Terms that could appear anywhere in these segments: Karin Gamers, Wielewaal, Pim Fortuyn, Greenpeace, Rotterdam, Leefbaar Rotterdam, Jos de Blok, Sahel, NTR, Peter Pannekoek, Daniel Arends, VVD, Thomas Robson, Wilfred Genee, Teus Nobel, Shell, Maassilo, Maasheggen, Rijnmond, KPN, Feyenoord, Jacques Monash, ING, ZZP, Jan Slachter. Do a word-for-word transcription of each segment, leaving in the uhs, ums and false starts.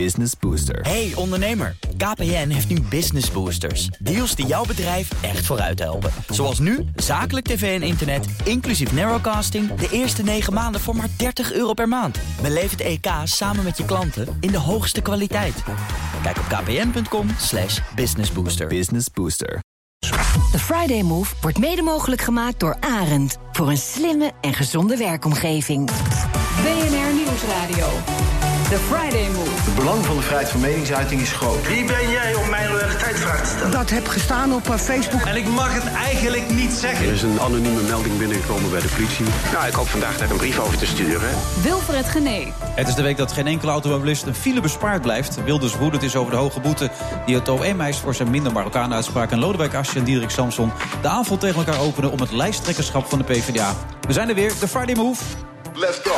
Business Booster. Hey ondernemer, K P N heeft nu Business Boosters. Deals die jouw bedrijf echt vooruit helpen. Zoals nu, zakelijk tv en internet, inclusief narrowcasting... de eerste negen maanden voor maar dertig euro per maand. Beleef het E K samen met je klanten in de hoogste kwaliteit. Kijk op kpn.com slash businessbooster. Business Booster. The Friday Move wordt mede mogelijk gemaakt door Arend... voor een slimme en gezonde werkomgeving. B N R Nieuwsradio. The Friday Move. Het belang van de vrijheid van meningsuiting is groot. Wie ben jij om mij een tijdvraag te stellen? Dat heb gestaan op Facebook. En ik mag het eigenlijk niet zeggen. Er is een anonieme melding binnengekomen bij de politie. Nou, ik hoop vandaag daar een brief over te sturen. Wilfred Genee. Het is de week dat geen enkele automobilist een file bespaard blijft. Wilders woedend is over de hoge boete die het O M eist voor zijn minder Marokkanen uitspraak. En Lodewijk Asscher en Diederik Samsom de aanval tegen elkaar openen om het lijsttrekkerschap van de PvdA. We zijn er weer, The Friday Move. Let's go.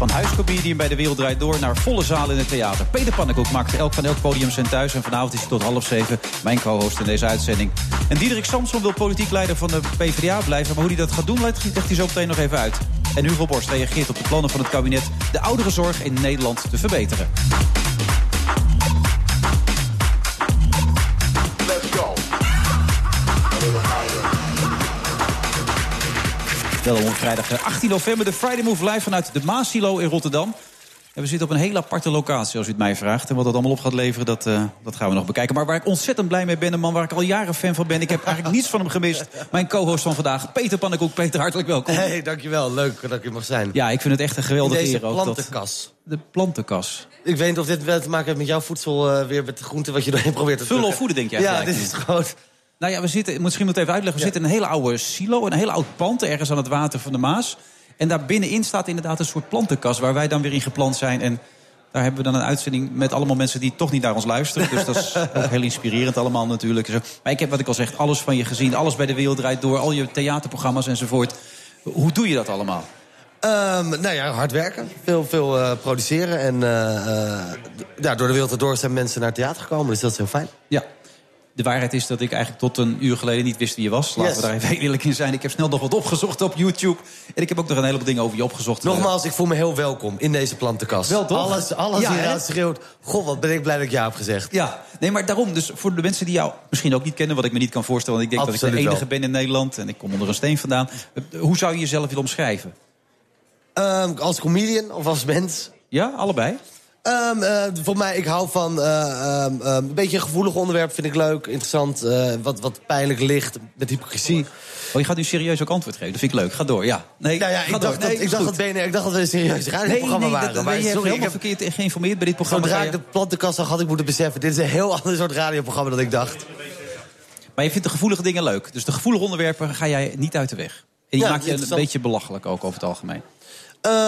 Van huiscomedian bij De Wereld Draait Door naar volle zalen in het theater. Peter Pannekoek maakt elk van elk podium zijn thuis. En vanavond is hij tot half zeven mijn co-host in deze uitzending. En Diederik Samsom wil politiek leider van de PvdA blijven. Maar hoe hij dat gaat doen, legt hij zo meteen nog even uit. En Hugo Borst reageert op de plannen van het kabinet... de ouderenzorg in Nederland te verbeteren. Welkom op vrijdag achttien november, de Friday Move live vanuit de Maassilo in Rotterdam. En we zitten op een hele aparte locatie, als u het mij vraagt. En wat dat allemaal op gaat leveren, dat, uh, dat gaan we nog bekijken. Maar waar ik ontzettend blij mee ben, een man waar ik al jaren fan van ben... ik heb eigenlijk niets van hem gemist. Mijn co-host van vandaag, Peter Pannekoek. Peter, hartelijk welkom. Hey, dankjewel. Leuk dat ik hier mag zijn. Ja, ik vind het echt een geweldige eer. Ook plantenkas. Dat, de plantenkas. Ik weet niet of dit wel te maken heeft met jouw voedsel... Uh, weer met de groenten wat je doorheen probeert te vullen of voeden, denk jij? Ja, dit is groot. Nou ja, we zitten, misschien moet ik het even uitleggen. We ja. zitten in een hele oude silo, een heel oud pand... ergens aan het water van de Maas. En daar binnenin staat inderdaad een soort plantenkas... waar wij dan weer in geplant zijn. En daar hebben we dan een uitzending met allemaal mensen... die toch niet naar ons luisteren. Dus dat is ook heel inspirerend allemaal natuurlijk. Maar ik heb, wat ik al zeg, alles van je gezien. Alles bij De Wereld Draait Door. Al je theaterprogramma's enzovoort. Hoe doe je dat allemaal? Um, nou ja, hard werken. Veel, veel uh, produceren. En uh, uh, ja, door De Wereld Draait Door zijn mensen naar het theater gekomen. Dus dat is heel fijn. Ja. De waarheid is dat ik eigenlijk tot een uur geleden niet wist wie je was. Laten yes. we daar even eerlijk in zijn. Ik heb snel nog wat opgezocht op YouTube. En ik heb ook nog een heleboel dingen over je opgezocht. Nogmaals, ik voel me heel welkom in deze plantenkast. Wel toch? Alles, alles ja, hieruit schreeuwt. Goh, wat ben ik blij dat ik ja heb gezegd. Ja, nee, maar daarom. Dus voor de mensen die jou misschien ook niet kennen... wat ik me niet kan voorstellen, want ik denk Absoluut dat ik de enige wel. ben in Nederland... en ik kom onder een steen vandaan. Hoe zou je jezelf willen omschrijven? Um, als comedian of als mens? Ja, allebei. Um, uh, voor mij, ik hou van uh, um, um, een beetje een gevoelig onderwerp, vind ik leuk, interessant, uh, wat, wat pijnlijk ligt, met hypocrisie. Oh, je gaat nu serieus ook antwoord geven, dat vind ik leuk. Ga door, ja. Nee, nou ja, ik, dacht door. Dat, nee, ik, dacht dat BNR, ik dacht dat we een serieus radioprogramma nee, nee, waren. Dat, maar je sorry, hebt helemaal ik heb, verkeerd geïnformeerd bij dit programma. Zodra ik de plantenkast al had ik moeten beseffen, dit is een heel ander soort radioprogramma dan ik dacht. Maar je vindt de gevoelige dingen leuk, dus de gevoelige onderwerpen ga jij niet uit de weg. En die ja, maak je een beetje belachelijk ook over het algemeen.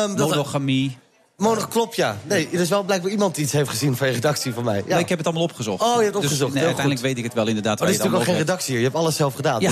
Um, Monogamie... Monig klopt, ja. Nee, er is wel blijkbaar iemand die iets heeft gezien van je redactie van mij. Ja. Nee, ik heb het allemaal opgezocht. Oh, je hebt opgezocht. Dus, nee, uiteindelijk goed. weet ik het wel inderdaad. Maar oh, er is natuurlijk ook geen redactie hier. Je hebt alles zelf gedaan. Ja.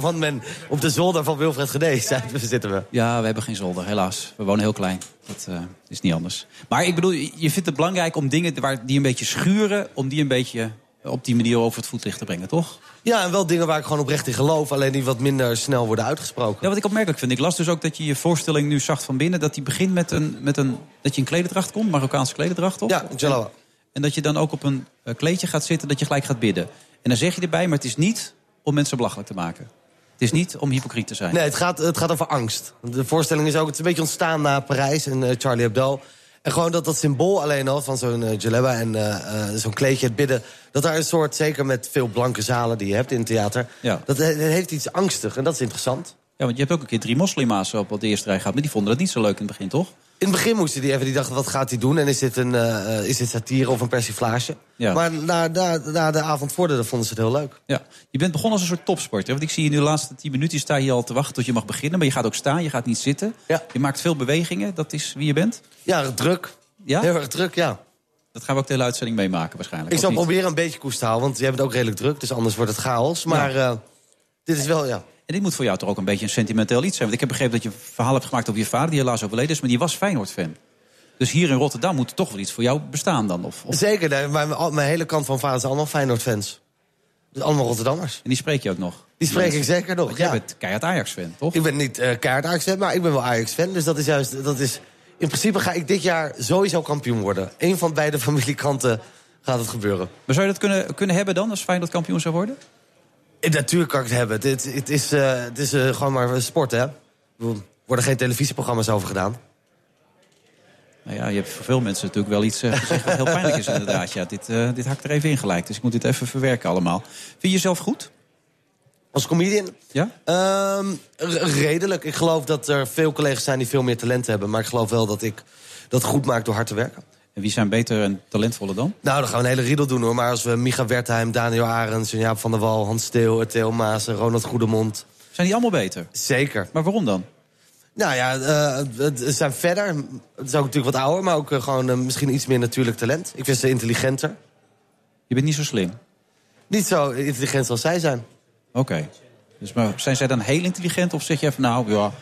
Want men op de zolder van Wilfred Genee zitten we. Ja, we hebben geen zolder, helaas. We wonen heel klein. Dat uh, is niet anders. Maar ik bedoel, je vindt het belangrijk om dingen waar die een beetje schuren... om die een beetje op die manier over het voetlicht te brengen, toch? Ja, en wel dingen waar ik gewoon oprecht in geloof... alleen die wat minder snel worden uitgesproken. Ja, wat ik opmerkelijk vind. Ik las dus ook dat je je voorstelling nu zacht van binnen... dat die begint met een... Met een dat je in klederdracht komt, Marokkaanse klederdracht, toch? Ja, Jalawa. En, en dat je dan ook op een kleedje gaat zitten... dat je gelijk gaat bidden. En dan zeg je erbij, maar het is niet om mensen belachelijk te maken. Het is niet om hypocriet te zijn. Nee, het gaat, het gaat over angst. De voorstelling is ook... het is een beetje ontstaan na Parijs en uh, Charlie Hebdo... En gewoon dat dat symbool alleen al van zo'n uh, djellaba en uh, uh, zo'n kleedje, het bidden... dat daar een soort, zeker met veel blanke zalen die je hebt in het theater... Ja. Dat, dat heeft iets angstig en dat is interessant. Ja, want je hebt ook een keer drie moslima's op de eerste rij gehad... maar die vonden dat niet zo leuk in het begin, toch? In het begin moesten die even, die dachten, wat gaat hij doen? En is dit, een, uh, is dit satire of een persiflage? Ja. Maar na, na, na de avond vorderde vonden ze het heel leuk. Ja. Je bent begonnen als een soort topsporter. Want ik zie je nu de laatste tien minuten, je staat hier al te wachten tot je mag beginnen. Maar je gaat ook staan, je gaat niet zitten. Ja. Je maakt veel bewegingen, dat is wie je bent. Ja, druk. Ja? Heel erg druk, ja. Dat gaan we ook de hele uitzending meemaken waarschijnlijk. Ik zal proberen een beetje koers te houden, want jij bent ook redelijk druk. Dus anders wordt het chaos. Maar ja. uh, dit is wel, ja... En dit moet voor jou toch ook een beetje een sentimenteel iets zijn. Want ik heb begrepen dat je een verhaal hebt gemaakt over je vader... die helaas overleden is, maar die was Feyenoord-fan. Dus hier in Rotterdam moet er toch wel iets voor jou bestaan dan? Of, of... Zeker, nee, mijn, mijn hele kant van vader zijn allemaal Feyenoord-fans. Dus allemaal Rotterdammers. En die spreek je ook nog? Die spreek ik zeker nog, ja. Jij bent keihard Ajax-fan, toch? Ik ben niet uh, keihard Ajax-fan, maar ik ben wel Ajax-fan. Dus dat is juist... Dat is, in principe ga ik dit jaar sowieso kampioen worden. Eén van beide familiekanten gaat het gebeuren. Maar zou je dat kunnen, kunnen hebben dan, als Feyenoord kampioen zou worden? En natuurlijk kan ik het hebben. Het, het is, uh, het is uh, gewoon maar sport, hè. Er worden geen televisieprogramma's over gedaan. Nou ja, je hebt voor veel mensen natuurlijk wel iets uh, gezegd wat heel pijnlijk is inderdaad. Ja, dit, uh, dit hakt er even in gelijk, dus ik moet dit even verwerken allemaal. Vind je jezelf goed? Als comedian? Ja? Um, redelijk. Ik geloof dat er veel collega's zijn die veel meer talent hebben. Maar ik geloof wel dat ik dat goed maak door hard te werken. En wie zijn beter en talentvoller dan? Nou, dan gaan we een hele riedel doen hoor. Maar als we Micha Wertheim, Daniel Arends, Jaap van der Wal, Hans Steel, Theo Maassen, Ronald Goedemond. Zijn die allemaal beter? Zeker. Maar waarom dan? Nou ja, uh, ze zijn verder. Het is ook natuurlijk wat ouder, maar ook uh, gewoon uh, misschien iets meer natuurlijk talent. Ik vind ze intelligenter. Je bent niet zo slim? Niet zo intelligent als zij zijn. Oké. Okay. Dus maar zijn zij dan heel intelligent of zeg je even nou, ja...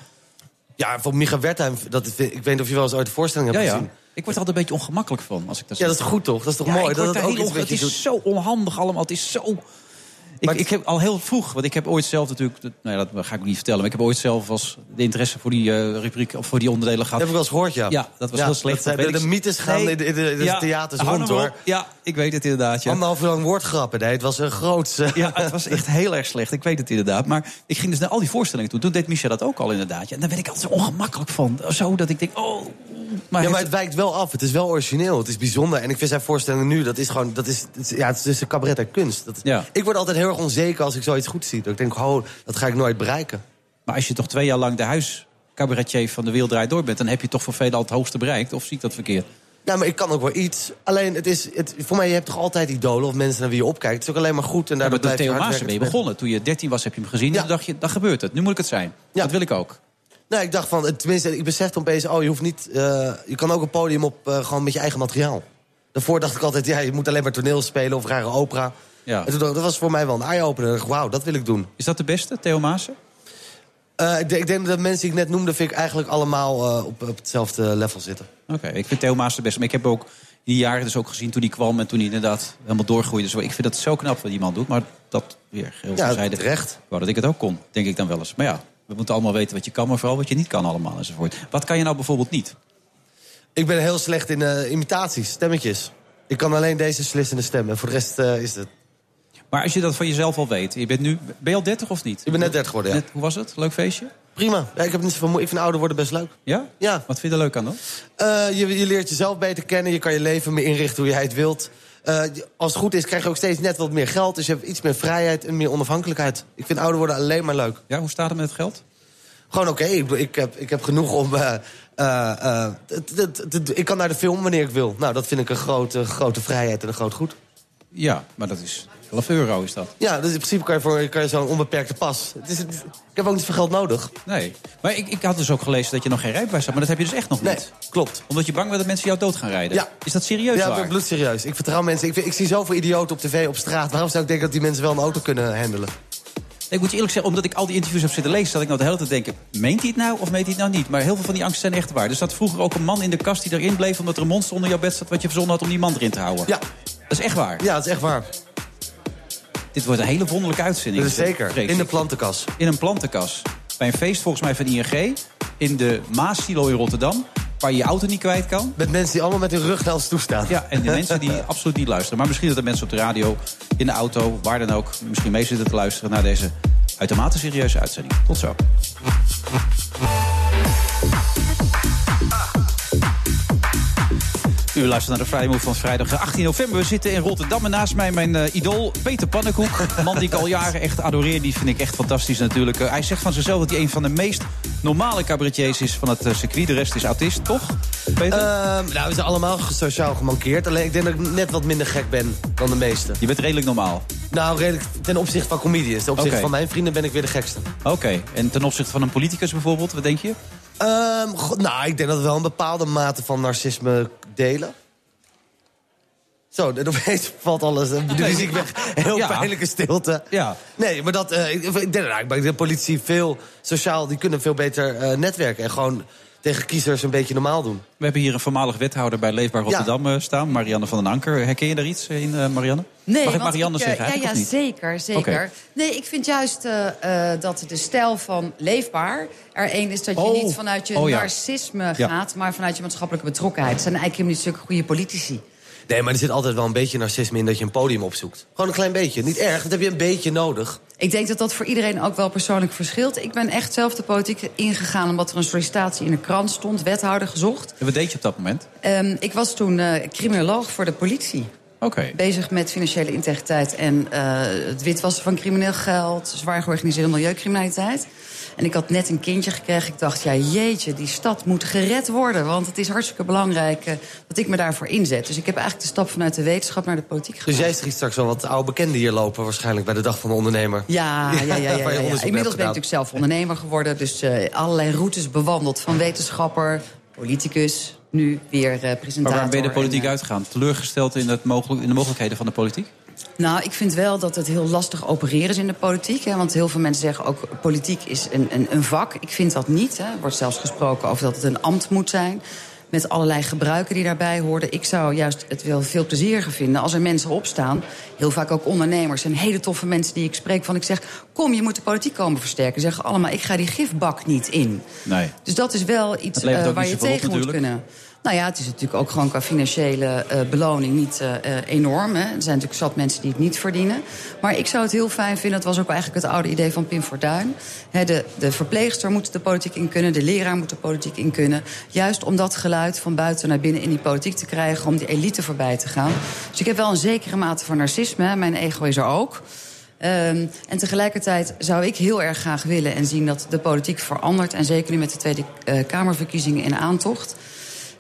Ja, voor Micha Wertheim, dat, ik weet niet of je wel eens ooit de voorstelling hebt ja, gezien. Ja. Ik word er altijd een beetje ongemakkelijk van. Als ik dat ja, dat is goed toch? Dat is toch ja, mooi? Dat dat ook onge- het is doet. Zo onhandig allemaal. Het is zo... Ik, ik heb al heel vroeg, want ik heb ooit zelf natuurlijk... Nou ja, dat ga ik niet vertellen, maar ik heb ooit zelf als de interesse voor die uh, rubriek of voor die onderdelen gehad. Dat heb ik wel eens gehoord, ja. Ja, dat was ja, heel slecht. Dat dat de, de mythes gaan nee. in de, in de ja, theaters rond, hoor. Ja, ik weet het inderdaad. Ja. Anderhalf uur lang woordgrappen, nee, het was een grootse... Ja, het was echt heel erg slecht, ik weet het inderdaad. Maar ik ging dus naar al die voorstellingen toe. Toen deed Micha dat ook al inderdaad. Ja, en daar ben ik altijd zo ongemakkelijk van. Zo dat ik denk, oh... Maar ja, maar het wijkt wel af. Het is wel origineel. Het is bijzonder. En ik vind zijn voorstellingen nu, dat is gewoon... Dat is, ja, het is dus een cabaret en kunst. Dat, ja. Ik word altijd heel erg onzeker als ik zoiets goed zie. Dat ik denk, oh, dat ga ik nooit bereiken. Maar als je toch twee jaar lang de huiscabaretier van De Wereld Draait Door bent... dan heb je toch voor velen al het hoogste bereikt? Of zie ik dat verkeerd? Nou, maar ik kan ook wel iets. Alleen, het is, het, voor mij, je hebt toch altijd idolen of mensen naar wie je opkijkt. Het is ook alleen maar goed. En daardoor ja, maar door Theo Maassen ben je begonnen. Toen je dertien was, heb je hem gezien. Ja. En toen dacht je, dan gebeurt het. Nu moet ik het zijn. Ja. Dat wil ik ook. Nou, ik dacht van, tenminste, ik besefte opeens... oh, je hoeft niet... Uh, je kan ook een podium op uh, gewoon met je eigen materiaal. Daarvoor dacht ik altijd, ja, je moet alleen maar toneel spelen... of rare opera. Ja. En toen, dat was voor mij wel een eye-opener. Wauw, dat wil ik doen. Is dat de beste, Theo Maassen? Uh, ik, ik denk dat de mensen die ik net noemde... vind ik eigenlijk allemaal uh, op, op hetzelfde level zitten. Oké, okay, ik vind Theo Maassen de beste. Maar ik heb ook die jaren dus ook gezien toen hij kwam... en toen hij inderdaad helemaal doorgroeide. Dus ik vind dat zo knap wat die man doet. Maar dat weer heel ja, verzijdig. Terecht. Wou dat ik het ook kon, denk ik dan wel eens. Maar ja... We moeten allemaal weten wat je kan, maar vooral wat je niet kan allemaal enzovoort. Wat kan je nou bijvoorbeeld niet? Ik ben heel slecht in uh, imitaties, stemmetjes. Ik kan alleen deze slissende stemmen. Voor de rest uh, is het... Maar als je dat van jezelf al weet, je bent nu... Ben je al dertig of niet? Ik ben net dertig geworden, ja. Net, hoe was het? Leuk feestje? Prima. Ja, ik, heb niet zoveel mo- ik vind ouder worden best leuk. Ja? Ja. Wat vind je er leuk aan dan? Uh, je, je leert jezelf beter kennen. Je kan je leven meer inrichten hoe jij het wilt. Uh, als het goed is, krijg je ook steeds net wat meer geld. Dus je hebt iets meer vrijheid en meer onafhankelijkheid. Ik vind ouder worden alleen maar leuk. Ja, hoe staat het met het geld? Gewoon oké. Okay. Ik, ik, heb, ik heb genoeg om... Uh, uh, uh, t, t, t, t, ik kan naar de film wanneer ik wil. Nou, dat vind ik een grote, grote vrijheid en een groot goed. Ja, maar dat is... elf euro is dat. Ja, dus in principe kan je, voor, kan je zo'n onbeperkte pas. Het is, het, ik heb ook niet veel geld nodig. Nee, maar ik, ik had dus ook gelezen dat je nog geen rijbewijs had. Maar dat heb je dus echt nog nee, niet. Klopt. Omdat je bang bent dat mensen jou dood gaan rijden. Ja. Is dat serieus ja, waar? Ja, ik ben bloedserieus. Ik vertrouw mensen. Ik, ik zie zoveel idioten op tv, op straat. Waarom zou ik denken dat die mensen wel een auto kunnen handelen? Ik moet je eerlijk zeggen, omdat ik al die interviews heb zitten lezen... zat ik nou de hele tijd denken, meent hij het nou of meent hij het nou niet? Maar heel veel van die angsten zijn echt waar. Er zat vroeger ook een man in de kast die erin bleef... omdat er een monster onder jouw bed zat wat je verzonnen had om die man erin te houden. Ja. Dat is echt waar. Ja, dat is echt waar. Dit wordt een hele wonderlijke uitzending. Dat is zeker. In de plantenkas. In een plantenkas. Bij een feest volgens mij van I N G. In de Maassilo in Rotterdam. Waar je je auto niet kwijt kan. Met mensen die allemaal met hun rug naar ons toestaan. Ja, en de mensen die absoluut niet luisteren. Maar misschien dat er mensen op de radio, in de auto, waar dan ook... misschien mee zitten te luisteren naar deze uitermate serieuze uitzending. Tot zo. U luistert naar de Friday Move van vrijdag achttien november. We zitten in Rotterdam en naast mij mijn uh, idool Peter Pannekoek. Een man die ik al jaren echt adoreer. Die vind ik echt fantastisch natuurlijk. Uh, hij zegt van zichzelf dat hij een van de meest normale cabaretiers is van het uh, circuit. De rest is autist, toch, Peter? Uh, nou, we zijn allemaal sociaal gemankeerd. Alleen ik denk dat ik net wat minder gek ben dan de meesten. Je bent redelijk normaal? Nou, redelijk ten opzichte van comedians. Ten opzichte okay. van mijn vrienden ben ik weer de gekste. Oké, okay. En ten opzichte van een politicus bijvoorbeeld, wat denk je? Um, God, nou, ik denk dat we wel een bepaalde mate van narcisme delen. Zo, dan opeens valt alles. De nee. muziek weg. Heel ja. pijnlijke stilte. Ja. Nee, maar dat. Uh, ik, ik denk dat nou, de politie veel sociaal. Die kunnen veel beter uh, netwerken. En gewoon tegen kiezers een beetje normaal doen. We hebben hier een voormalig wethouder bij Leefbaar Rotterdam ja. staan. Marianne van den Anker. Herken je daar iets in, uh, Marianne? Nee, mag ik Marianne ik, uh, zeggen? Ja, ja, niet? zeker. zeker. Okay. Nee, ik vind juist uh, uh, dat de stijl van Leefbaar er één is dat je oh. niet vanuit je oh, ja. narcisme ja. gaat, maar vanuit je maatschappelijke betrokkenheid. Dat zijn eigenlijk helemaal niet zulke goede politici. Nee, maar er zit altijd wel een beetje narcisme in dat je een podium opzoekt. Gewoon een klein beetje. Niet erg, dat heb je een beetje nodig. Ik denk dat dat voor iedereen ook wel persoonlijk verschilt. Ik ben echt zelf de politiek ingegaan omdat er een sollicitatie in de krant stond. Wethouder gezocht. En wat deed je op dat moment? Um, ik was toen uh, criminoloog voor de politie. Okay. Bezig met financiële integriteit en uh, het witwassen van crimineel geld, zwaar georganiseerde milieucriminaliteit. En ik had net een kindje gekregen. Ik dacht, ja jeetje, die stad moet gered worden. Want het is hartstikke belangrijk uh, dat ik me daarvoor inzet. Dus ik heb eigenlijk de stap vanuit de wetenschap naar de politiek gemaakt. Dus jij ziet straks wel wat oude bekenden hier lopen waarschijnlijk bij de dag van de ondernemer. Ja, ja, ja. ja, ja, ja, ja, ja. Inmiddels ben ik natuurlijk zelf ondernemer geworden. Dus uh, allerlei routes bewandeld van wetenschapper, politicus, nu weer uh, presentator. Maar waar ben je de politiek en, uh, uitgegaan? Teleurgesteld in, het mogel- in de mogelijkheden van de politiek? Nou, ik vind wel dat het heel lastig opereren is in de politiek. Hè, want heel veel mensen zeggen ook politiek is een, een, een vak. Ik vind dat niet. Hè. Er wordt zelfs gesproken over dat het een ambt moet zijn. Met allerlei gebruiken die daarbij hoorden. Ik zou juist het wel veel plezieriger vinden als er mensen opstaan. Heel vaak ook ondernemers en hele toffe mensen die ik spreek. Van ik zeg, kom, je moet de politiek komen versterken. Zeggen allemaal, ik ga die gifbak niet in. Nee. Dus dat is wel iets uh, waar je tegen op, moet kunnen. Nou ja, het is natuurlijk ook gewoon qua financiële uh, beloning niet uh, enorm. Hè. Er zijn natuurlijk zat mensen die het niet verdienen. Maar ik zou het heel fijn vinden, dat was ook eigenlijk het oude idee van Pim Fortuyn. Hè, de, de verpleegster moet de politiek in kunnen, de leraar moet de politiek in kunnen. Juist om dat geluid van buiten naar binnen in die politiek te krijgen, om die elite voorbij te gaan. Dus ik heb wel een zekere mate van narcisme, hè. Mijn ego is er ook. Um, en tegelijkertijd zou ik heel erg graag willen en zien dat de politiek verandert. En zeker nu met de Tweede uh, Kamerverkiezingen in aantocht.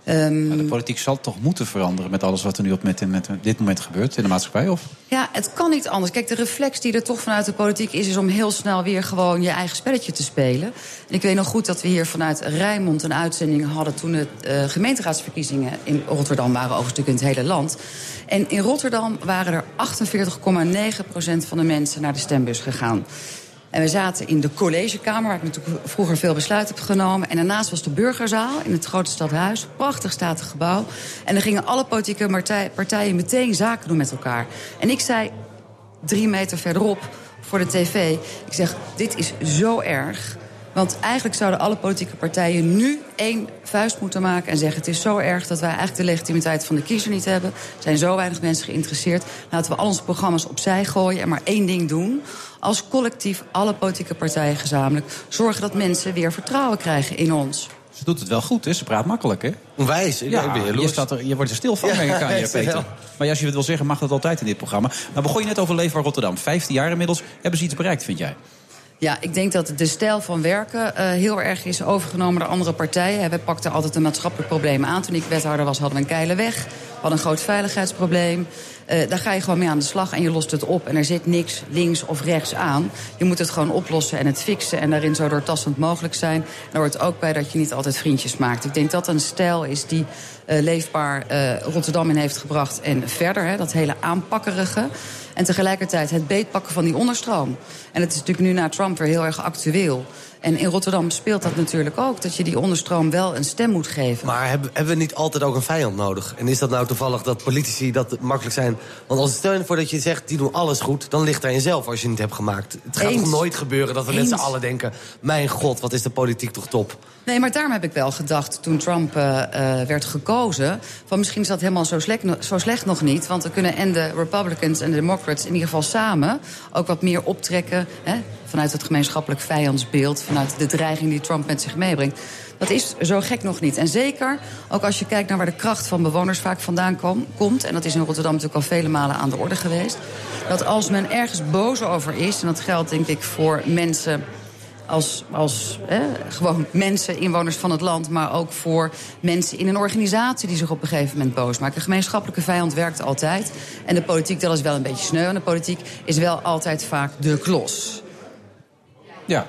Um, maar de politiek zal toch moeten veranderen met alles wat er nu op met, met, met dit moment gebeurt in de maatschappij? Of? Ja, het kan niet anders. Kijk, de reflex die er toch vanuit de politiek is, is om heel snel weer gewoon je eigen spelletje te spelen. En ik weet nog goed dat we hier vanuit Rijnmond een uitzending hadden toen de uh, gemeenteraadsverkiezingen in Rotterdam waren, overigens in het hele land. En in Rotterdam waren er achtenveertig komma negen procent van de mensen naar de stembus gegaan. En we zaten in de collegekamer, waar ik natuurlijk vroeger veel besluit heb genomen. En daarnaast was de burgerzaal in het grote stadhuis. Prachtig statig gebouw. En dan gingen alle politieke partij, partijen meteen zaken doen met elkaar. En ik zei drie meter verderop voor de tv. Ik zeg, dit is zo erg. Want eigenlijk zouden alle politieke partijen nu één vuist moeten maken en zeggen, het is zo erg dat wij eigenlijk de legitimiteit van de kiezer niet hebben. Er zijn zo weinig mensen geïnteresseerd. Laten we al onze programma's opzij gooien en maar één ding doen. Als collectief, alle politieke partijen gezamenlijk, zorgen dat mensen weer vertrouwen krijgen in ons. Ze doet het wel goed, hè? Ze praat makkelijk, hè? Onwijs. Ja, je, staat er, je wordt er stil van, ja, denk ik aan je, Peter. Maar als je het wil zeggen, mag dat altijd in dit programma. Nou begon je net over Leefbaar Rotterdam. vijftien jaar inmiddels. Hebben ze iets bereikt, vind jij? Ja, ik denk dat de stijl van werken uh, heel erg is overgenomen door andere partijen. We pakten altijd een maatschappelijk probleem aan. Toen ik wethouder was, hadden we een keile weg. We hadden een groot veiligheidsprobleem. Uh, daar ga je gewoon mee aan de slag en je lost het op. En er zit niks links of rechts aan. Je moet het gewoon oplossen en het fixen. En daarin zo doortastend mogelijk zijn. En er hoort ook bij dat je niet altijd vriendjes maakt. Ik denk dat een stijl is die uh, Leefbaar uh, Rotterdam in heeft gebracht. En verder, hè, dat hele aanpakkerige. En tegelijkertijd het beetpakken van die onderstroom. En het is natuurlijk nu na Trump weer heel erg actueel. En in Rotterdam speelt dat natuurlijk ook, dat je die onderstroom wel een stem moet geven. Maar hebben, hebben we niet altijd ook een vijand nodig? En is dat nou toevallig dat politici dat makkelijk zijn? Want als steun voor dat je zegt, die doen alles goed, dan ligt daarin zelf als je het niet hebt gemaakt. Het gaat toch nooit gebeuren dat we met z'n allen denken, mijn god, wat is de politiek toch top? Nee, maar daarom heb ik wel gedacht, toen Trump uh, uh, werd gekozen, van misschien is dat helemaal zo slecht, zo slecht nog niet, want dan kunnen en de Republicans en de Democrats in ieder geval samen ook wat meer optrekken, hè, vanuit het gemeenschappelijk vijandsbeeld, vanuit de dreiging die Trump met zich meebrengt. Dat is zo gek nog niet. En zeker, ook als je kijkt naar waar de kracht van bewoners vaak vandaan kwam, komt, en dat is in Rotterdam natuurlijk al vele malen aan de orde geweest, dat als men ergens boos over is, en dat geldt denk ik voor mensen als, als eh, gewoon mensen, inwoners van het land, maar ook voor mensen in een organisatie die zich op een gegeven moment boos maken. Een gemeenschappelijke vijand werkt altijd. En de politiek, dat is wel een beetje sneu. En de politiek is wel altijd vaak de klos. Ja.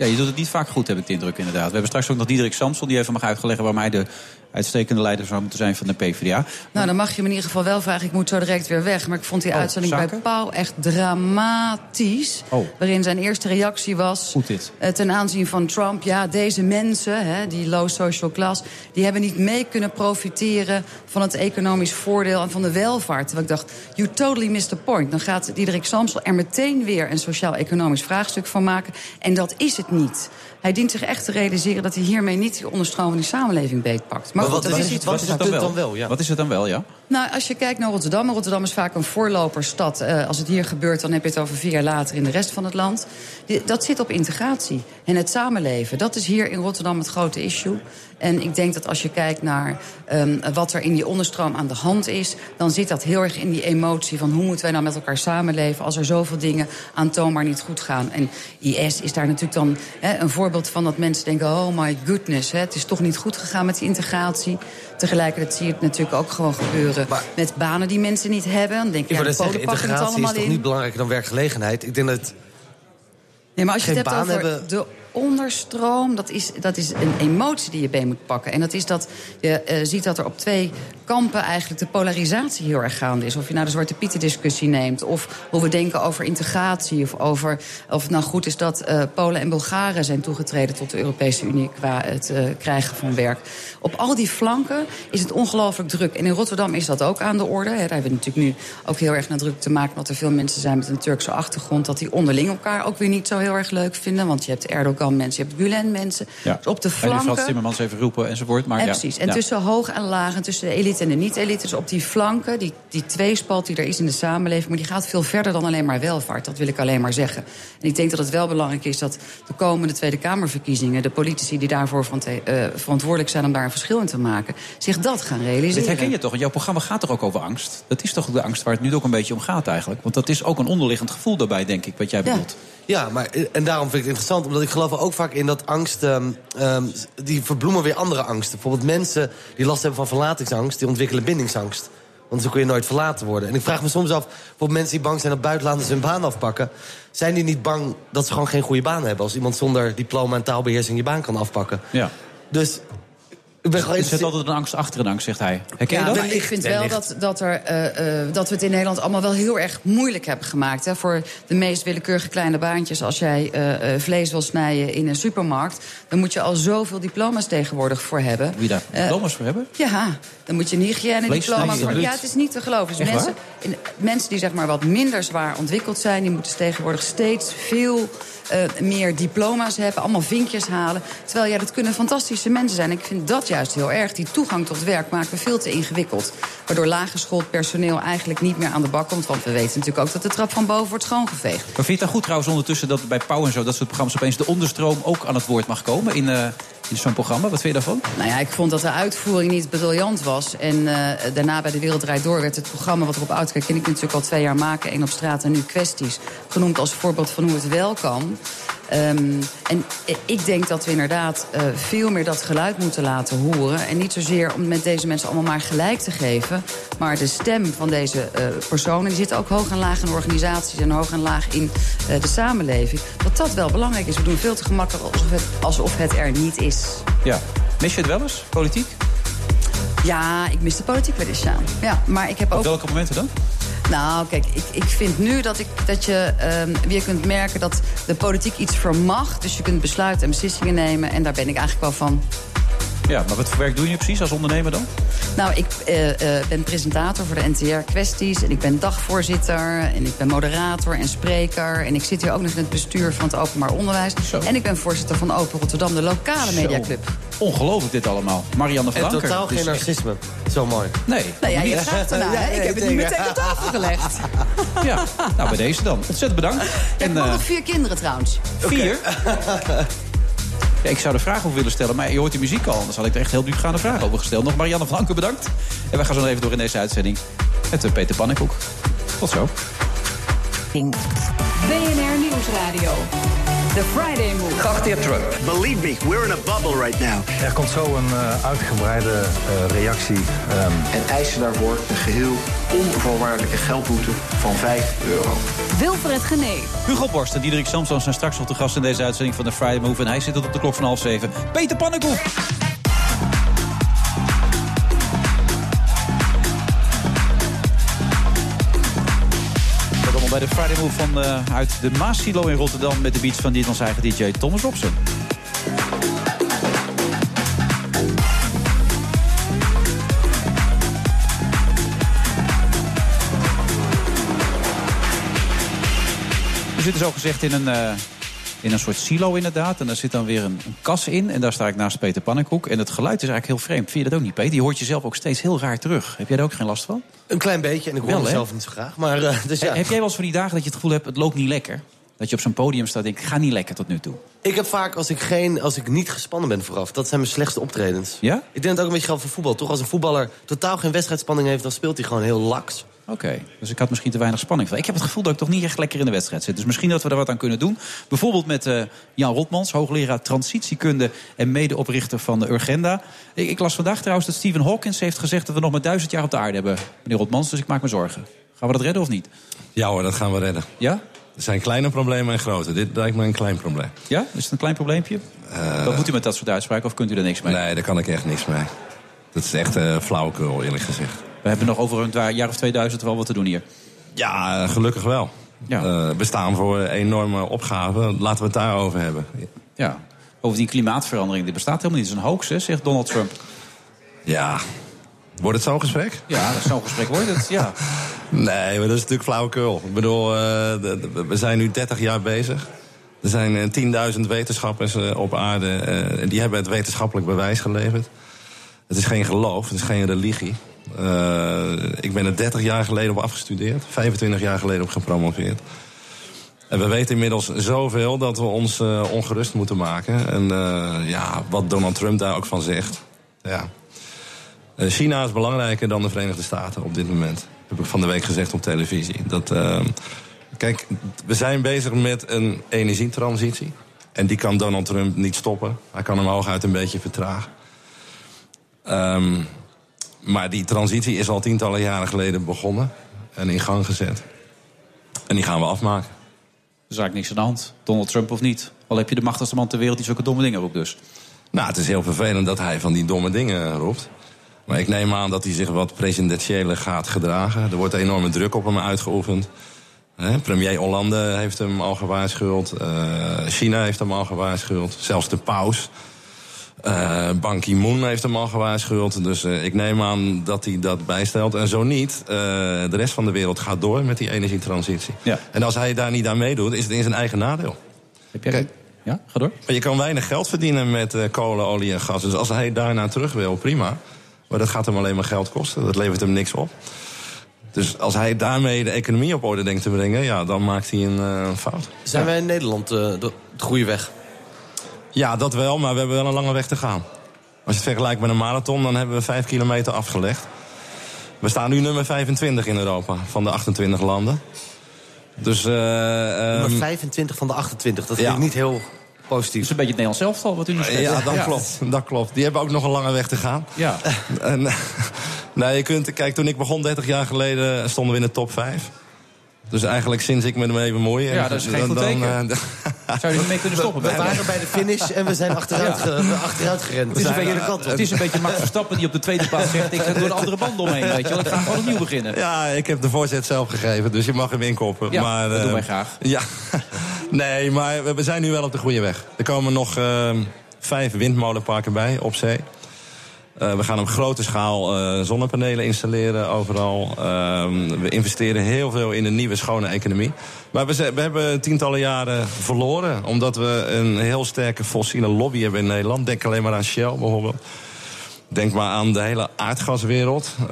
Ja, je doet het niet vaak goed, heb ik de indruk, inderdaad. We hebben straks ook nog Diederik Samsom, die even mag uitleggen waarom hij de uitstekende leider zou moeten zijn van de PvdA. Nou, dan mag je me in ieder geval wel vragen. Ik moet zo direct weer weg. Maar ik vond die oh, uitzending zaken? bij Pauw echt dramatisch. Oh. Waarin zijn eerste reactie was Goed dit. Uh, ten aanzien van Trump. Ja, deze mensen, hè, die low social class, die hebben niet mee kunnen profiteren van het economisch voordeel en van de welvaart. Terwijl ik dacht, you totally missed the point. Dan gaat Diederik Samsom er meteen weer een sociaal-economisch vraagstuk van maken. En dat is het niet. Hij dient zich echt te realiseren dat hij hiermee niet de onderstroom van die samenleving beetpakt. Maar, maar wat, goed, dat is iets, wat is het dan wel? Dan wel ja. Wat is het dan wel, ja? Nou, als je kijkt naar Rotterdam. Rotterdam is vaak een voorloperstad. Uh, als het hier gebeurt, dan heb je het over vier jaar later in de rest van het land. Die, dat zit op integratie en het samenleven. Dat is hier in Rotterdam het grote issue. En ik denk dat als je kijkt naar um, wat er in die onderstroom aan de hand is, dan zit dat heel erg in die emotie van hoe moeten wij nou met elkaar samenleven als er zoveel dingen aantoonbaar niet goed gaan. En I S is daar natuurlijk dan he, een voorbeeld van dat mensen denken, oh my goodness, he, het is toch niet goed gegaan met die integratie. Tegelijkertijd zie je het natuurlijk ook gewoon gebeuren maar, met banen die mensen niet hebben. Dan denk je, ja, de Polen pakken het allemaal in. Integratie is toch niet belangrijker dan werkgelegenheid? Ik denk dat het nee, maar als je geen het hebt over hebben... de onderstroom, dat is, dat is een emotie die je bij moet pakken. En dat is dat je uh, ziet dat er op twee kampen eigenlijk de polarisatie heel erg gaande is. Of je nou de Zwarte Pieten-discussie neemt, of hoe we denken over integratie, of over of het nou goed is dat uh, Polen en Bulgaren zijn toegetreden tot de Europese Unie qua het uh, krijgen van werk. Op al die flanken is het ongelooflijk druk. En in Rotterdam is dat ook aan de orde. He, daar hebben we natuurlijk nu ook heel erg nadruk te maken, omdat er veel mensen zijn met een Turkse achtergrond, dat die onderling elkaar ook weer niet zo heel erg leuk vinden, want je hebt Erdogan mensen, je hebt Gulen mensen. Ja. Dus op de flanken. En Frans Timmermans even roepen enzovoort. Maar en ja. Precies. En ja. tussen hoog en laag, en tussen de elite en de niet-elite. Dus op die flanken, die, die tweespalt die er is in de samenleving, maar die gaat veel verder dan alleen maar welvaart. Dat wil ik alleen maar zeggen. En ik denk dat het wel belangrijk is dat de komende Tweede Kamerverkiezingen, de politici die daarvoor van te, uh, verantwoordelijk zijn om daar een verschil in te maken, zich dat gaan realiseren. Dit herken je toch? En jouw programma gaat toch ook over angst? Dat is toch de angst waar het nu ook een beetje om gaat eigenlijk? Want dat is ook een onderliggend gevoel daarbij, denk ik, wat jij ja. bedoelt. Ja, maar, en daarom vind ik het interessant, omdat ik geloof ook vaak in dat angst, um, die verbloemen weer andere angsten. Bijvoorbeeld mensen die last hebben van verlatingsangst, die ontwikkelen bindingsangst. Want dan kun je nooit verlaten worden. En ik vraag me soms af, bijvoorbeeld mensen die bang zijn dat buitenlanders hun baan afpakken, zijn die niet bang dat ze gewoon geen goede baan hebben? Als iemand zonder diploma en taalbeheersing je baan kan afpakken. Ja. Dus ik ben er zit altijd een angst achter een angst, zegt hij. Herken je ja, dat? Maar ik vind wel dat, dat, er, uh, uh, dat we het in Nederland allemaal wel heel erg moeilijk hebben gemaakt. Hè, voor de meest willekeurige kleine baantjes. Als jij uh, vlees wil snijden in een supermarkt, dan moet je al zoveel diploma's tegenwoordig voor hebben. Wie daar uh, diploma's voor hebben? Ja, dan moet je een hygiëne-diploma voor. Ja, het is niet te geloven. Dus mensen, in, mensen die zeg maar wat minder zwaar ontwikkeld zijn, die moeten tegenwoordig steeds veel Uh, meer diploma's hebben, allemaal vinkjes halen. Terwijl ja, dat kunnen fantastische mensen zijn. Ik vind dat juist heel erg. Die toegang tot werk maken we veel te ingewikkeld. Waardoor laaggeschoold personeel eigenlijk niet meer aan de bak komt. Want we weten natuurlijk ook dat de trap van boven wordt schoongeveegd. Maar vind je het dan goed trouwens ondertussen dat bij Pauw en zo dat soort programma's opeens de onderstroom ook aan het woord mag komen in, uh, in zo'n programma? Wat vind je daarvan? Nou ja, ik vond dat de uitvoering niet briljant was. En uh, daarna bij De Wereld Draait Door werd het programma wat erop uitkijkt, en ik natuurlijk al twee jaar maken, één op straat en nu kwesties, genoemd als voorbeeld van hoe het wel kan. Um, en ik denk dat we inderdaad uh, veel meer dat geluid moeten laten horen. En niet zozeer om met deze mensen allemaal maar gelijk te geven. Maar de stem van deze uh, personen, die zitten ook hoog en laag in organisaties en hoog en laag in uh, de samenleving. Dat dat wel belangrijk is. We doen veel te gemakkelijk alsof het, alsof het er niet is. Ja. Mis je het wel eens, politiek? Ja, ik mis de politiek wel eens, Sjaan. Ja, maar ik heb ook... Op welke momenten dan? Nou, kijk, ik, ik vind nu dat, ik, dat je um, weer kunt merken dat de politiek iets vermag. Dus je kunt besluiten en beslissingen nemen. En daar ben ik eigenlijk wel van. Ja, maar wat voor werk doe je precies als ondernemer dan? Nou, ik uh, uh, ben presentator voor de N T R Kwesties. En ik ben dagvoorzitter. En ik ben moderator en spreker. En ik zit hier ook nog in het bestuur van het openbaar onderwijs. Zo. En ik ben voorzitter van Open Rotterdam, de lokale Zo. mediaclub. Ongelooflijk dit allemaal. Marianne van den Anker. En totaal geen narcisme. Zo mooi. Nee. Nou ja, je vraagt ernaar. Ja, ik heb het nu meteen op tafel gelegd. Ja, nou bij deze dan. Ontzettend bedankt. Ja, ik heb uh, nog vier kinderen trouwens. Vier? Okay. Ja, ik zou de vraag over willen stellen, maar je hoort de muziek al. Anders had ik er echt heel diepgaande vragen over gesteld. Nog Marianne van den Anker, bedankt. En wij gaan zo nog even door in deze uitzending met Peter Pannekoek. Tot zo. B N R Nieuwsradio. The Friday Move. Geachteerd Trump. Believe me, we're in a bubble right now. Er komt zo een uh, uitgebreide uh, reactie. Um... En eisen daarvoor een geheel onvoorwaardelijke geldboete van vijf euro. Wilfred Genee. Hugo Borst en Diederik Samsom zijn straks op de gast in deze uitzending van The Friday Move. En hij zit op de klok van half zeven. Peter Pannekoek. Bij de Friday Move van, uh, uit de Maassilo in Rotterdam met de beats van ons eigen D J Thomas Robson. We zitten zo gezegd in een, uh, in een soort silo inderdaad. En daar zit dan weer een, een kas in. En daar sta ik naast Peter Pannekoek. En het geluid is eigenlijk heel vreemd. Vind je dat ook niet, Peter? Je hoort jezelf ook steeds heel raar terug. Heb jij daar ook geen last van? Een klein beetje, en ik hoor wel, mezelf he? niet zo graag. Maar, uh, dus ja. Heb jij wel eens van die dagen dat je het gevoel hebt, het loopt niet lekker? Dat je op zo'n podium staat en denkt, ga niet lekker tot nu toe. Ik heb vaak, als ik, geen, als ik niet gespannen ben vooraf... dat zijn mijn slechtste optredens. Ja? Ik denk dat het ook een beetje geldt voor voetbal. Toch, als een voetballer totaal geen wedstrijdspanning heeft... dan speelt hij gewoon heel laks. Oké, okay, dus ik had misschien te weinig spanning van. Ik heb het gevoel dat ik toch niet echt lekker in de wedstrijd zit. Dus misschien dat we daar wat aan kunnen doen. Bijvoorbeeld met uh, Jan Rotmans, hoogleraar transitiekunde... en medeoprichter van de Urgenda. Ik, ik las vandaag trouwens dat Stephen Hawkins heeft gezegd... dat we nog maar duizend jaar op de aarde hebben, meneer Rotmans. Dus ik maak me zorgen. Gaan we dat redden of niet? Ja hoor, dat gaan we redden. Ja? Er zijn kleine problemen en grote. Dit lijkt me een klein probleem. Ja? Is het een klein probleempje? Uh, wat moet u met dat soort uitspraken of kunt u er niks mee? Nee, daar kan ik echt niks mee. Dat is echt uh, flauwekul, eerlijk gezegd. We hebben nog over een jaar of tweeduizend wel wat te doen hier. Ja, gelukkig wel. Ja. Uh, we staan voor een enorme opgave. Laten we het daarover hebben. Ja, over die klimaatverandering. Dit bestaat helemaal niet. Het is een hoax, hè, zegt Donald Trump. Ja. Wordt het zo'n gesprek? Ja, zo'n gesprek wordt het, ja. Nee, maar dat is natuurlijk flauwekul. Ik bedoel, uh, we zijn nu dertig jaar bezig. Er zijn tienduizend wetenschappers uh, op aarde. Uh, die hebben het wetenschappelijk bewijs geleverd. Het is geen geloof, het is geen religie. Uh, ik ben er dertig jaar geleden op afgestudeerd. vijfentwintig jaar geleden op gepromoveerd. En we weten inmiddels zoveel dat we ons uh, ongerust moeten maken. En uh, ja, wat Donald Trump daar ook van zegt. Ja. Uh, China is belangrijker dan de Verenigde Staten op dit moment. Heb ik van de week gezegd op televisie. Dat, uh, kijk, we zijn bezig met een energietransitie. En die kan Donald Trump niet stoppen. Hij kan hem hooguit een beetje vertragen. Um, Maar die transitie is al tientallen jaren geleden begonnen en in gang gezet. En die gaan we afmaken. Er is eigenlijk niks aan de hand, Donald Trump of niet. Al heb je de machtigste man ter wereld die zulke domme dingen roept dus. Nou, het is heel vervelend dat hij van die domme dingen roept. Maar ik neem aan dat hij zich wat presidentiële gaat gedragen. Er wordt enorme druk op hem uitgeoefend. He, premier Hollande heeft hem al gewaarschuwd. Uh, China heeft hem al gewaarschuwd. Zelfs de paus... Uh, Ban Ki-moon heeft hem al gewaarschuwd. Dus uh, ik neem aan dat hij dat bijstelt. En zo niet, uh, de rest van de wereld gaat door met die energietransitie. Ja. En als hij daar niet aan meedoet, is het in zijn eigen nadeel. Heb jij... Kijk, ja, ga door. Maar je kan weinig geld verdienen met uh, kolen, olie en gas. Dus als hij daarna terug wil, prima. Maar dat gaat hem alleen maar geld kosten. Dat levert hem niks op. Dus als hij daarmee de economie op orde denkt te brengen... ja, dan maakt hij een uh, fout. Zijn ja. wij in Nederland uh, de goede weg? Ja, dat wel, maar we hebben wel een lange weg te gaan. Als je het vergelijkt met een marathon, dan hebben we vijf kilometer afgelegd. We staan nu nummer vijfentwintig in Europa, van de achtentwintig landen. Dus, uh, nummer vijfentwintig van de achtentwintig, dat vind ja. ik niet heel positief. Dat is een beetje het Nederlands elftal, wat u nu zegt. Ja, dat ja. klopt, dat klopt. Die hebben ook nog een lange weg te gaan. Ja. En, nou, je kunt, kijk, toen ik begon dertig jaar geleden stonden we in de top vijf. Dus eigenlijk sinds ik me ermee bemoei... Ja, dat is geen goed teken. Uh, Zou je ermee kunnen stoppen? We, we waren bij de finish en we zijn achteruit, ja. ge, achteruit gerend. Het is, een beetje, kant het is een beetje Max Verstappen die op de tweede plaats zegt... ik ga door de andere band omheen, weet je wel. Ik ga gewoon opnieuw beginnen. Ja, ik heb de voorzet zelf gegeven, dus je mag hem inkoppen. Ja, maar, dat uh, doen wij graag. Ja. Nee, maar we zijn nu wel op de goede weg. Er komen nog uh, vijf windmolenparken bij op zee. Uh, we gaan op grote schaal uh, zonnepanelen installeren overal. Uh, we investeren heel veel in een nieuwe schone economie. Maar we, z- we hebben tientallen jaren verloren... omdat we een heel sterke fossiele lobby hebben in Nederland. Denk alleen maar aan Shell bijvoorbeeld. Denk maar aan de hele aardgaswereld. Uh,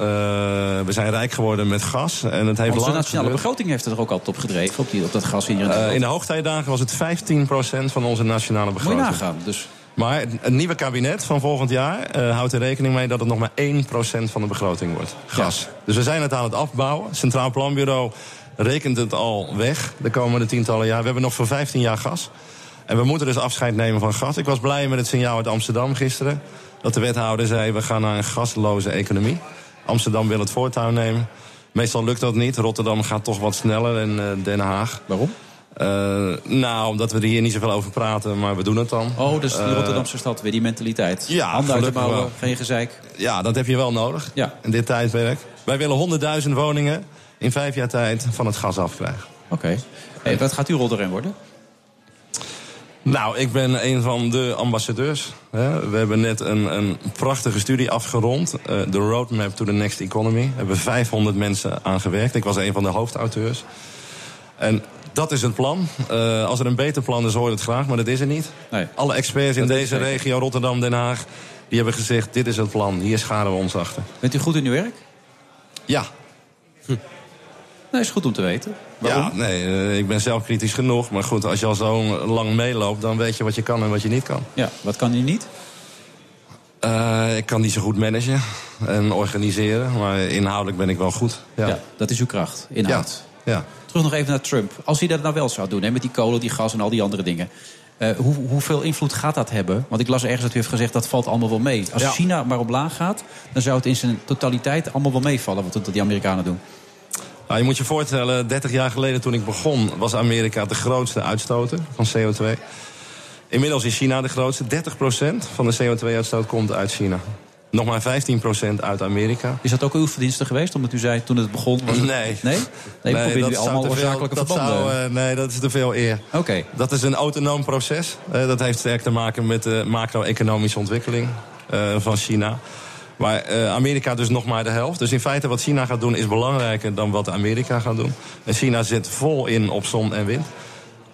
we zijn rijk geworden met gas. En het heeft onze nationale begroting heeft er toch ook altijd op gedreven? Op, die, op dat gas hier in, uh, in de hoogtijdagen was het vijftien procent van onze nationale begroting. Moet je nagaan, dus... Maar het nieuwe kabinet van volgend jaar uh, houdt er rekening mee... dat het nog maar één procent van de begroting wordt. Gas. Ja. Dus we zijn het aan het afbouwen. Centraal Planbureau rekent het al weg de komende tientallen jaar. We hebben nog voor vijftien jaar gas. En we moeten dus afscheid nemen van gas. Ik was blij met het signaal uit Amsterdam gisteren. Dat de wethouder zei, we gaan naar een gasloze economie. Amsterdam wil het voortouw nemen. Meestal lukt dat niet. Rotterdam gaat toch wat sneller en uh, Den Haag. Waarom? Uh, nou, omdat we er hier niet zoveel over praten, maar we doen het dan. Oh, dus de uh, Rotterdamse stad, weer die mentaliteit. Ja, handen uit de mouwen, geen gezeik. Ja, dat heb je wel nodig ja. in dit tijdperk. Wij willen honderdduizend woningen in vijf jaar tijd van het gas afkrijgen. Oké. Okay. Hey, wat gaat uw rol erin worden? Nou, ik ben een van de ambassadeurs. We hebben net een, een prachtige studie afgerond. Uh, the Roadmap to the Next Economy. Daar hebben vijfhonderd mensen aan gewerkt. Ik was een van de hoofdauteurs. En dat is het plan. Uh, als er een beter plan is, hoor je het graag, maar dat is er niet. Nee. Alle experts in deze regio, Rotterdam, Den Haag, die hebben gezegd, dit is het plan, hier scharen we ons achter. Bent u goed in uw werk? Ja. Hm. Nou, is goed om te weten. Waarom? Ja, nee, ik ben zelf kritisch genoeg. Maar goed, als je al zo lang meeloopt, dan weet je wat je kan en wat je niet kan. Ja, wat kan je niet? Uh, ik kan niet zo goed managen en organiseren. Maar inhoudelijk ben ik wel goed. Ja, ja dat is uw kracht, inhoud. Ja, ja. Terug nog even naar Trump. Als hij dat nou wel zou doen, hè, met die kolen, die gas en al die andere dingen. Uh, hoe, hoeveel invloed gaat dat hebben? Want ik las ergens dat u heeft gezegd, dat valt allemaal wel mee. Als ja. China maar op laag gaat, dan zou het in zijn totaliteit allemaal wel meevallen. Wat die Amerikanen doen. Nou, je moet je voorstellen, dertig jaar geleden toen ik begon, was Amerika de grootste uitstoter van C O twee. Inmiddels is China de grootste. dertig procent van de C O twee uitstoot komt uit China. Nog maar vijftien procent uit Amerika. Is dat ook uw verdienste geweest? Omdat u zei toen het begon. Was het... Nee. Nee? Nee, nee probeer dat allemaal veel, oorzakelijke dat verbanden. Zou, uh, nee, dat is te veel eer. Oké. Okay. Dat is een autonoom proces. Uh, dat heeft sterk te maken met de macro-economische ontwikkeling uh, van China. Maar uh, Amerika dus nog maar de helft. Dus in feite wat China gaat doen is belangrijker dan wat Amerika gaat doen. En China zit vol in op zon en wind.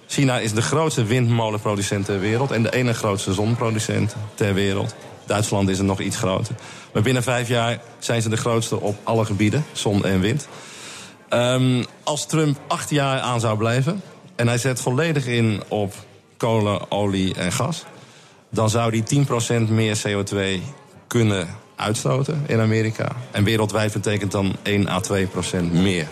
China is de grootste windmolenproducent ter wereld en de ene grootste zonproducent ter wereld. Duitsland is er nog iets groter. Maar binnen vijf jaar zijn ze de grootste op alle gebieden, zon en wind. Um, als Trump acht jaar aan zou blijven en hij zet volledig in op kolen, olie en gas, dan zou hij tien procent meer C O twee kunnen uitstoten in Amerika. En wereldwijd betekent dan één à twee procent meer.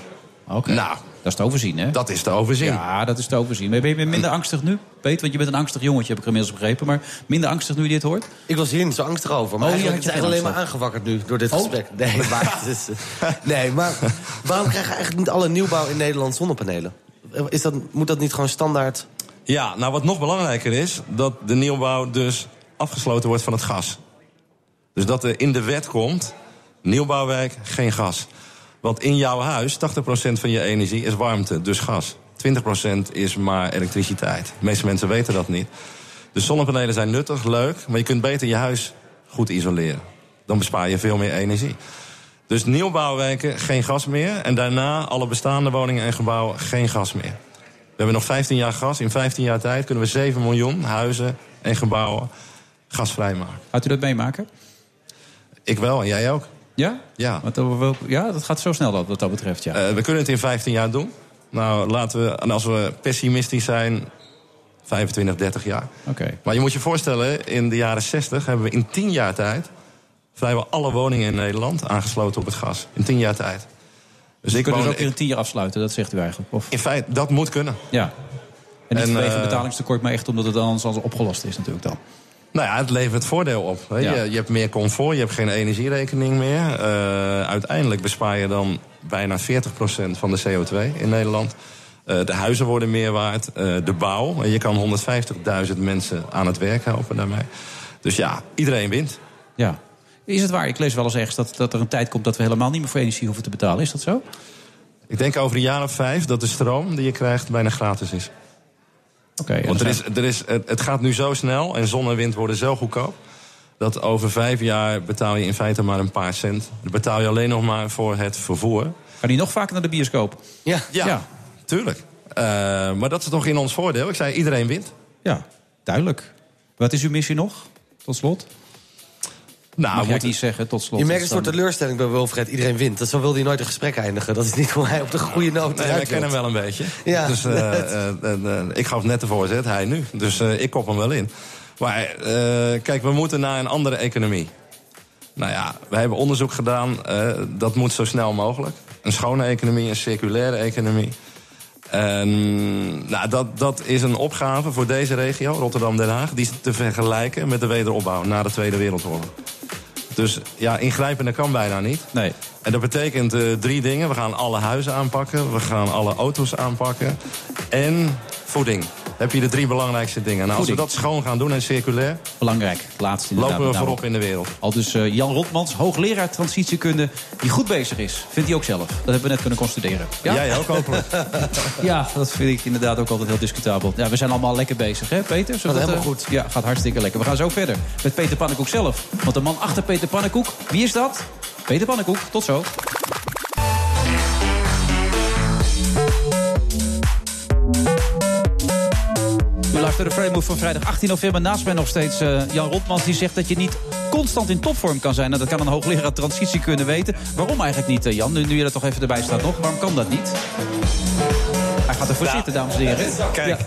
Oké, okay. Nou, dat is te overzien, hè? Dat is te overzien. Ja, dat is te overzien. Ben je minder angstig nu, Peter? Want je bent een angstig jongetje, heb ik inmiddels begrepen. Maar minder angstig nu je dit hoort? Ik was hier niet zo angstig over. Maar oh, eigenlijk is het eigenlijk alleen maar aangewakkerd nu door dit oh. gesprek. Nee, maar, dus, nee, maar waarom krijgen eigenlijk niet alle nieuwbouw in Nederland zonnepanelen? Is dat, moet dat niet gewoon standaard? Ja, nou wat nog belangrijker is, dat de nieuwbouw dus afgesloten wordt van het gas. Dus dat er in de wet komt, nieuwbouwwijk, geen gas. Want in jouw huis, tachtig procent van je energie is warmte, dus gas. twintig procent is maar elektriciteit. De meeste mensen weten dat niet. Dus zonnepanelen zijn nuttig, leuk, maar je kunt beter je huis goed isoleren. Dan bespaar je veel meer energie. Dus nieuwbouwwijken, geen gas meer. En daarna alle bestaande woningen en gebouwen, geen gas meer. We hebben nog vijftien jaar gas. In vijftien jaar tijd kunnen we zeven miljoen huizen en gebouwen gasvrij maken. Gaat u dat meemaken? Ik wel, en jij ook. Ja? Ja. Want, ja, dat gaat zo snel dat, wat dat betreft, ja. Uh, we kunnen het in vijftien jaar doen. Nou, laten we, en als we pessimistisch zijn, vijfentwintig, dertig jaar. Okay. Maar je moet je voorstellen, in de jaren zestig hebben we in tien jaar tijd vrijwel alle woningen in Nederland aangesloten op het gas. In tien jaar tijd. Dus we ik kunnen woon, dus ook weer in tien jaar afsluiten, dat zegt u eigenlijk? Of? In feite, dat moet kunnen. Ja. En niet vanwege uh, betalingstekort, maar echt omdat het anders opgelost is natuurlijk dan. Nou ja, het levert voordeel op. Hè. Ja. Je, je hebt meer comfort, je hebt geen energierekening meer. Uh, uiteindelijk bespaar je dan bijna veertig procent van de C O twee in Nederland. Uh, de huizen worden meer waard, uh, de bouw. Je kan honderdvijftigduizend mensen aan het werk helpen daarmee. Dus ja, iedereen wint. Ja. Is het waar? Ik lees wel eens ergens dat, dat er een tijd komt dat we helemaal niet meer voor energie hoeven te betalen. Is dat zo? Ik denk over een jaar of vijf dat de stroom die je krijgt bijna gratis is. Okay, want er is, er is, het gaat nu zo snel en zon en wind worden zo goedkoop dat over vijf jaar betaal je in feite maar een paar cent. Dan betaal je alleen nog maar voor het vervoer. Kan die nog vaker naar de bioscoop? Ja, ja, ja. Tuurlijk. Uh, maar dat is toch in ons voordeel? Ik zei, iedereen wint. Ja, duidelijk. Wat is uw missie nog, tot slot? Nou, moet ik niet zeggen, tot slot. Je merkt een soort teleurstelling bij Wilfred, iedereen wint. Dat zo wil hij nooit een gesprek eindigen. Dat is niet hoe hij op de goede noot eruit. Nee, ik ken hem wel een beetje. Ja, dus, uh, uh, uh, uh, ik gaf net de voorzet, hij nu. Dus uh, ik kop hem wel in. Maar uh, kijk, we moeten naar een andere economie. Nou ja, we hebben onderzoek gedaan. Uh, dat moet zo snel mogelijk. Een schone economie, een circulaire economie. Um, nou, dat, dat is een opgave voor deze regio, Rotterdam-Den Haag, die is te vergelijken met de wederopbouw na de Tweede Wereldoorlog. Dus ja, ingrijpender kan bijna niet. Nee. En dat betekent uh, drie dingen. We gaan alle huizen aanpakken, we gaan alle auto's aanpakken. En voeding. Heb je de drie belangrijkste dingen. Nou, als we dat schoon gaan doen en circulair... Belangrijk, laatste inderdaad. Lopen we voorop in de wereld. Al dus uh, Jan Rotmans, hoogleraar transitiekunde... die goed bezig is, vindt hij ook zelf. Dat hebben we net kunnen constateren. Ja? Jij ook, hopelijk. Ja, dat vind ik inderdaad ook altijd heel discutabel. Ja, we zijn allemaal lekker bezig, hè Peter? Gaat helemaal uh, goed. Ja, gaat hartstikke lekker. We gaan zo verder met Peter Pannekoek zelf. Want de man achter Peter Pannekoek, wie is dat? Peter Pannekoek, tot zo. Luister de Friday Move van vrijdag achttien november. Naast mij nog steeds uh, Jan Rotmans. Die zegt dat je niet constant in topvorm kan zijn. Nou, dat kan een hoogleraar transitie kunnen weten. Waarom eigenlijk niet, uh, Jan? Nu, nu je er toch even erbij staat nog. Waarom kan dat niet? Hij gaat ervoor nou, zitten, dames en heren. Kijk. Ja.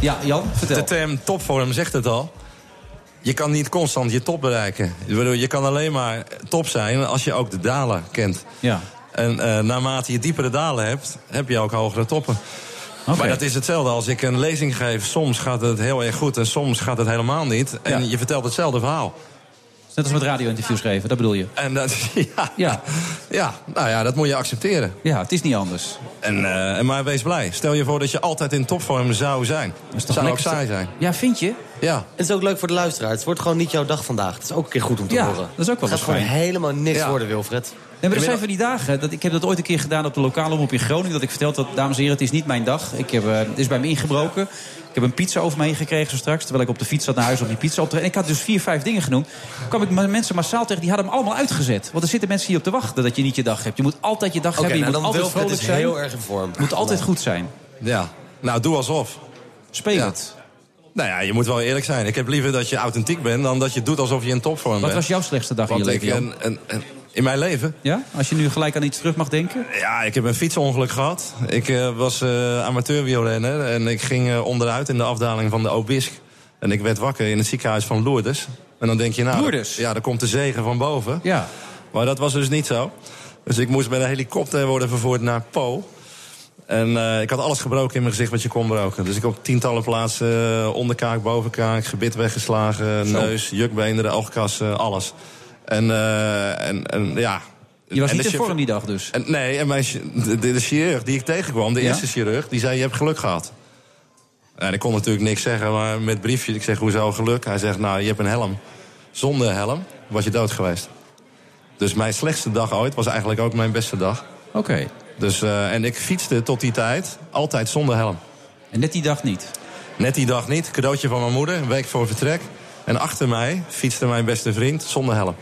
ja, Jan, vertel. De term topvorm zegt het al. Je kan niet constant je top bereiken. Je kan alleen maar top zijn als je ook de dalen kent. Ja. En uh, naarmate je diepere dalen hebt, heb je ook hogere toppen. Okay. Maar dat is hetzelfde als ik een lezing geef. Soms gaat het heel erg goed en soms gaat het helemaal niet. En ja. je vertelt hetzelfde verhaal. Net als met radio-interviews geven, dat bedoel je? En dat, ja, ja. ja, nou ja, dat moet je accepteren. Ja, het is niet anders. En, uh, maar wees blij. Stel je voor dat je altijd in topvorm zou zijn. Dat is toch zou ook saai zijn. Ja, vind je? Ja. Het is ook leuk voor de luisteraar. Het wordt gewoon niet jouw dag vandaag. Het is ook een keer goed om te ja, horen. Dat is ook wel. Het gaat gewoon helemaal niks ja. worden, Wilfred. Nee, maar er zijn van die dagen. Dat, ik heb dat ooit een keer gedaan op de lokale omroep in Groningen. Dat ik vertelde dat, dames en heren, het is niet mijn dag. Ik heb, uh, het is bij me ingebroken. Ik heb een pizza over me heen gekregen zo straks. Terwijl ik op de fiets zat naar huis om die pizza op te... En ik had dus vier, vijf dingen genoemd. Toen kwam ik mensen massaal tegen. Die hadden hem allemaal uitgezet. Want er zitten mensen hier op te wachten dat je niet je dag hebt. Je moet altijd je dag okay, hebben. Je nou, moet altijd vrolijk zijn. Heel erg in vorm. Je moet altijd goed zijn. Ja. Nou, doe alsof. Speel ja. het. Nou ja, je moet wel eerlijk zijn. Ik heb liever dat je authentiek bent dan dat je doet alsof je in topvorm bent. Wat was jouw slechtste dag in je leven? In mijn leven? Ja, als je nu gelijk aan iets terug mag denken? Ja, ik heb een fietsongeluk gehad. Ik uh, was uh, amateurwielrenner en ik ging uh, onderuit in de afdaling van de Obisque. En ik werd wakker in het ziekenhuis van Lourdes. En dan denk je, nou, Lourdes? Ja, daar komt de zegen van boven. Ja. Maar dat was dus niet zo. Dus ik moest met een helikopter worden vervoerd naar Po. En uh, ik had alles gebroken in mijn gezicht wat je kon broken. Dus ik op tientallen plaatsen, uh, onderkaak, bovenkaak, gebit weggeslagen... Zo. Neus, jukbeenderen, oogkassen, alles. En, uh, en, en ja. Je was en niet in vorm die dag dus? En, nee, en mijn, de, de, de chirurg die ik tegenkwam, de ja? eerste chirurg, die zei: je hebt geluk gehad. En ik kon natuurlijk niks zeggen, maar met briefje. Ik zeg: hoezo geluk? Hij zegt: nou, je hebt een helm. Zonder helm was je dood geweest. Dus mijn slechtste dag ooit was eigenlijk ook mijn beste dag. Oké. Okay. Dus, uh, en ik fietste tot die tijd altijd zonder helm. En net die dag niet? Net die dag niet. Cadeautje van mijn moeder, een week voor vertrek. En achter mij fietste mijn beste vriend zonder helm.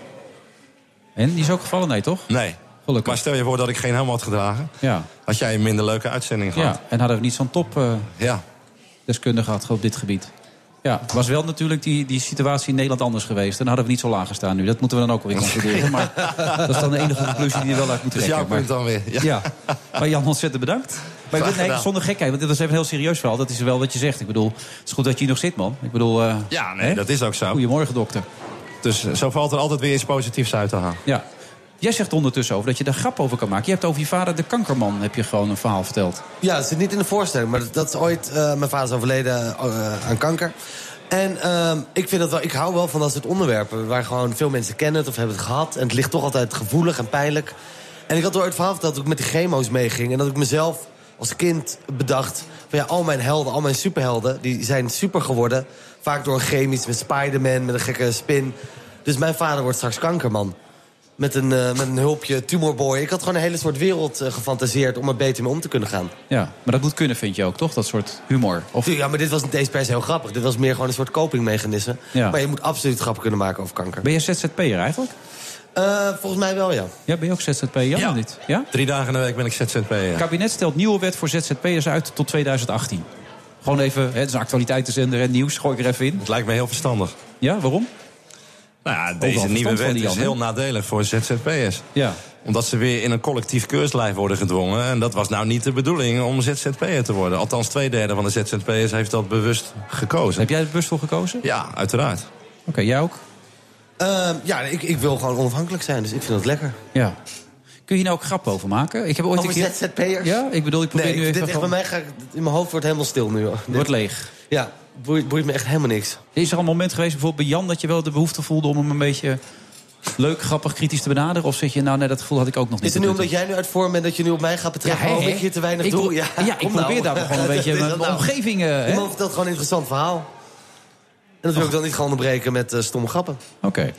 En die is ook gevallen, nee toch? Nee. Gelukkig. Maar stel je voor dat ik geen helm had gedragen. Ja. Had jij een minder leuke uitzending gehad. Ja, en hadden we niet zo'n top uh, ja. deskundige gehad op dit gebied. Ja, het was wel natuurlijk die, die situatie in Nederland anders geweest. Dan hadden we niet zo laag gestaan nu. Dat moeten we dan ook weer concluderen. Maar dat is dan de enige conclusie die je wel uit moet trekken. Dus jouw punt dan weer. Ja. ja. Maar Jan, ontzettend bedankt. Maar dit, nee, zonder gekheid, want dit was even een heel serieus verhaal. Dat is wel wat je zegt. Ik bedoel, het is goed dat je hier nog zit, man. Ik bedoel, uh, ja, nee, hè? Dat is ook zo. Goedemorgen, dokter. Dus zo valt er altijd weer iets positiefs uit te halen. Ja. Jij zegt ondertussen over dat je daar grap over kan maken. Je hebt over je vader, de kankerman, heb je gewoon een verhaal verteld. Ja, dat zit niet in de voorstelling. Maar dat is ooit... Uh, mijn vader is overleden uh, aan kanker. En uh, ik, vind dat wel, ik hou wel van dat soort onderwerpen... waar gewoon veel mensen kennen het of hebben het gehad. En het ligt toch altijd gevoelig en pijnlijk. En ik had ooit het verhaal verteld dat ik met die chemo's meeging... en dat ik mezelf als kind bedacht... van ja, al mijn helden, al mijn superhelden... die zijn super geworden... Vaak door een chemisch, met Spider-Man, met een gekke spin. Dus mijn vader wordt straks kankerman. Met een, uh, met een hulpje, tumorboy. Ik had gewoon een hele soort wereld uh, gefantaseerd... om er beter mee om te kunnen gaan. Ja, maar dat moet kunnen, vind je ook, toch? Dat soort humor. Of... Ja, maar dit was niet eens per se heel grappig. Dit was meer gewoon een soort copingmechanisme. Ja. Maar je moet absoluut grap kunnen maken over kanker. Ben je Z Z P'er eigenlijk? Uh, volgens mij wel, ja. Ja, ben je ook Z Z P'er? Ja, ja. Niet? Ja? Drie dagen in de week ben ik Z Z P'er. Ja. Het kabinet stelt nieuwe wet voor Z Z P'ers uit tot tweeduizend achttien. Gewoon even, hè, het is een actualiteitenzender en nieuws, gooi ik er even in. Het lijkt me heel verstandig. Ja, waarom? Nou ja, deze nieuwe wet is heel nadelig voor Z Z P'ers. Ja. Omdat ze weer in een collectief keurslijf worden gedwongen. En dat was nou niet de bedoeling om Z Z P'er te worden. Althans, twee derde van de Z Z P'ers heeft dat bewust gekozen. Heb jij het bewust voor gekozen? Ja, uiteraard. Oké, okay, jij ook? Uh, ja, ik, ik wil gewoon onafhankelijk zijn, dus ik vind dat lekker. Ja. Kun je hier nou ook grappen over maken? Ik heb ooit over een keer... Ja, ik bedoel, ik probeer nee, nu even... Dit echt van... bij mij ga ik... In mijn hoofd wordt helemaal stil nu. Hoor. Wordt leeg. Ja, boeit, boeit me echt helemaal niks. Is er een moment geweest, bijvoorbeeld bij Jan... dat je wel de behoefte voelde om hem een beetje... leuk, grappig, kritisch te benaderen? Of zeg je, nou nee, dat gevoel had ik ook nog niet. Is het nu omdat jij nu uit vorm bent dat je nu op mij gaat betrekken? Ja, oh, ik je te weinig ik doe? doe. Ja, ja, ik probeer nou. daar gewoon een beetje mijn nou. omgeving... Uh, Iemand vertelt gewoon een interessant verhaal. En dat wil ik dan niet gaan onderbreken met uh, stomme grappen. Oké. Okay.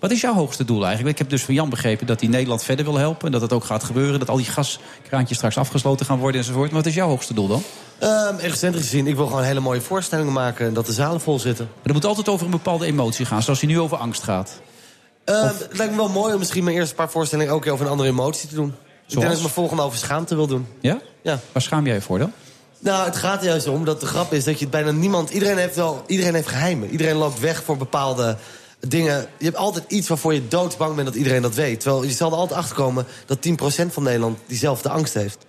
Wat is jouw hoogste doel eigenlijk? Ik heb dus van Jan begrepen dat hij Nederland verder wil helpen... en dat dat ook gaat gebeuren, dat al die gaskraantjes straks afgesloten gaan worden enzovoort. Maar wat is jouw hoogste doel dan? Um, Egocentrisch gezien, ik wil gewoon hele mooie voorstellingen maken... en dat de zalen vol zitten. Maar dat moet altijd over een bepaalde emotie gaan, zoals hij nu over angst gaat. Uh, of... Het lijkt me wel mooi om misschien mijn eerste paar voorstellingen... ook over een andere emotie te doen. Zoals? Ik denk dat ik mijn volgende over schaamte wil doen. Ja? Ja. Waar schaam jij je voor dan? Nou, het gaat er juist om dat de grap is dat je bijna niemand... Iedereen heeft, wel, iedereen heeft geheimen. Iedereen loopt weg voor bepaalde... dingen, je hebt altijd iets waarvoor je doodsbang bent dat iedereen dat weet. Terwijl je zal er altijd achterkomen dat tien procent van Nederland diezelfde angst heeft. Dat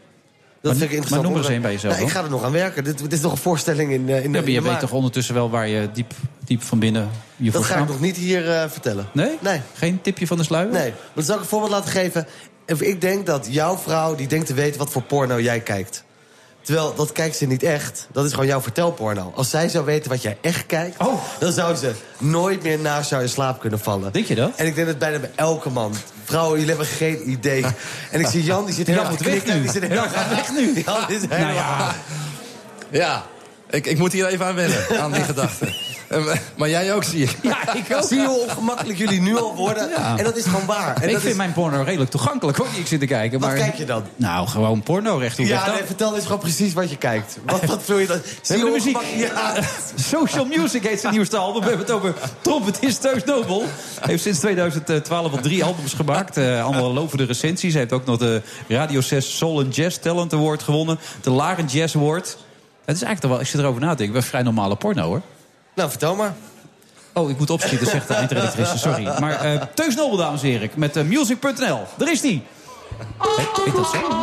maar, vind ik interessant. Maar noem er eens een bij jezelf. Nou, ik ga er nog aan werken. Dit, dit is nog een voorstelling in, in ja, de maar je de weet maak. Toch ondertussen wel waar je diep, diep van binnen je dat voor gaat. Dat ga ik nog niet hier uh, vertellen. Nee? Nee? Geen tipje van de sluier? Nee. Maar dan zal ik een voorbeeld laten geven. Ik denk dat jouw vrouw die denkt te weten wat voor porno jij kijkt. Terwijl, dat kijkt ze niet echt. Dat is gewoon jouw vertelporno. Als zij zou weten wat jij echt kijkt... Oh. dan zou ze nooit meer naast jou in slaap kunnen vallen. Denk je dat? En ik denk dat bijna bij elke man. Vrouwen, jullie hebben geen idee. En ik zie Jan, die zit heel erg weg nu. Die zit heel erg weg nu. Jan is helemaal... Nou ja, ja. Ik, ik moet hier even aan wennen, aan die gedachten. Maar jij ook, zie je. Ja, ik ook. Zie je hoe ongemakkelijk jullie nu al worden? Ja. En dat is gewoon waar. En ik dat vind is... mijn porno redelijk toegankelijk, hoor. Die ik zit te kijken. Maar... Wat kijk je dan? Nou, gewoon porno recht. Hoe ja, nee, vertel eens gewoon precies wat je kijkt. Wat, wat wil je dan? Zie je de muziek? Ja. Social Music heet zijn nieuwste album. We hebben het over trompetist Teus Nobel. Heeft sinds tweeduizend twaalf al drie albums gemaakt. Uh, allemaal lovende recensies. Hij heeft ook nog de Radio zes Soul and Jazz Talent Award gewonnen. De Laren Jazz Award. Het is eigenlijk wel, ik zit erover na te denken, wel vrij normale porno, hoor. Nou, vertel maar. Oh, ik moet opschieten, zegt de eindredactrice, sorry. Maar uh, Teus Nobel, dames en heren, met uh, music punt n l. Daar is die. He, heet dat zo?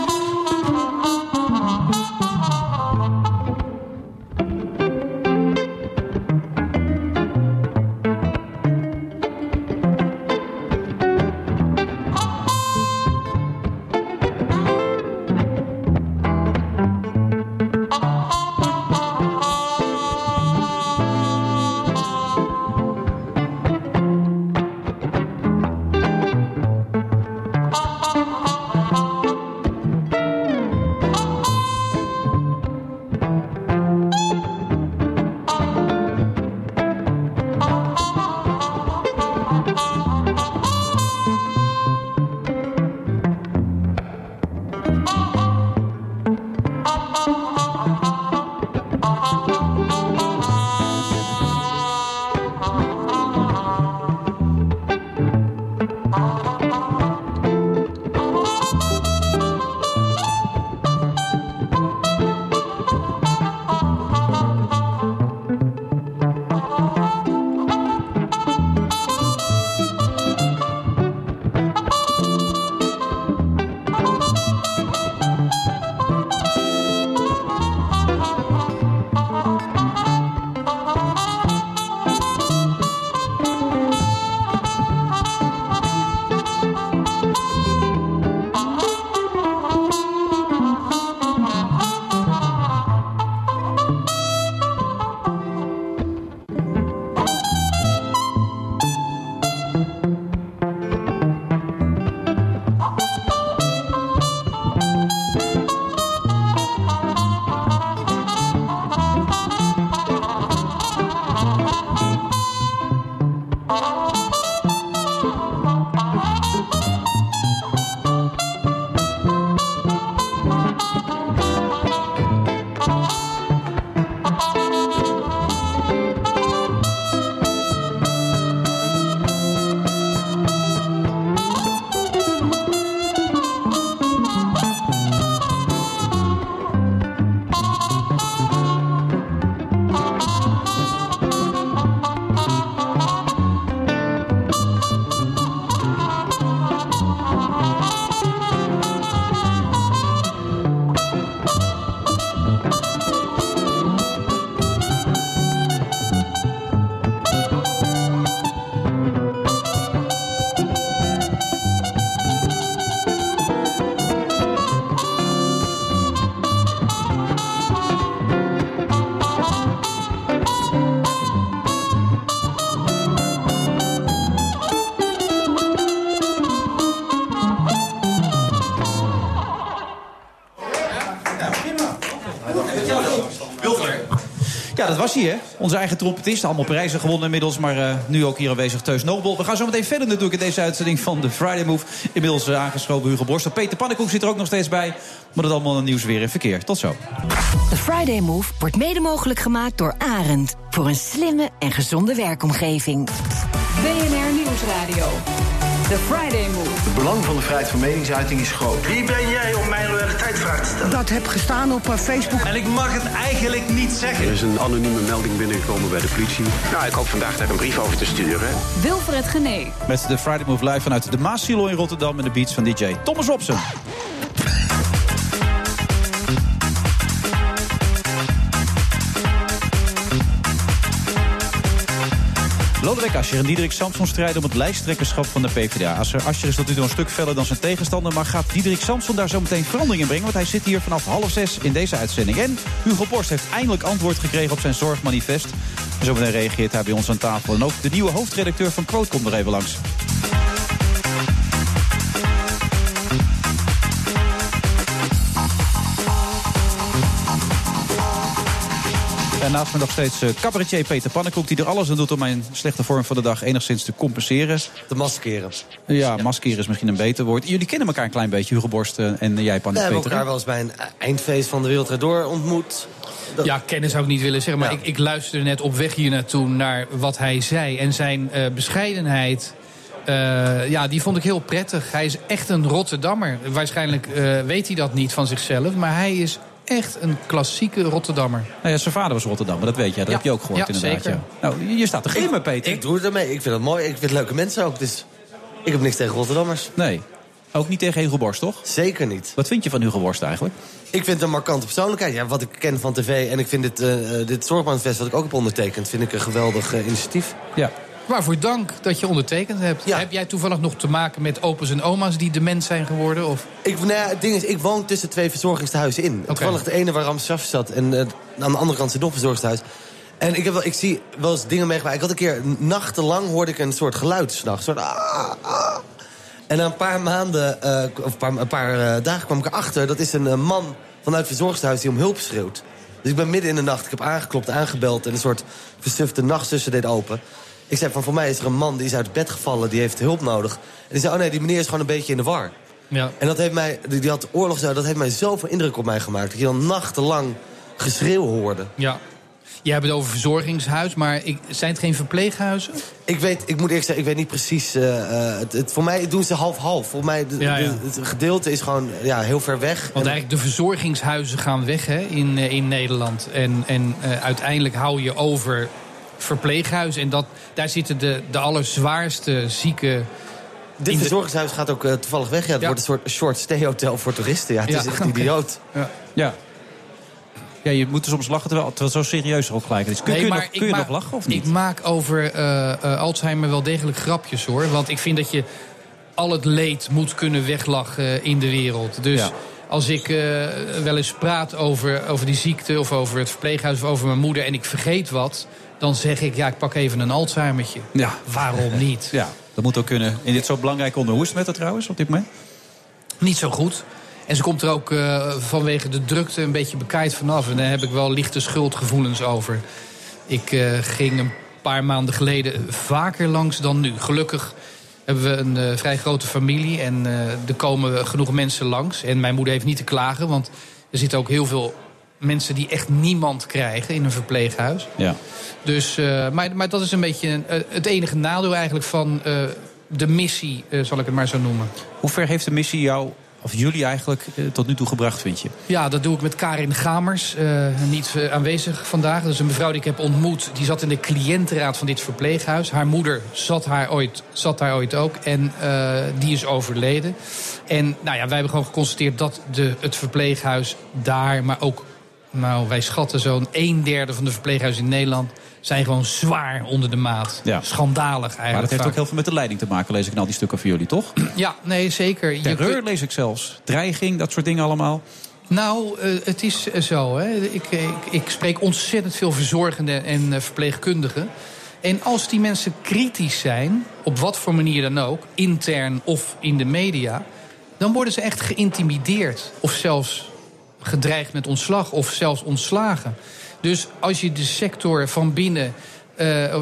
was hij, hè? Onze eigen trompetist. Allemaal prijzen gewonnen inmiddels, maar uh, nu ook hier aanwezig Teus Nobel. We gaan zo meteen verder natuurlijk in deze uitzending van The Friday Move. Inmiddels uh, aangeschoven Hugo Borst. Peter Pannekoek zit er ook nog steeds bij. Maar dat allemaal nieuws weer in verkeer. Tot zo. The Friday Move wordt mede mogelijk gemaakt door Arend. Voor een slimme en gezonde werkomgeving. B N R Nieuwsradio. The Friday Move. Het belang van de vrijheid van meningsuiting is groot. Wie ben jij om mijn loyaliteitvraag te stellen? Dat heb gestaan op Facebook. En ik mag het eigenlijk niet zeggen. Er is een anonieme melding binnengekomen bij de politie. Nou, ik hoop vandaag daar een brief over te sturen. Wilfred Genee. Met de Friday Move live vanuit de Maassilo in Rotterdam en de beats van D J Thomas Robson. Lodewijk Asscher en Diederik Samsom strijden om het lijsttrekkerschap van de PvdA. Asscher, Asscher is tot nu toe een stuk verder dan zijn tegenstander, maar gaat Diederik Samsom daar zo meteen verandering in brengen? Want hij zit hier vanaf half zes in deze uitzending. En Hugo Borst heeft eindelijk antwoord gekregen op zijn zorgmanifest. Zo meteen reageert hij bij ons aan tafel. En ook de nieuwe hoofdredacteur van Quote komt er even langs. En naast me nog steeds uh, cabaretier Peter Pannekoek, die er alles aan doet om mijn slechte vorm van de dag enigszins te compenseren. De maskeren. Ja, ja. Maskeren is misschien een beter woord. Jullie kennen elkaar een klein beetje, Hugo Borst uh, en jij, Pannekoek. We hebben elkaar wel eens bij een eindfeest van de Wereld Draait Door ontmoet. Dat... Ja, kennis zou ik niet willen zeggen, maar ja. ik, ik luisterde net op weg hier naartoe naar wat hij zei. En zijn uh, bescheidenheid... Uh, ja, die vond ik heel prettig. Hij is echt een Rotterdammer. Waarschijnlijk uh, weet hij dat niet van zichzelf, maar hij is echt een klassieke Rotterdammer. Nou ja, zijn vader was Rotterdammer, dat weet je. Dat ja. heb je ook gehoord, ja, inderdaad. Zeker. Ja. Nou, je staat te glimmen, Peter. Ik doe het ermee. Ik vind dat mooi. Ik vind leuke mensen ook. Dus ik heb niks tegen Rotterdammers. Nee. Ook niet tegen Hugo Borst, toch? Zeker niet. Wat vind je van Hugo Borst eigenlijk? Ik vind een markante persoonlijkheid. Ja, wat ik ken van tv. En ik vind dit, uh, dit zorgmanifest, wat ik ook heb ondertekend, vind ik een geweldig uh, initiatief. Ja. Waarvoor dank dat je ondertekend hebt. Ja. Heb jij toevallig nog te maken met opa's en oma's die dement zijn geworden? Of? Ik, nou ja, het ding is, ik woon tussen twee verzorgingstehuizen in. Okay. Toevallig de ene waar Ramsaf zat en uh, aan de andere kant zit nog verzorgingstehuis. En ik, heb wel, ik zie wel eens dingen meegemaakt. Ik had een keer, nachtenlang hoorde ik een soort geluid s'nachts. Een soort ah, ah. En na een paar maanden, uh, of paar, een paar uh, dagen kwam ik erachter. Dat is een uh, man vanuit verzorgingstehuis die om hulp schreeuwt. Dus ik ben midden in de nacht, ik heb aangeklopt, aangebeld. En een soort versufte nachtzuster deed open. Ik zei van, voor mij is er een man die is uit bed gevallen, die heeft hulp nodig. En die zei, oh nee, die meneer is gewoon een beetje in de war. Ja. En dat heeft mij, die had oorlog, dat heeft mij zoveel indruk op mij gemaakt. Dat je dan nachtenlang geschreeuw hoorde. Ja. Jij hebt het over verzorgingshuis, maar ik, zijn het geen verpleeghuizen? Ik weet, ik moet eerlijk zeggen, ik weet niet precies. Uh, het, het, voor mij doen ze half-half. Voor mij, de, ja, ja. De, het gedeelte is gewoon ja, heel ver weg. Want eigenlijk, de verzorgingshuizen gaan weg hè, in, in Nederland. En, en uh, uiteindelijk hou je over verpleeghuis. En dat, daar zitten de, de allerzwaarste zieken. Dit verzorgingshuis de... gaat ook uh, toevallig weg. Ja, het ja. wordt een soort short stay hotel voor toeristen. Ja, het ja. is echt okay. idioot. Ja. Ja. ja, je moet er soms lachen terwijl het zo serieus er ook gelijk is. Kun, nee, kun je, nog, kun je maak, nog lachen of niet? Ik maak over uh, uh, Alzheimer wel degelijk grapjes hoor. Want ik vind dat je al het leed moet kunnen weglachen in de wereld. Dus... Ja. Als ik uh, wel eens praat over, over die ziekte of over het verpleeghuis of over mijn moeder en ik vergeet wat, dan zeg ik, ja, ik pak even een Alzheimertje. Ja. Waarom niet? Ja, dat moet ook kunnen. In dit zo belangrijk onderwerp. Hoe is het met haar trouwens op dit moment? Niet zo goed. En ze komt er ook uh, vanwege de drukte een beetje bekaaid vanaf. En daar heb ik wel lichte schuldgevoelens over. Ik uh, ging een paar maanden geleden vaker langs dan nu. Gelukkig hebben we een uh, vrij grote familie en uh, er komen genoeg mensen langs. En mijn moeder heeft niet te klagen, want er zitten ook heel veel mensen die echt niemand krijgen in een verpleeghuis. Ja. Dus, uh, maar, maar dat is een beetje een, uh, het enige nadeel eigenlijk van uh, de missie, uh, zal ik het maar zo noemen. Hoe ver heeft de missie jou, of jullie eigenlijk, uh, tot nu toe gebracht, vind je? Ja, dat doe ik met Karin Gamers, uh, niet uh, aanwezig vandaag. Dat is een mevrouw die ik heb ontmoet. Die zat in de cliëntenraad van dit verpleeghuis. Haar moeder zat, haar ooit, zat daar ooit ook en uh, die is overleden. En nou ja, wij hebben gewoon geconstateerd dat de, het verpleeghuis daar, maar ook... Nou, wij schatten zo'n een derde van de verpleeghuizen in Nederland zijn gewoon zwaar onder de maat. Ja. Schandalig eigenlijk. Maar dat heeft vaak ook heel veel met de leiding te maken, lees ik in al die stukken van jullie, toch? Ja, nee, zeker. Terreur je... lees ik zelfs. Dreiging, dat soort dingen allemaal. Nou, uh, het is zo. Hè. Ik, ik, ik spreek ontzettend veel verzorgenden en uh, verpleegkundigen. En als die mensen kritisch zijn, op wat voor manier dan ook, intern of in de media, dan worden ze echt geïntimideerd. Of zelfs gedreigd met ontslag of zelfs ontslagen. Dus als je de sector van binnen uh,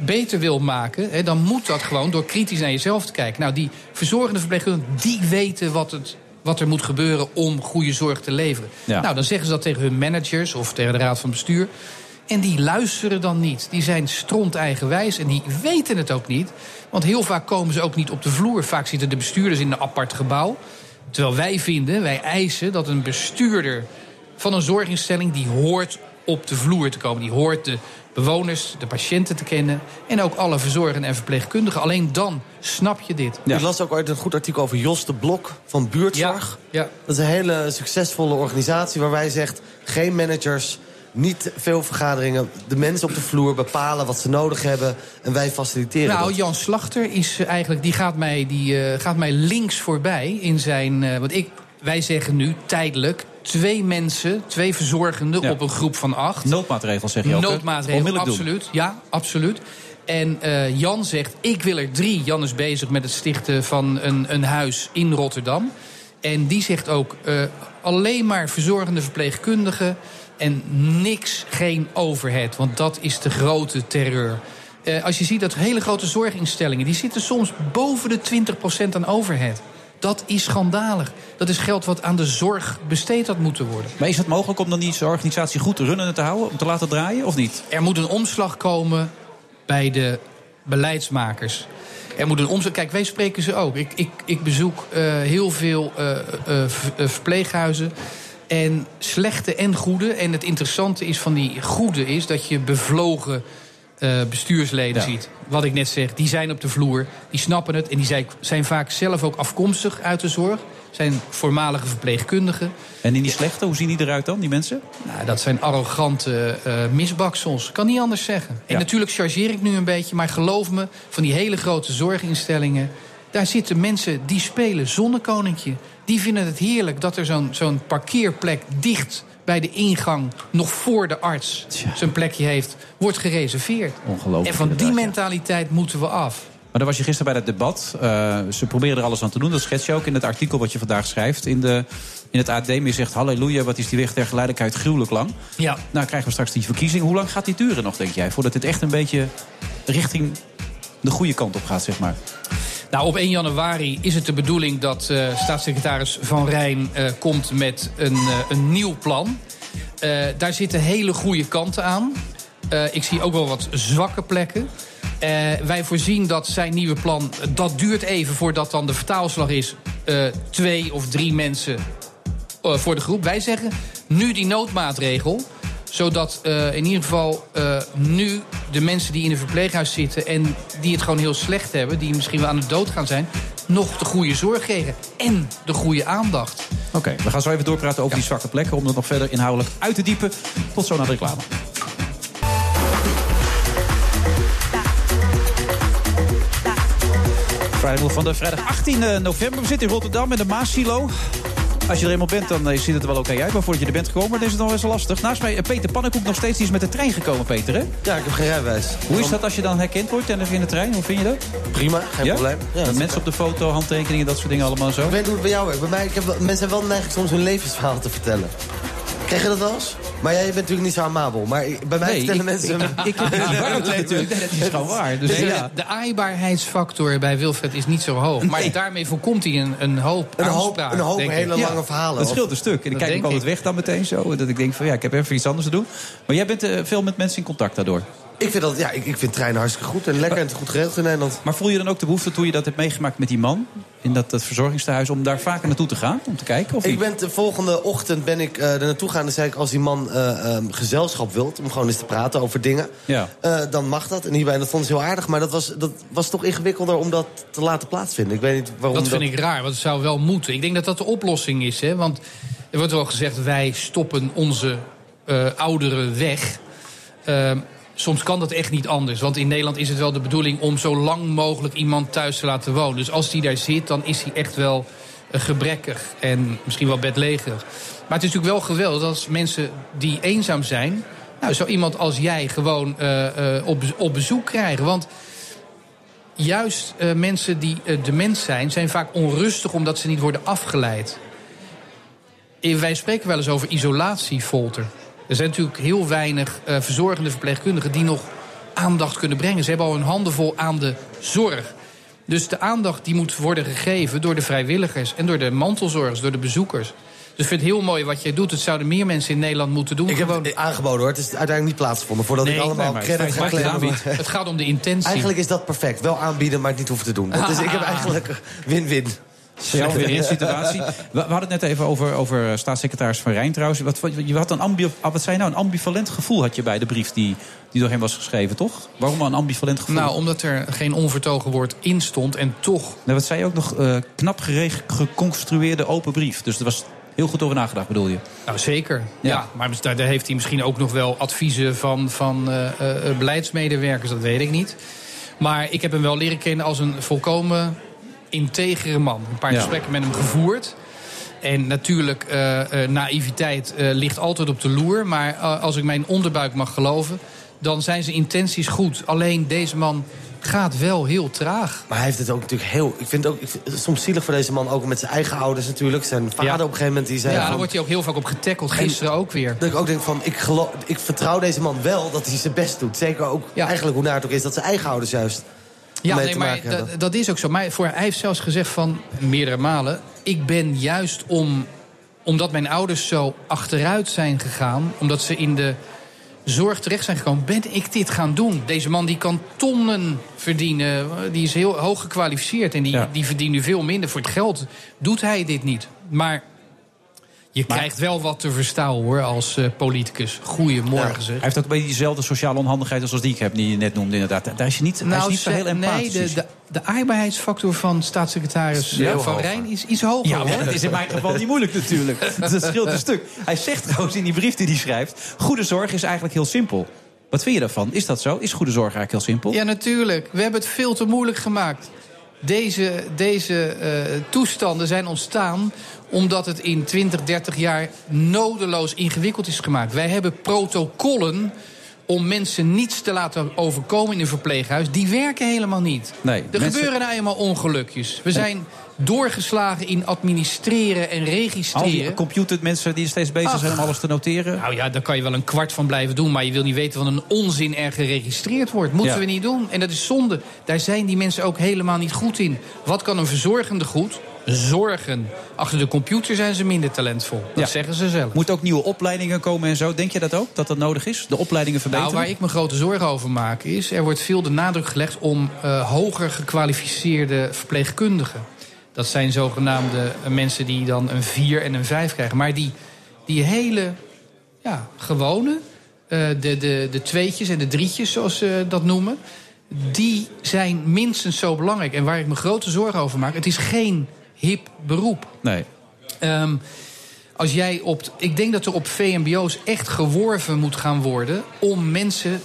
beter wil maken, hè, dan moet dat gewoon door kritisch naar jezelf te kijken. Nou, die verzorgende verpleegkundigen, die weten wat het... wat er moet gebeuren om goede zorg te leveren. Ja. Nou, dan zeggen ze dat tegen hun managers of tegen de raad van bestuur. En die luisteren dan niet. Die zijn stront eigenwijs en die weten het ook niet. Want heel vaak komen ze ook niet op de vloer. Vaak zitten de bestuurders in een apart gebouw. Terwijl wij vinden, wij eisen dat een bestuurder van een zorginstelling... die hoort op de vloer te komen. Die hoort de bewoners, de patiënten te kennen... en ook alle verzorgenden en verpleegkundigen. Alleen dan snap je dit. Ja. Ik las ook ooit een goed artikel over Jos de Blok van Buurtzorg. Ja. Ja. Dat is een hele succesvolle organisatie waarbij hij zegt... geen managers, niet veel vergaderingen. De mensen op de vloer bepalen wat ze nodig hebben en wij faciliteren nou, dat. Jan Slachter is eigenlijk, die gaat mij, die, uh, gaat mij links voorbij in zijn... Uh, want ik, wij zeggen nu tijdelijk... Twee mensen, twee verzorgenden ja. op een groep van acht. Noodmaatregels zeg je ook. Noodmaatregels, absoluut. Doen. Ja, absoluut. En uh, Jan zegt, ik wil er drie. Jan is bezig met het stichten van een, een huis in Rotterdam. En die zegt ook, uh, alleen maar verzorgende verpleegkundigen... en niks, geen overhead. Want dat is de grote terreur. Uh, als je ziet dat hele grote zorginstellingen... die zitten soms boven de twintig procent aan overhead. Dat is schandalig. Dat is geld wat aan de zorg besteed had moeten worden. Maar is het mogelijk om dan die organisatie goed te runnen en te houden? Om te laten draaien, of niet? Er moet een omslag komen bij de beleidsmakers. Er moet een omslag... Kijk, wij spreken ze ook. Ik, ik, ik bezoek uh, heel veel uh, uh, verpleeghuizen. En slechte en goede. En het interessante is van die goede is dat je bevlogen... Uh, bestuursleden ja. ziet. Wat ik net zeg, die zijn op de vloer, die snappen het... en die zijn, zijn vaak zelf ook afkomstig uit de zorg. Zijn voormalige verpleegkundigen. En in die slechte, hoe zien die eruit dan, die mensen? Nou, dat zijn arrogante uh, misbaksels. Kan niet anders zeggen. Ja. En natuurlijk chargeer ik nu een beetje, maar geloof me... van die hele grote zorginstellingen... daar zitten mensen die spelen zonnekoninkje. Die vinden het heerlijk dat er zo'n, zo'n parkeerplek dicht... bij de ingang, nog voor de arts zijn plekje heeft, wordt gereserveerd. Ongelooflijk. En van die mentaliteit ja. moeten we af. Maar dan was je gisteren bij dat debat. Uh, ze proberen er alles aan te doen. Dat schets je ook in het artikel wat je vandaag schrijft. In, de, in het A D. Maar je zegt, halleluja, wat is die weg der geleidelijkheid gruwelijk lang. Ja. Nou krijgen we straks die verkiezing. Hoe lang gaat die duren nog, denk jij? Voordat dit echt een beetje richting de goede kant op gaat, zeg maar. Nou, op één januari is het de bedoeling dat uh, staatssecretaris Van Rijn uh, komt met een, uh, een nieuw plan. Uh, daar zitten hele goede kanten aan. Uh, ik zie ook wel wat zwakke plekken. Uh, wij voorzien dat zijn nieuwe plan, dat duurt even voordat dan de vertaalslag is. Uh, twee of drie mensen uh, voor de groep. Wij zeggen, nu die noodmaatregel... zodat uh, in ieder geval uh, nu de mensen die in een verpleeghuis zitten... en die het gewoon heel slecht hebben, die misschien wel aan de dood gaan zijn... nog de goede zorg geven en de goede aandacht. Oké, okay, we gaan zo even doorpraten over ja. die zwakke plekken... om dat nog verder inhoudelijk uit te diepen. Tot zo naar de reclame. Friday Move van de vrijdag achttien november. We zitten in Rotterdam in de Maassilo... Als je er eenmaal bent, dan ziet het er wel oké okay uit. Maar voordat je er bent gekomen, dan is het nog best wel lastig. Naast mij, Peter Pannekoek nog steeds, die is met de trein gekomen, Peter, hè? Ja, ik heb geen rijbewijs. Hoe is dat als je dan herkend wordt en in de trein? Hoe vind je dat? Prima, geen ja? probleem. Ja, mensen oké. op de foto, handtekeningen, dat soort dingen allemaal zo. Ik weet hoe het bij jou werkt. Bij mij, ik heb, mensen hebben wel de neiging soms hun levensverhaal te vertellen. Krijg je dat wel eens? Maar jij bent natuurlijk niet zo amabel. Maar ik, bij mij nee, vertellen ik, mensen... Ik, ik, ik heb het ja, natuurlijk. Dat is gewoon waar. Dus nee, ja. De aaibaarheidsfactor bij Wilfred is niet zo hoog. Maar nee. daarmee voorkomt hij een, een hoop Een hoop, een hoop hele lange ja, verhalen. Dat scheelt een stuk. En dan kijk ik altijd weg dan meteen zo. Dat ik denk van ja, ik heb even iets anders te doen. Maar jij bent uh, veel met mensen in contact daardoor. Ik vind, dat, ja, ik, ik vind treinen hartstikke goed. En lekker en goed geregeld in Nederland. Maar voel je dan ook de behoefte toen je dat hebt meegemaakt met die man... in dat, dat verzorgingstehuis, om daar vaker naartoe te gaan? Om te kijken? Of ik ben de volgende ochtend ben ik uh, er naartoe gaan. Dan zei ik, als die man uh, um, gezelschap wilt... om gewoon eens te praten over dingen... Ja. Uh, dan mag dat. En hierbij, dat vond ze heel aardig. Maar dat was, dat was toch ingewikkelder om dat te laten plaatsvinden. Ik weet niet waarom dat vind dat... ik raar, want het zou wel moeten. Ik denk dat dat de oplossing is. Hè? Want er wordt wel gezegd, wij stoppen onze uh, ouderen weg... Uh, Soms kan dat echt niet anders. Want in Nederland is het wel de bedoeling om zo lang mogelijk iemand thuis te laten wonen. Dus als die daar zit, dan is hij echt wel gebrekkig. En misschien wel bedlegerig. Maar het is natuurlijk wel geweldig als mensen die eenzaam zijn... nou, zo iemand als jij gewoon uh, uh, op, op bezoek krijgen. Want juist uh, mensen die uh, dement zijn, zijn vaak onrustig omdat ze niet worden afgeleid. Wij spreken wel eens over isolatiefolter. Er zijn natuurlijk heel weinig uh, verzorgende verpleegkundigen die nog aandacht kunnen brengen. Ze hebben al hun handen vol aan de zorg. Dus de aandacht die moet worden gegeven door de vrijwilligers en door de mantelzorgers, door de bezoekers. Dus ik vind het heel mooi wat jij doet. Het zouden meer mensen in Nederland moeten doen. Ik heb het aangeboden hoor. Het is uiteindelijk niet plaatsgevonden. Voordat nee, ik allemaal nee, credit ga claimen. Het gaat om de intentie. Eigenlijk is dat perfect. Wel aanbieden, maar het niet hoeven te doen. Dat is, ik heb eigenlijk win-win. Zelf weer in situatie. We hadden het net even over, over staatssecretaris Van Rijn trouwens. Wat, je had een, ambi- wat zei nou, een ambivalent gevoel had je bij de brief die, die door hem was geschreven, toch? Waarom een ambivalent gevoel? Nou, omdat er geen onvertogen woord in stond en toch... Nou, wat zei je ook nog? Uh, knap gereg- geconstrueerde open brief. Dus er was heel goed over nagedacht, bedoel je? Nou, zeker. Ja, ja maar daar, daar heeft hij misschien ook nog wel adviezen van, van uh, uh, beleidsmedewerkers. Dat weet ik niet. Maar ik heb hem wel leren kennen als een volkomen... integere man. Een paar ja. gesprekken met hem gevoerd. En natuurlijk, uh, uh, naïviteit uh, ligt altijd op de loer. Maar uh, als ik mijn onderbuik mag geloven, dan zijn zijn intenties goed. Alleen deze man gaat wel heel traag. Maar hij heeft het ook natuurlijk heel... Ik vind het ook ik vind het soms zielig voor deze man, ook met zijn eigen ouders natuurlijk. Zijn vader ja. op een gegeven moment die zei... Ja, daar van, wordt hij ook heel vaak op getackled, gisteren ook weer. Dat ik ook denk van, ik, geloof, ik vertrouw deze man wel dat hij zijn best doet. Zeker ook, ja. eigenlijk hoe naar het ook is, dat zijn eigen ouders juist... Ja, nee, maar d- dat is ook zo. Maar voor, hij heeft zelfs gezegd van meerdere malen... ik ben juist om, omdat mijn ouders zo achteruit zijn gegaan... omdat ze in de zorg terecht zijn gekomen... ben ik dit gaan doen. Deze man die kan tonnen verdienen. Die is heel hoog gekwalificeerd. En die, ja. die verdient nu veel minder. Voor het geld doet hij dit niet. Maar... Je maar krijgt wel wat te verstaan, hoor, als uh, politicus. Goeiemorgen, ja. zeg. Hij heeft ook een beetje diezelfde sociale onhandigheid als die ik heb, die je net noemde, inderdaad. Daar is je niet, nou, is niet ze, zo heel empathisch. Nee, de, de, de aardbaarheidsfactor van staatssecretaris ja, Van Rijn is iets hoger. Ja, maar dat is in mijn geval niet moeilijk natuurlijk. Dat scheelt een stuk. Hij zegt trouwens in die brief die hij schrijft... goede zorg is eigenlijk heel simpel. Wat vind je daarvan? Is dat zo? Is goede zorg eigenlijk heel simpel? Ja, natuurlijk. We hebben het veel te moeilijk gemaakt. Deze, deze uh, toestanden zijn ontstaan omdat het in twintig, dertig jaar nodeloos ingewikkeld is gemaakt. Wij hebben protocollen om mensen niets te laten overkomen in een verpleeghuis. Die werken helemaal niet. Nee, er mensen... gebeuren nou eenmaal ongelukjes. We zijn doorgeslagen in administreren en registreren. Al die computer, mensen die steeds bezig Ach. zijn om alles te noteren. Nou ja, daar kan je wel een kwart van blijven doen... maar je wil niet weten wat een onzin er geregistreerd wordt. Moeten ja. we niet doen. En dat is zonde. Daar zijn die mensen ook helemaal niet goed in. Wat kan een verzorgende goed? Zorgen. Achter de computer zijn ze minder talentvol. Dat ja. zeggen ze zelf. Moet ook nieuwe opleidingen komen en zo. Denk je dat ook, dat dat nodig is? De opleidingen verbeteren? Nou, waar ik me grote zorgen over maak is... er wordt veel de nadruk gelegd om uh, hoger gekwalificeerde verpleegkundigen... Dat zijn zogenaamde mensen die dan een vier en een vijf krijgen. Maar die, die hele ja, gewone, uh, de, de, de tweetjes en de drietjes, zoals ze dat noemen... die zijn minstens zo belangrijk. En waar ik me grote zorgen over maak, het is geen hip beroep. Nee. Um, als jij op, ik denk dat er op V M B O's echt geworven moet gaan worden... om mensen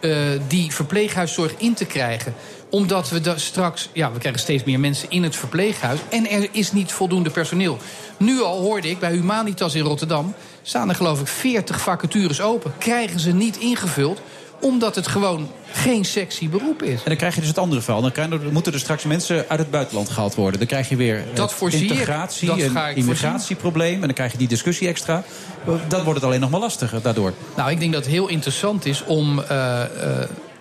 uh, die verpleeghuiszorg in te krijgen... Omdat we da- straks, ja, we krijgen steeds meer mensen in het verpleeghuis... en er is niet voldoende personeel. Nu al hoorde ik, bij Humanitas in Rotterdam... staan er geloof ik veertig vacatures open. Krijgen ze niet ingevuld, omdat het gewoon geen sexy beroep is. En dan krijg je dus het andere verhaal. Dan, krijgen, dan moeten er straks mensen uit het buitenland gehaald worden. Dan krijg je weer dat integratie, dat een immigratieprobleem... en dan krijg je die discussie extra. Dan wordt het alleen nog maar lastiger daardoor. Nou, ik denk dat het heel interessant is om... Uh, uh,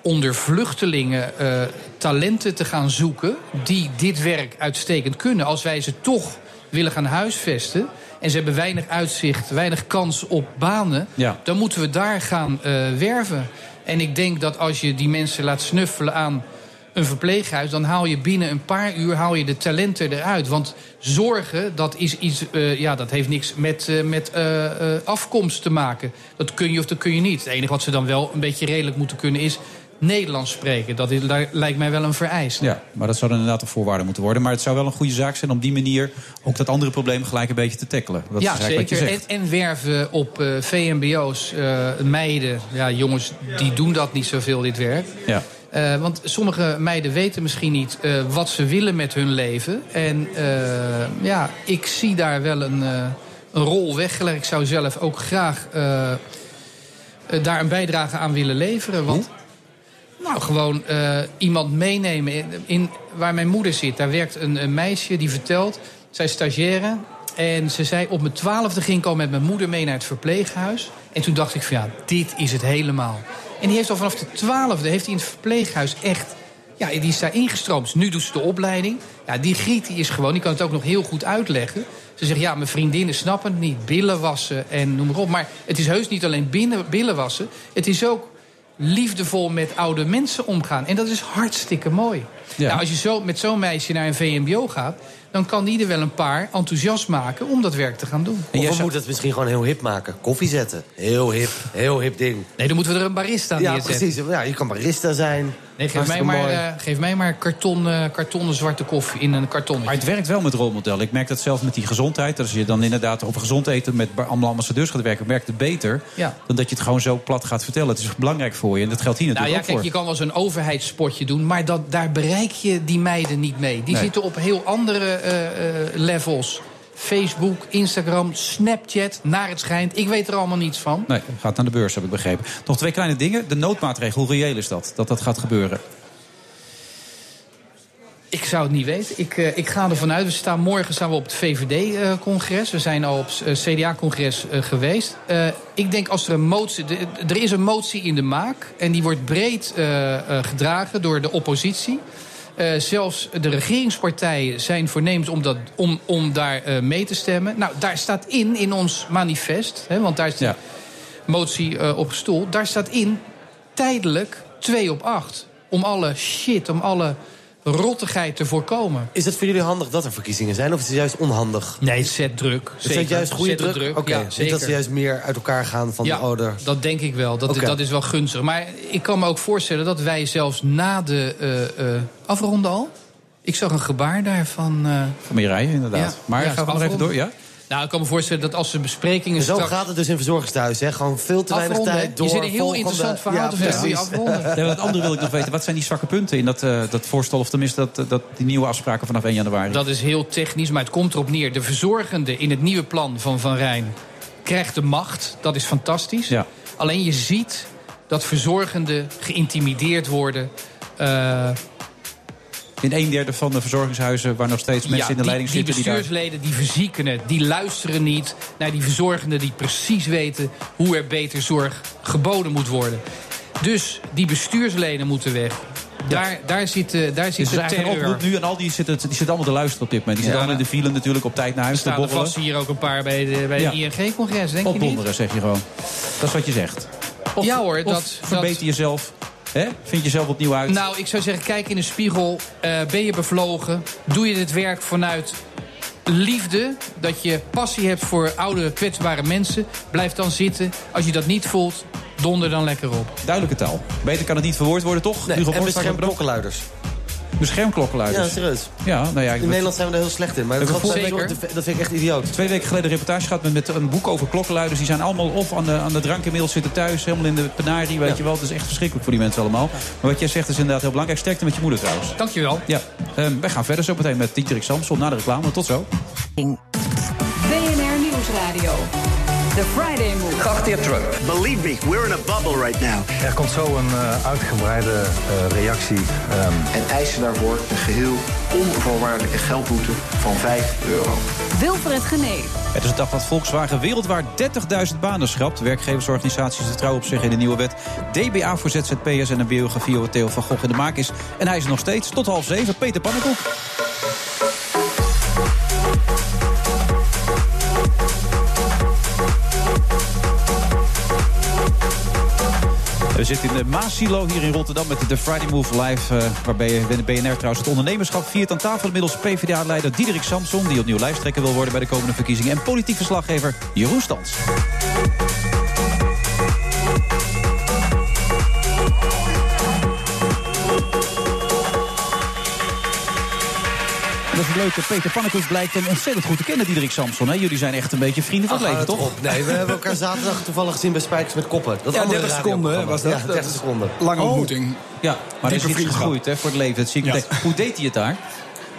onder vluchtelingen uh, talenten te gaan zoeken... die dit werk uitstekend kunnen. Als wij ze toch willen gaan huisvesten... en ze hebben weinig uitzicht, weinig kans op banen... Ja. dan moeten we daar gaan uh, werven. En ik denk dat als je die mensen laat snuffelen aan een verpleeghuis... dan haal je binnen een paar uur haal je de talenten eruit. Want zorgen, dat is iets, uh, ja, dat heeft niks met, uh, met uh, uh, afkomst te maken. Dat kun je of dat kun je niet. Het enige wat ze dan wel een beetje redelijk moeten kunnen is... Nederlands spreken, dat is, lijkt mij wel een vereiste. Ja, maar dat zou dan inderdaad een voorwaarde moeten worden. Maar het zou wel een goede zaak zijn om die manier... ook dat andere probleem gelijk een beetje te tackelen. Dat ja, is zeker. En, en werven op uh, V M B O's, uh, meiden... Ja, jongens, die doen dat niet zoveel, dit werk. Ja. Uh, want sommige meiden weten misschien niet uh, wat ze willen met hun leven. En uh, ja, ik zie daar wel een, uh, een rol weggelegd. Ik zou zelf ook graag uh, uh, daar een bijdrage aan willen leveren. Want... Hoe? Nou, gewoon uh, iemand meenemen. In, in, waar mijn moeder zit, daar werkt een, een meisje die vertelt... zij is stagiaire En ze zei, op mijn twaalfde ging ik al met mijn moeder mee naar het verpleeghuis. En toen dacht ik van ja, dit is het helemaal. En die heeft al vanaf de twaalfde heeft hij in het verpleeghuis echt... Ja, die is daar ingestroomd. Dus nu doet ze de opleiding. Ja, die Griet die is gewoon, die kan het ook nog heel goed uitleggen. Ze zegt, ja, mijn vriendinnen snappen het niet. Billen wassen en noem maar op. Maar het is heus niet alleen binnen, billen wassen. Het is ook liefdevol met oude mensen omgaan. En dat is hartstikke mooi. Ja. Nou, als je zo, met zo'n meisje naar een V M B O gaat... dan kan die er wel een paar enthousiast maken om dat werk te gaan doen. En jij moet het misschien gewoon heel hip maken. Koffie zetten. Heel hip. Heel hip ding. Nee, dan moeten we er een barista aan neerzetten. Ja, precies. Ja, je kan barista zijn. Nee, geef, mij maar, uh, geef mij maar karton, uh, kartonnen zwarte koffie in een karton. Maar het werkt wel met rolmodellen. Ik merk dat zelf met die gezondheid. Als je dan inderdaad op gezond eten met allemaal ambassadeurs gaat werken... werkt het beter ja. dan dat je het gewoon zo plat gaat vertellen. Het is belangrijk voor je. En dat geldt hier natuurlijk nou, ja, ook kijk, voor. Je kan wel zo'n overheidsspotje doen... maar dat, daar bereik je die meiden niet mee. Die nee. zitten op heel andere uh, uh, levels. Facebook, Instagram, Snapchat, naar het schijnt. Ik weet er allemaal niets van. Nee, gaat naar de beurs, heb ik begrepen. Nog twee kleine dingen. De noodmaatregel, hoe reëel is dat? Dat dat gaat gebeuren? Ik zou het niet weten. Ik, uh, ik ga ervan uit. We staan, morgen staan we op het V V D-congres. Uh, we zijn al op het uh, C D A-congres uh, geweest. Uh, ik denk als er een motie... De, er is een motie in de maak. En die wordt breed uh, uh, gedragen door de oppositie. Uh, zelfs de regeringspartijen zijn voornemens om, dat, om, om daar uh, mee te stemmen. Nou, daar staat in, in ons manifest, hè, want daar is de ja. motie uh, op gestoeld... daar staat in tijdelijk twee op acht. Om alle shit, om alle rottigheid te voorkomen. Is het voor jullie handig dat er verkiezingen zijn? Of is het juist onhandig? Nee, het zet druk. Het zet juist goede zet druk? druk. Oké, okay. ja, dat ze juist meer uit elkaar gaan van ja, de ouder. Dat denk ik wel. Dat, okay. dat is wel gunstig. Maar ik kan me ook voorstellen dat wij zelfs na de uh, uh, afronden al... Ik zag een gebaar daarvan... Uh, van Mireille, inderdaad. Ja, maar ja, gaan we nog even door, ja? Nou, ik kan me voorstellen dat als de besprekingen... Zo straks... gaat het dus in verzorgingstehuis, hè? Gewoon veel te afronden, weinig tijd door... Je zit een heel volgende... interessant verhaal te vertellen. Ja, ja, nee, wat andere wil ik nog weten. Wat zijn die zwakke punten in dat, uh, dat voorstel... of tenminste dat, dat die nieuwe afspraken vanaf één januari? Dat is heel technisch, maar het komt erop neer. De verzorgende in het nieuwe plan van Van Rijn krijgt de macht. Dat is fantastisch. Ja. Alleen je ziet dat verzorgenden geïntimideerd worden... Uh, in een derde van de verzorgingshuizen... waar nog steeds mensen ja, in de leiding die, die zitten. Die bestuursleden die verzieken het, die luisteren niet... naar die verzorgenden die precies weten... hoe er beter zorg geboden moet worden. Dus die bestuursleden moeten weg. Daar, daar zit, daar zit dus de terror. Nu en al die zitten, die zitten allemaal te luisteren op dit moment. Die ja, zitten allemaal in de file natuurlijk op tijd naar huis te borrelen. Er staan vast hier ook een paar bij de, bij de ja. I N G-congres, denk Opdonderen, je niet? Opdonderen, zeg je gewoon. Dat is wat je zegt. Of, ja hoor, of dat, verbeter dat... jezelf... He? Vind je zelf opnieuw uit? Nou, ik zou zeggen, kijk in de spiegel. Uh, ben je bevlogen? Doe je dit werk vanuit liefde? Dat je passie hebt voor oude, kwetsbare mensen? Blijf dan zitten. Als je dat niet voelt, donder dan lekker op. Duidelijke taal. Beter kan het niet verwoord worden, toch? Nee, en bescherm klokkenluiders. Bescherm klokkenluiders? Ja, serieus. Ja, nou ja, ik in met... Nederland zijn we er heel slecht in. Maar dat, dat, zeker. Door, dat vind ik echt idioot. Twee weken geleden een reportage gehad met, met een boek over klokkenluiders. Die zijn allemaal of aan de, aan de drank inmiddels zitten thuis. Helemaal in de penarie, weet ja. je wel. Het is echt verschrikkelijk voor die mensen allemaal. Maar wat jij zegt is inderdaad heel belangrijk. Sterkte met je moeder trouwens. Dankjewel. Ja. Um, wij gaan verder zo meteen met Diederik Samsom na de reclame. Tot zo. B N R Nieuwsradio. The Friday Move. Graag de heer Trump. Believe me, we're in a bubble right now. Er komt zo een uh, uitgebreide uh, reactie. Um... En eisen daarvoor een geheel onvoorwaardelijke geldboete van vijf euro. Wilfred Genee. Het is een dag dat Volkswagen wereldwaard dertigduizend banen schrapt. Werkgeversorganisaties de trouw op zich in de nieuwe wet. D B A voor Z Z P'ers en een biografie over Theo van Gogh in de maak is. En hij is nog steeds tot half zeven. Peter Pannekoek. We zitten in de Maassilo hier in Rotterdam met de The Friday Move Live... Uh, waarbij je de B N R trouwens het ondernemerschap viert aan tafel... inmiddels PvdA-leider Diederik Samsom... die opnieuw lijsttrekker wil worden bij de komende verkiezingen... en politiek verslaggever Jeroen Stans. Dat is het leuke. Peter Pannekoek blijkt hem ontzettend goed te kennen, Diederik Samsom. Hè? Jullie zijn echt een beetje vrienden van het leven, toch? Op. Nee, we hebben elkaar zaterdag toevallig gezien bij Spijkers met Koppen. Dat ja, dertig seconden was dat. Ja, dertig seconden. Lange ontmoeting. Ja, maar er is iets gegroeid hè, voor het leven. Dat zie ik ja. Hoe deed hij het daar?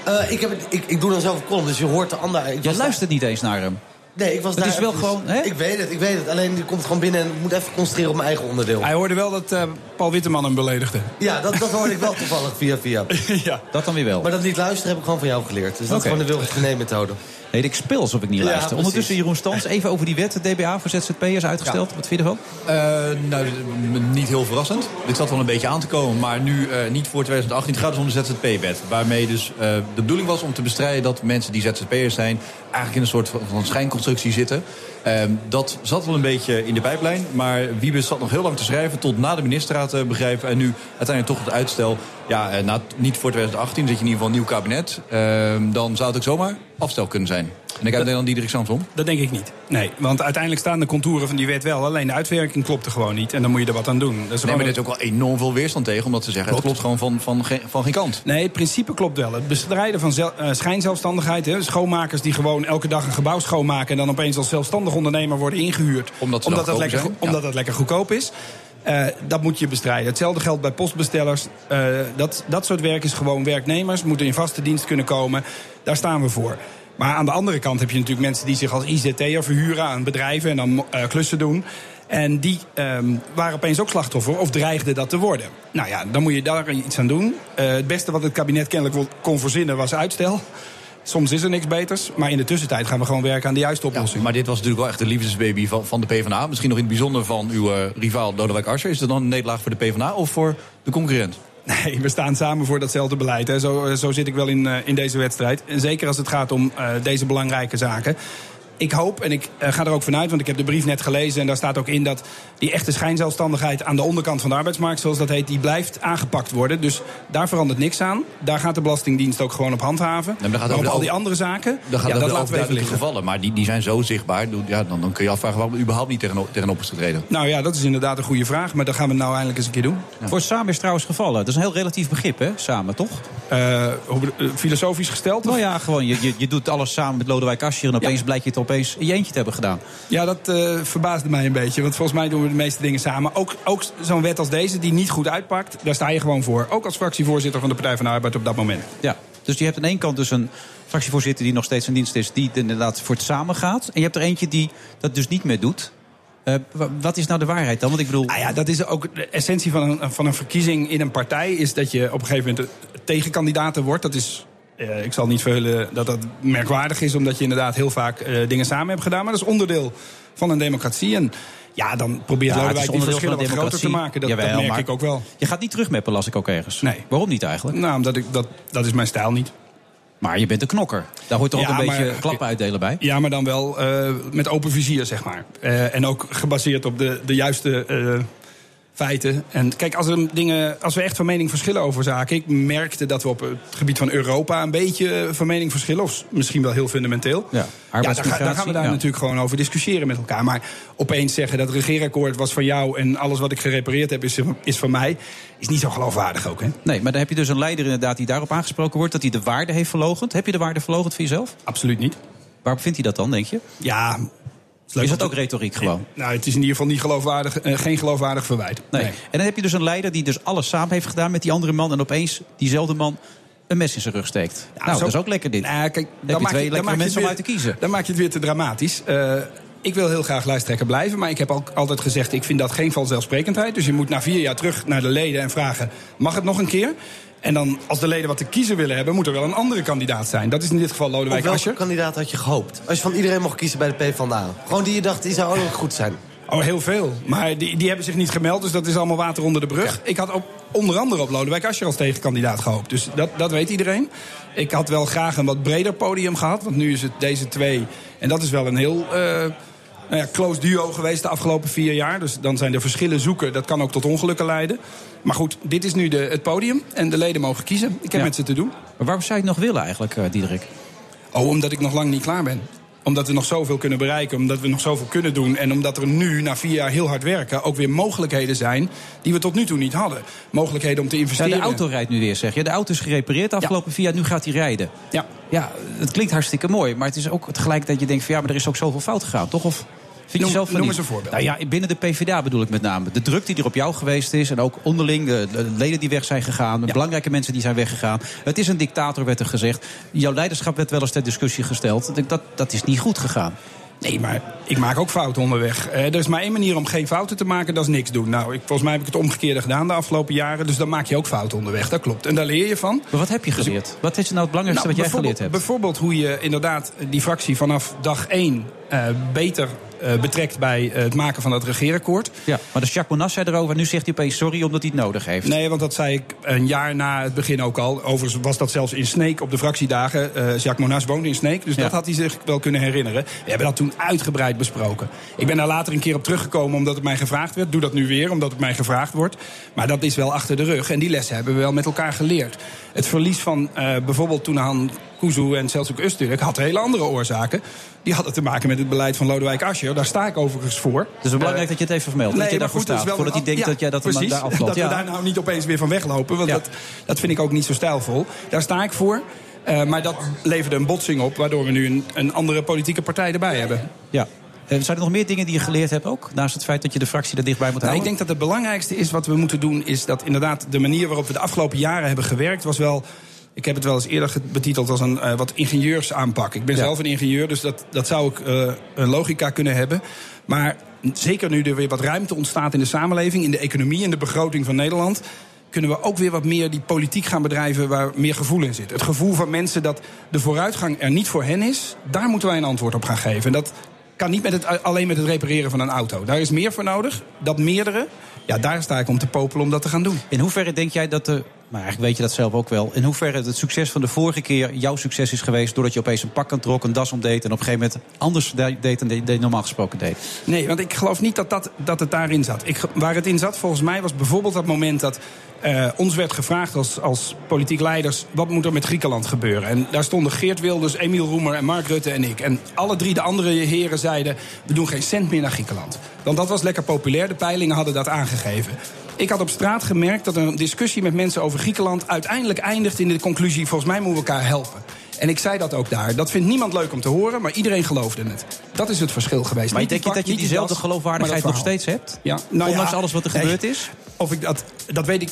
Uh, ik, heb, ik, ik doe dan zelf een column, dus je hoort de ander... Jij daar... luistert niet eens naar hem. Nee, ik was het daar... Het is wel dus, gewoon... Hè? Ik weet het, ik weet het. Alleen, die komt gewoon binnen en ik moet even concentreren op mijn eigen onderdeel. Hij hoorde wel dat uh, Paul Witteman hem beledigde. Ja, dat, dat hoorde ik wel toevallig via via. Ja. Dat dan weer wel. Maar dat niet luisteren heb ik gewoon van jou geleerd. Dus dat okay. is gewoon de Wilfred Genee methode. Nee, ik speel alsof ik niet ja, luister. Precies. Ondertussen Jeroen Stans, even over die wet. De D B A voor Z Z P'ers uitgesteld. Ja. Wat vind je ervan? Uh, nou, niet heel verrassend. Dit zat wel een beetje aan te komen. Maar nu uh, niet voor twintig achttien. Het gaat dus om de Z Z P-wet. Waarmee dus uh, de bedoeling was om te bestrijden dat mensen die Z Z P'ers zijn eigenlijk in een soort van, van schijnconstructie zitten. Uh, dat zat wel een beetje in de pijplijn. Maar Wiebes zat nog heel lang te schrijven tot na de ministerraad te begrijpen. En nu uiteindelijk toch het uitstel. Ja, uh, na, niet voor twintig achttien zit je in ieder geval een nieuw kabinet. Uh, dan zou het ook zomaar afstel kunnen zijn. En ik heb het dan Diederik Samsom. Dat denk ik niet. Nee, want uiteindelijk staan de contouren van die wet wel. Alleen de uitwerking klopt er gewoon niet. En dan moet je er wat aan doen. Dat is nee, maar er is ook wel enorm veel weerstand tegen. Omdat ze zeggen, klopt. Het klopt gewoon van, van, van geen kant. Nee, het principe klopt wel. Het bestrijden van zel, uh, schijnzelfstandigheid. Hè. Schoonmakers die gewoon elke dag een gebouw schoonmaken. En dan opeens als zelfstandig ondernemer worden ingehuurd. Omdat, omdat, dat, lekker, go- omdat ja. dat lekker goedkoop is. Uh, dat moet je bestrijden. Hetzelfde geldt bij postbestellers. Uh, dat, dat soort werk is gewoon werknemers. Moeten in vaste dienst kunnen komen. Daar staan we voor. Maar aan de andere kant heb je natuurlijk mensen die zich als I C T'er verhuren aan bedrijven en dan uh, klussen doen. En die um, waren opeens ook slachtoffer of dreigden dat te worden. Nou ja, dan moet je daar iets aan doen. Uh, het beste wat het kabinet kennelijk kon verzinnen was uitstel. Soms is er niks beters, maar in de tussentijd gaan we gewoon werken aan de juiste oplossing. Ja, maar dit was natuurlijk wel echt de liefdesbaby van, van de PvdA. Misschien nog in het bijzonder van uw uh, rivaal Lodewijk Asscher. Is dat dan een nederlaag voor de PvdA of voor de concurrent? Nee, we staan samen voor datzelfde beleid. Hè. Zo, zo zit ik wel in, uh, in deze wedstrijd. En zeker als het gaat om uh, deze belangrijke zaken. Ik hoop, en ik uh, ga er ook vanuit, want ik heb de brief net gelezen en daar staat ook in dat die echte schijnzelfstandigheid aan de onderkant van de arbeidsmarkt, zoals dat heet, die blijft aangepakt worden. Dus daar verandert niks aan. Daar gaat de Belastingdienst ook gewoon op handhaven. En dan gaat maar op al over, die andere zaken, dan gaat ja, dat laten we even liggen. Gevallen, maar die, die zijn zo zichtbaar, ja, dan, dan kun je afvragen waarom überhaupt niet tegenop, tegenop is getreden. Nou ja, dat is inderdaad een goede vraag, maar dat gaan we nou eindelijk eens een keer doen. Ja. Voor samen is trouwens gevallen. Dat is een heel relatief begrip, hè, samen, toch? Uh, filosofisch gesteld? Nou ja, gewoon, je, je, je doet alles samen met Lodewijk Asscher en opeens ja. blijkt je het op opeens je eentje te hebben gedaan. Ja, dat uh, verbaasde mij een beetje. Want volgens mij doen we de meeste dingen samen. Ook, ook zo'n wet als deze, die niet goed uitpakt, daar sta je gewoon voor. Ook als fractievoorzitter van de Partij van de Arbeid op dat moment. Ja, dus je hebt aan één kant dus een fractievoorzitter die nog steeds in dienst is, die inderdaad voor het samen gaat. En je hebt er eentje die dat dus niet meer doet. Uh, wat is nou de waarheid dan? Want ik bedoel... Ah ja, dat is ook de essentie van een, van een verkiezing in een partij, is dat je op een gegeven moment tegenkandidaten wordt. Dat is... Uh, ik zal niet verhullen dat dat merkwaardig is, omdat je inderdaad heel vaak uh, dingen samen hebt gedaan. Maar dat is onderdeel van een democratie. En ja, dan probeert ja, Lodewijk die verschillen wat groter te maken. Dat, Jawel, dat merk ik ook wel. Je gaat niet terugmeppen, las ik ook ergens. Nee. Waarom niet eigenlijk? Nou, omdat ik, dat, dat is mijn stijl niet. Maar je bent een knokker. Daar hoort toch ja, ook een maar, beetje klappen uitdelen bij? Ja, maar dan wel uh, met open vizier, zeg maar. Uh, en ook gebaseerd op de, de juiste... Uh, feiten. En kijk, als, er dingen, als we echt van mening verschillen over zaken... Ik merkte dat we op het gebied van Europa een beetje van mening verschillen. Of misschien wel heel fundamenteel. Ja, ja, daar, daar gaan we daar ja. natuurlijk gewoon over discussiëren met elkaar. Maar opeens zeggen dat regeerakkoord was van jou... en alles wat ik gerepareerd heb is, is van mij... is niet zo geloofwaardig ook, hè? Nee, maar dan heb je dus een leider inderdaad die daarop aangesproken wordt... dat hij de waarde heeft verloochend. Heb je de waarde verloochend voor jezelf? Absoluut niet. Waarom vindt hij dat dan, denk je? Ja... Is dat ook retoriek gewoon? Ja, nou, het is in ieder geval niet geloofwaardig, uh, geen geloofwaardig verwijt. Nee. Nee. En dan heb je dus een leider die dus alles samen heeft gedaan met die andere man... en opeens diezelfde man een mes in zijn rug steekt. Ja, nou, zo... dat is ook lekker dit. Nou, kijk, dan heb je twee je, lekkere mensen weer, om uit te kiezen. Dan maak je het weer te dramatisch. Uh, ik wil heel graag lijsttrekker blijven, maar ik heb ook altijd gezegd... ik vind dat geen vanzelfsprekendheid. Dus je moet na vier jaar terug naar de leden en vragen... mag het nog een keer? En dan, als de leden wat te kiezen willen hebben... moet er wel een andere kandidaat zijn. Dat is in dit geval Lodewijk Asscher. Welke kandidaat had je gehoopt? Als je van iedereen mocht kiezen bij de PvdA. Gewoon die je dacht, die zou ook goed zijn. Oh, heel veel. Maar die, die hebben zich niet gemeld, dus dat is allemaal water onder de brug. Ja. Ik had op, onder andere op Lodewijk Asscher als tegenkandidaat gehoopt. Dus dat, dat weet iedereen. Ik had wel graag een wat breder podium gehad. Want nu is het deze twee. En dat is wel een heel... Uh, Nou ja, close duo geweest de afgelopen vier jaar. Dus dan zijn er verschillen zoeken. Dat kan ook tot ongelukken leiden. Maar goed, dit is nu de, het podium. En de leden mogen kiezen. Ik heb ja. met ze te doen. Maar waarom zou je het nog willen eigenlijk, uh, Diederik? Oh, omdat ik nog lang niet klaar ben. Omdat we nog zoveel kunnen bereiken. Omdat we nog zoveel kunnen doen. En omdat er nu, na vier jaar heel hard werken... ook weer mogelijkheden zijn die we tot nu toe niet hadden. Mogelijkheden om te investeren. Ja, de auto rijdt nu weer, zeg je. De auto is gerepareerd de afgelopen ja. vier jaar. Nu gaat hij rijden. Ja. Ja, het klinkt hartstikke mooi. Maar het is ook tegelijk dat je denkt... van ja, maar er is ook zoveel fout gegaan, toch? Of... Vind je noem, zelf noem eens een voorbeeld. Nou ja, binnen de PvdA bedoel ik met name. De druk die er op jou geweest is. En ook onderling de, de leden die weg zijn gegaan. De ja. belangrijke mensen die zijn weggegaan. Het is een dictator, werd er gezegd. Jouw leiderschap werd wel eens ter discussie gesteld. Dat, dat is niet goed gegaan. Nee, maar ik maak ook fouten onderweg. Er is maar één manier om geen fouten te maken, dat is niks doen. Nou, ik, volgens mij heb ik het omgekeerde gedaan de afgelopen jaren. Dus dan maak je ook fouten onderweg, dat klopt. En daar leer je van. Maar wat heb je geleerd? Wat is nou het belangrijkste nou, wat jij geleerd hebt? Bijvoorbeeld hoe je inderdaad die fractie vanaf dag één uh, beter... Uh, betrekt bij uh, het maken van dat regeerakkoord. Ja, maar de Jacques Monas zei erover, nu zegt hij opeens sorry omdat hij het nodig heeft. Nee, want dat zei ik een jaar na het begin ook al. Overigens was dat zelfs in Sneek op de fractiedagen. Uh, Jacques Monas woonde in Sneek, dus ja. dat had hij zich wel kunnen herinneren. We hebben dat toen uitgebreid besproken. Ik ben daar later een keer op teruggekomen omdat het mij gevraagd werd. Doe dat nu weer, omdat het mij gevraagd wordt. Maar dat is wel achter de rug en die lessen hebben we wel met elkaar geleerd. Het verlies van uh, bijvoorbeeld Tuna Kuzu en Selçuk Öztürk had hele andere oorzaken. Die hadden te maken met het beleid van Lodewijk Asscher. Daar sta ik overigens voor. Het is wel belangrijk uh, dat je het even vermeldt. Nee, dat je daarvoor staat. Voordat af... hij denkt ja, dat jij dat precies, daar afloopt. Dat ja. we daar nou niet opeens weer van weglopen. Want ja. dat, dat vind ik ook niet zo stijlvol. Daar sta ik voor. Uh, maar dat leverde een botsing op. Waardoor we nu een, een andere politieke partij erbij hebben. Ja. Zijn er nog meer dingen die je geleerd hebt ook? Naast het feit dat je de fractie er dichtbij moet nou, houden? Ik denk dat het belangrijkste is wat we moeten doen. Is dat inderdaad de manier waarop we de afgelopen jaren hebben gewerkt. Was wel... Ik heb het wel eens eerder betiteld als een uh, wat ingenieursaanpak. Ik ben ja. zelf een ingenieur, dus dat, dat zou ik uh, een logica kunnen hebben. Maar zeker nu er weer wat ruimte ontstaat in de samenleving, in de economie, in de begroting van Nederland, kunnen we ook weer wat meer die politiek gaan bedrijven waar meer gevoel in zit. Het gevoel van mensen dat de vooruitgang er niet voor hen is, daar moeten wij een antwoord op gaan geven. En dat kan niet met het, alleen met het repareren van een auto. Daar is meer voor nodig, dat meerdere. Ja, daar sta ik om te popelen om dat te gaan doen. In hoeverre denk jij dat de... Maar eigenlijk weet je dat zelf ook wel. In hoeverre het succes van de vorige keer jouw succes is geweest, doordat je opeens een pak aan trok, een das omdeed en op een gegeven moment anders deed dan je normaal gesproken deed? Nee, want ik geloof niet dat, dat, dat het daarin zat. Ik, waar het in zat, volgens mij, was bijvoorbeeld dat moment dat uh, ons werd gevraagd als, als politiek leiders, wat moet er met Griekenland gebeuren? En daar stonden Geert Wilders, Emiel Roemer en Mark Rutte en ik. En alle drie de andere heren zeiden, we doen geen cent meer naar Griekenland. Want dat was lekker populair, de peilingen hadden dat aangegeven. Ik had op straat gemerkt dat een discussie met mensen over Griekenland uiteindelijk eindigt in de conclusie, volgens mij moeten we elkaar helpen. En ik zei dat ook daar. Dat vindt niemand leuk om te horen, maar iedereen geloofde het. Dat is het verschil geweest. Maar niet denk je dat je diezelfde das, geloofwaardigheid nog steeds hebt? Ja. Nou Ondanks ja, alles wat er nee, gebeurd is? Of ik dat, dat, weet ik,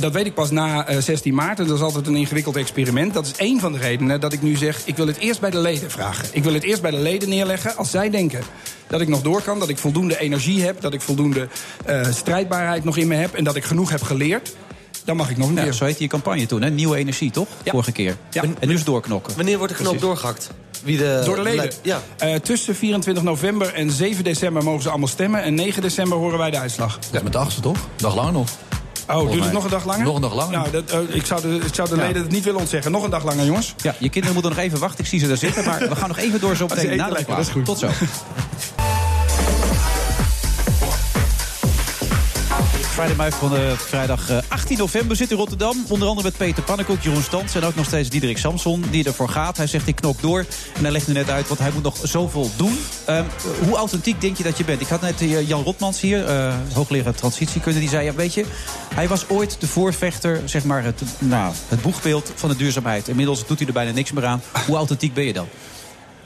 dat weet ik pas na uh, zestien maart. En dat is altijd een ingewikkeld experiment. Dat is één van de redenen dat ik nu zeg, ik wil het eerst bij de leden vragen. Ik wil het eerst bij de leden neerleggen. Als zij denken dat ik nog door kan, dat ik voldoende energie heb, dat ik voldoende uh, strijdbaarheid nog in me heb en dat ik genoeg heb geleerd, dan mag ik nog meer. Ja, zo heette je campagne toen, hè? Nieuwe energie, toch? Ja. Vorige keer. Ja. En nu is doorknokken. Wanneer wordt de knoop Precies. doorgehakt? Wie de... Door de leden. Ja. Uh, tussen vierentwintig november en zeven december mogen ze allemaal stemmen. En negen december horen wij de uitslag. Ja, met de achtste toch? Dag lang nog. Oh, duurt het nog een dag langer? Nog een dag langer. Nou, dat, uh, ik zou de, ik zou de ja. leden het niet willen ontzeggen. Nog een dag langer, jongens. Ja, je kinderen moeten nog even wachten. Ik zie ze daar zitten. Maar we gaan nog even door zo meteen na de vraag. Tot zo. Friday Move van de vrijdag achttien november zit in Rotterdam. Onder andere met Peter Pannekoek, Jeroen Stans en ook nog steeds Diederik Samsom, die ervoor gaat. Hij zegt, ik knok door. En hij legt nu net uit, want hij moet nog zoveel doen. Um, hoe authentiek denk je dat je bent? Ik had net uh, Jan Rotmans hier, uh, hoogleraar transitiekunde, die zei, ja, weet je, hij was ooit de voorvechter, zeg maar, het, nou, het boegbeeld van de duurzaamheid. Inmiddels doet hij er bijna niks meer aan. Hoe authentiek ben je dan?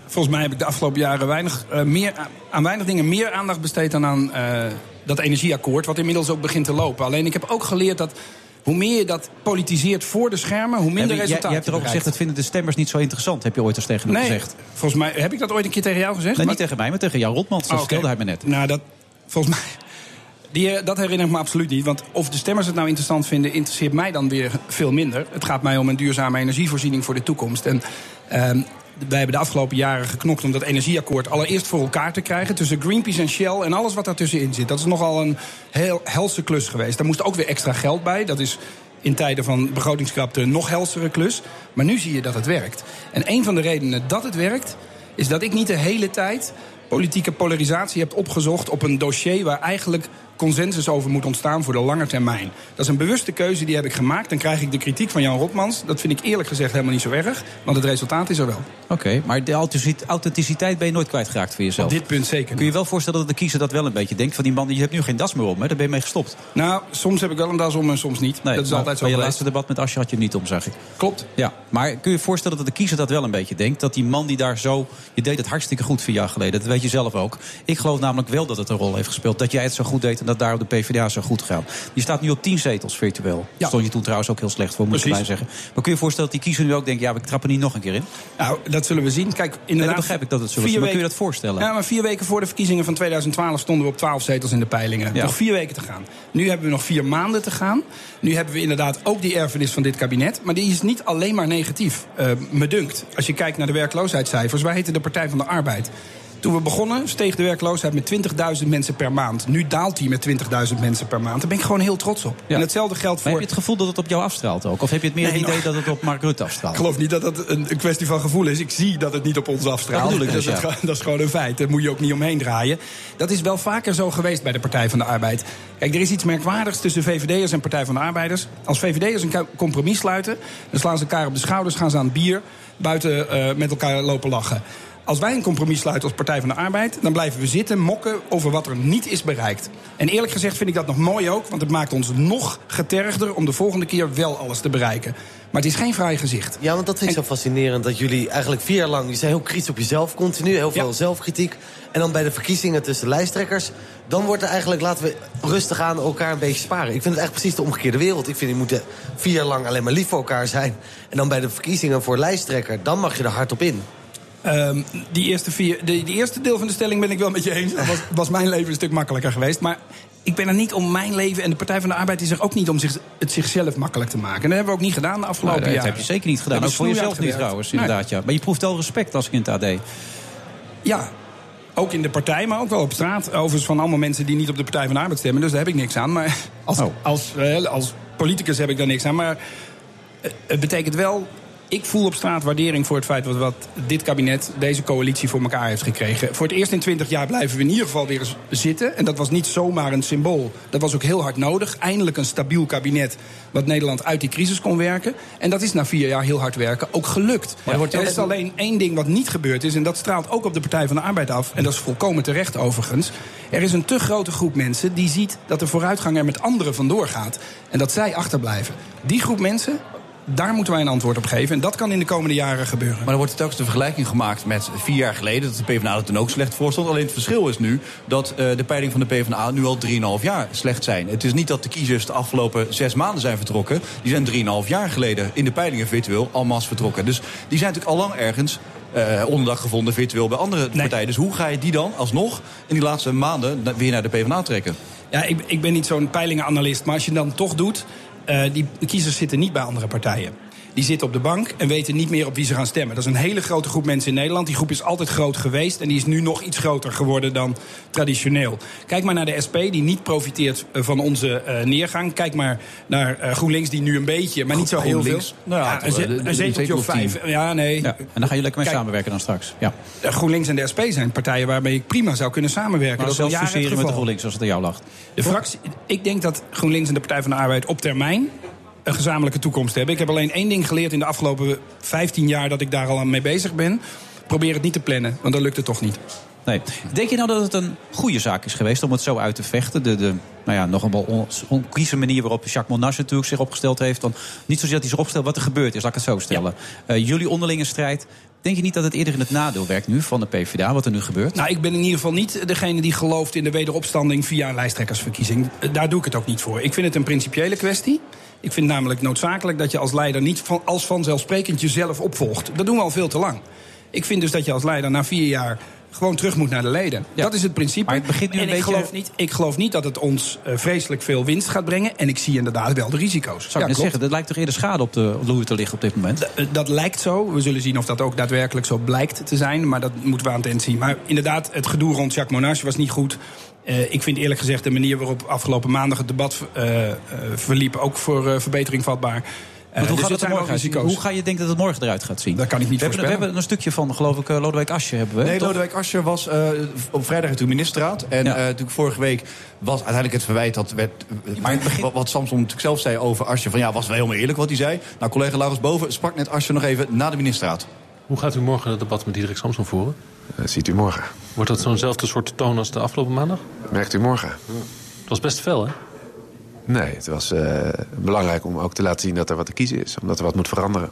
Volgens mij heb ik de afgelopen jaren weinig, uh, meer, aan weinig dingen meer aandacht besteed dan aan uh, dat energieakkoord, wat inmiddels ook begint te lopen. Alleen ik heb ook geleerd dat hoe meer je dat politiseert voor de schermen, hoe minder resultaten je, je, je hebt er ook gezegd, dat vinden de stemmers niet zo interessant. Heb je ooit eens tegen hem nee, gezegd? Volgens mij, heb ik dat ooit een keer tegen jou gezegd? Nee, maar niet tegen mij, maar tegen Jan Rotmans. Dat oh, okay. stelde hij me net. Nou, dat, volgens mij... Die, dat herinner ik me absoluut niet. Want of de stemmers het nou interessant vinden, interesseert mij dan weer veel minder. Het gaat mij om een duurzame energievoorziening voor de toekomst. En um, wij hebben de afgelopen jaren geknokt om dat energieakkoord allereerst voor elkaar te krijgen. Tussen Greenpeace en Shell en alles wat daartussenin zit. Dat is nogal een heel helse klus geweest. Daar moest ook weer extra geld bij. Dat is in tijden van begrotingskrapte een nog helsere klus. Maar nu zie je dat het werkt. En een van de redenen dat het werkt, is dat ik niet de hele tijd politieke polarisatie heb opgezocht op een dossier waar eigenlijk consensus over moet ontstaan voor de lange termijn. Dat is een bewuste keuze, die heb ik gemaakt. Dan krijg ik de kritiek van Jan Rotmans. Dat vind ik eerlijk gezegd helemaal niet zo erg, want het resultaat is er wel. Oké, okay, maar de authenticiteit ben je nooit kwijtgeraakt voor jezelf? Op dit punt zeker niet. Kun je wel voorstellen dat de kiezer dat wel een beetje denkt? Van die man, je hebt nu geen das meer om, hè? Daar ben je mee gestopt. Nou, soms heb ik wel een das om en soms niet. Nee, dat is maar, altijd zo. Maar je laatste debat met Asscher had je hem niet om, zag ik. Klopt. Ja, maar kun je je voorstellen dat de kiezer dat wel een beetje denkt? Dat die man die daar zo... Je deed het hartstikke goed vier jaar geleden. Dat weet met jezelf ook. Ik geloof namelijk wel dat het een rol heeft gespeeld. Dat jij het zo goed deed en dat daarom de PvdA zo goed gaat. Je staat nu op tien zetels virtueel. Ja. Stond je toen trouwens ook heel slecht voor, moet ik erbij zeggen. Maar kun je je voorstellen dat die kiezer nu ook denken... ja, ik trap er niet nog een keer in? Nou, dat zullen we zien. Kijk, inderdaad... Nee, dat begrijp ik dat het zo is. Maar weken... kun je dat voorstellen? Ja, maar vier weken voor de verkiezingen van tweeduizend twaalf... stonden we op twaalf zetels in de peilingen. Ja. Nog vier weken te gaan. Nu hebben we nog vier maanden te gaan. Nu hebben we inderdaad ook die erfenis van dit kabinet. Maar die is niet alleen maar negatief. Uh, me dunkt, als je kijkt naar de werkloosheidscijfers... wij heten de Partij van de Arbeid... Toen we begonnen steeg de werkloosheid met twintigduizend mensen per maand. Nu daalt die met twintigduizend mensen per maand. Daar ben ik gewoon heel trots op. Ja. En hetzelfde geldt voor... Maar heb je het gevoel dat het op jou afstraalt ook? Of heb je het meer nee, het idee no. dat het op Mark Rutte afstraalt? Ik geloof niet dat dat een kwestie van gevoel is. Ik zie dat het niet op ons afstraalt. Dat, dus, ja. dat, dat is gewoon een feit. Daar moet je ook niet omheen draaien. Dat is wel vaker zo geweest bij de Partij van de Arbeid. Kijk, er is iets merkwaardigs tussen V V D'ers en Partij van de Arbeiders. Als V V D'ers een compromis sluiten... dan slaan ze elkaar op de schouders, gaan ze aan het bier... buiten uh, met elkaar lopen lachen. Als wij een compromis sluiten als Partij van de Arbeid... dan blijven we zitten, mokken over wat er niet is bereikt. En eerlijk gezegd vind ik dat nog mooi ook... want het maakt ons nog getergder om de volgende keer wel alles te bereiken. Maar het is geen fraai gezicht. Ja, want dat vind ik en... zo fascinerend dat jullie eigenlijk vier jaar lang... jullie zijn heel kritisch op jezelf continu, heel veel ja. zelfkritiek... en dan bij de verkiezingen tussen lijsttrekkers... dan wordt er eigenlijk, laten we rustig aan elkaar een beetje sparen. Ik vind het eigenlijk precies de omgekeerde wereld. Ik vind, je moet vier jaar lang alleen maar lief voor elkaar zijn... en dan bij de verkiezingen voor lijsttrekker, dan mag je er hard op in. Um, die eerste vier, de, de eerste deel van de stelling ben ik wel met je eens. Dat was, was mijn leven een stuk makkelijker geweest. Maar ik ben er niet om mijn leven... en de Partij van de Arbeid is er ook niet om zich, het zichzelf makkelijk te maken. En dat hebben we ook niet gedaan de afgelopen jaren. Dat heb je zeker niet gedaan. Dat ook voor jezelf niet trouwens, inderdaad. Nee. Ja. Maar je proeft wel respect als ik in het A D. Ja, ook in de partij, maar ook wel op straat. Overigens van allemaal mensen die niet op de Partij van de Arbeid stemmen. Dus daar heb ik niks aan. Maar als, oh. als, als, als politicus heb ik daar niks aan. Maar het betekent wel... Ik voel op straat waardering voor het feit wat, wat dit kabinet, deze coalitie voor elkaar heeft gekregen. Voor het eerst in twintig jaar blijven we in ieder geval weer eens zitten. En dat was niet zomaar een symbool. Dat was ook heel hard nodig. Eindelijk een stabiel kabinet wat Nederland uit die crisis kon werken. En dat is na vier jaar heel hard werken ook gelukt. Ja, er is even... alleen één ding wat niet gebeurd is. En dat straalt ook op de Partij van de Arbeid af. En dat is volkomen terecht overigens. Er is een te grote groep mensen die ziet dat de vooruitgang er met anderen vandoor gaat. En dat zij achterblijven. Die groep mensen... Daar moeten wij een antwoord op geven. En dat kan in de komende jaren gebeuren. Maar dan wordt telkens de vergelijking gemaakt met vier jaar geleden... dat de PvdA er toen ook slecht voor stond. Alleen het verschil is nu dat uh, de peiling van de PvdA... nu al drieënhalf jaar slecht zijn. Het is niet dat de kiezers de afgelopen zes maanden zijn vertrokken. Die zijn drieënhalf jaar geleden in de peilingen virtueel en masse vertrokken. Dus die zijn natuurlijk al lang ergens... Uh, onderdak gevonden virtueel bij andere nee. partijen. Dus hoe ga je die dan alsnog in die laatste maanden... weer naar de PvdA trekken? Ja, ik, ik ben niet zo'n peilingenanalist. Maar als je dan toch doet... Uh, die kiezers zitten niet bij andere partijen. Die zitten op de bank en weten niet meer op wie ze gaan stemmen. Dat is een hele grote groep mensen in Nederland. Die groep is altijd groot geweest en die is nu nog iets groter geworden dan traditioneel. Kijk maar naar de S P, die niet profiteert van onze uh, neergang. Kijk maar naar uh, GroenLinks, die nu een beetje, maar Goed, niet zo heel veel. Nou, ja, een, ze- een zeteltje of vijf. Ja, nee. Ja, en dan gaan je lekker mee Kijk, samenwerken dan straks. Ja. GroenLinks en de S P zijn partijen waarmee ik prima zou kunnen samenwerken. Maar dat zelfs fuseren met de GroenLinks, als het aan jou lag. De fractie, ik denk dat GroenLinks en de Partij van de Arbeid op termijn... een gezamenlijke toekomst hebben. Ik heb alleen één ding geleerd in de afgelopen vijftien jaar... dat ik daar al mee bezig ben. Probeer het niet te plannen, want dan lukt het toch niet. Nee. Denk je nou dat het een goede zaak is geweest om het zo uit te vechten? De, de nou ja, nog een wel on, onkieze manier waarop Jacques Monash natuurlijk zich opgesteld heeft. Dan niet zozeer dat hij zich opstelt wat er gebeurd is, laat ik het zo stellen. Ja. Uh, jullie onderlinge strijd... Denk je niet dat het eerder in het nadeel werkt nu van de PvdA, wat er nu gebeurt? Nou, ik ben in ieder geval niet degene die gelooft in de wederopstanding via een lijsttrekkersverkiezing. Daar doe ik het ook niet voor. Ik vind het een principiële kwestie. Ik vind namelijk noodzakelijk dat je als leider niet van, als vanzelfsprekend jezelf opvolgt. Dat doen we al veel te lang. Ik vind dus dat je als leider na vier jaar gewoon terug moet naar de leden. Ja. Dat is het principe. Maar het begint nu en een ik, beetje... geloof niet, ik geloof niet dat het ons uh, vreselijk veel winst gaat brengen. En ik zie inderdaad wel de risico's. Zou ik ja, net zeggen, dat lijkt toch eerder schade op de loer te liggen op dit moment? D- dat lijkt zo. We zullen zien of dat ook daadwerkelijk zo blijkt te zijn. Maar dat moeten we aan het eind zien. Maar inderdaad, het gedoe rond Jacques Monash was niet goed. Uh, ik vind eerlijk gezegd de manier waarop afgelopen maandag het debat uh, uh, verliep... ook voor uh, verbetering vatbaar... Uh, hoe, dus gaat het morgen, hoe ga je denken dat het morgen eruit gaat zien? Dat kan ik niet we voorspellen. Hebben, we hebben een stukje van, geloof ik, uh, Lodewijk Asscher hebben we. Nee, toch? Lodewijk Asscher was uh, op vrijdag in de ministerraad. En ja. uh, natuurlijk vorige week was uiteindelijk het verwijt... dat werd, maar het begin... wat, wat Samsom natuurlijk zelf zei over Asscher... van ja, was wel helemaal eerlijk wat hij zei. Nou, collega Laurens Boven sprak net Asscher nog even na de ministerraad. Hoe gaat u morgen het debat met Diederik Samsom voeren? Dat ziet u morgen. Wordt dat zo'nzelfde soort toon als de afgelopen maandag? Dat merkt u morgen. Ja. Het was best fel, hè? Nee, het was uh, belangrijk om ook te laten zien dat er wat te kiezen is. Omdat er wat moet veranderen.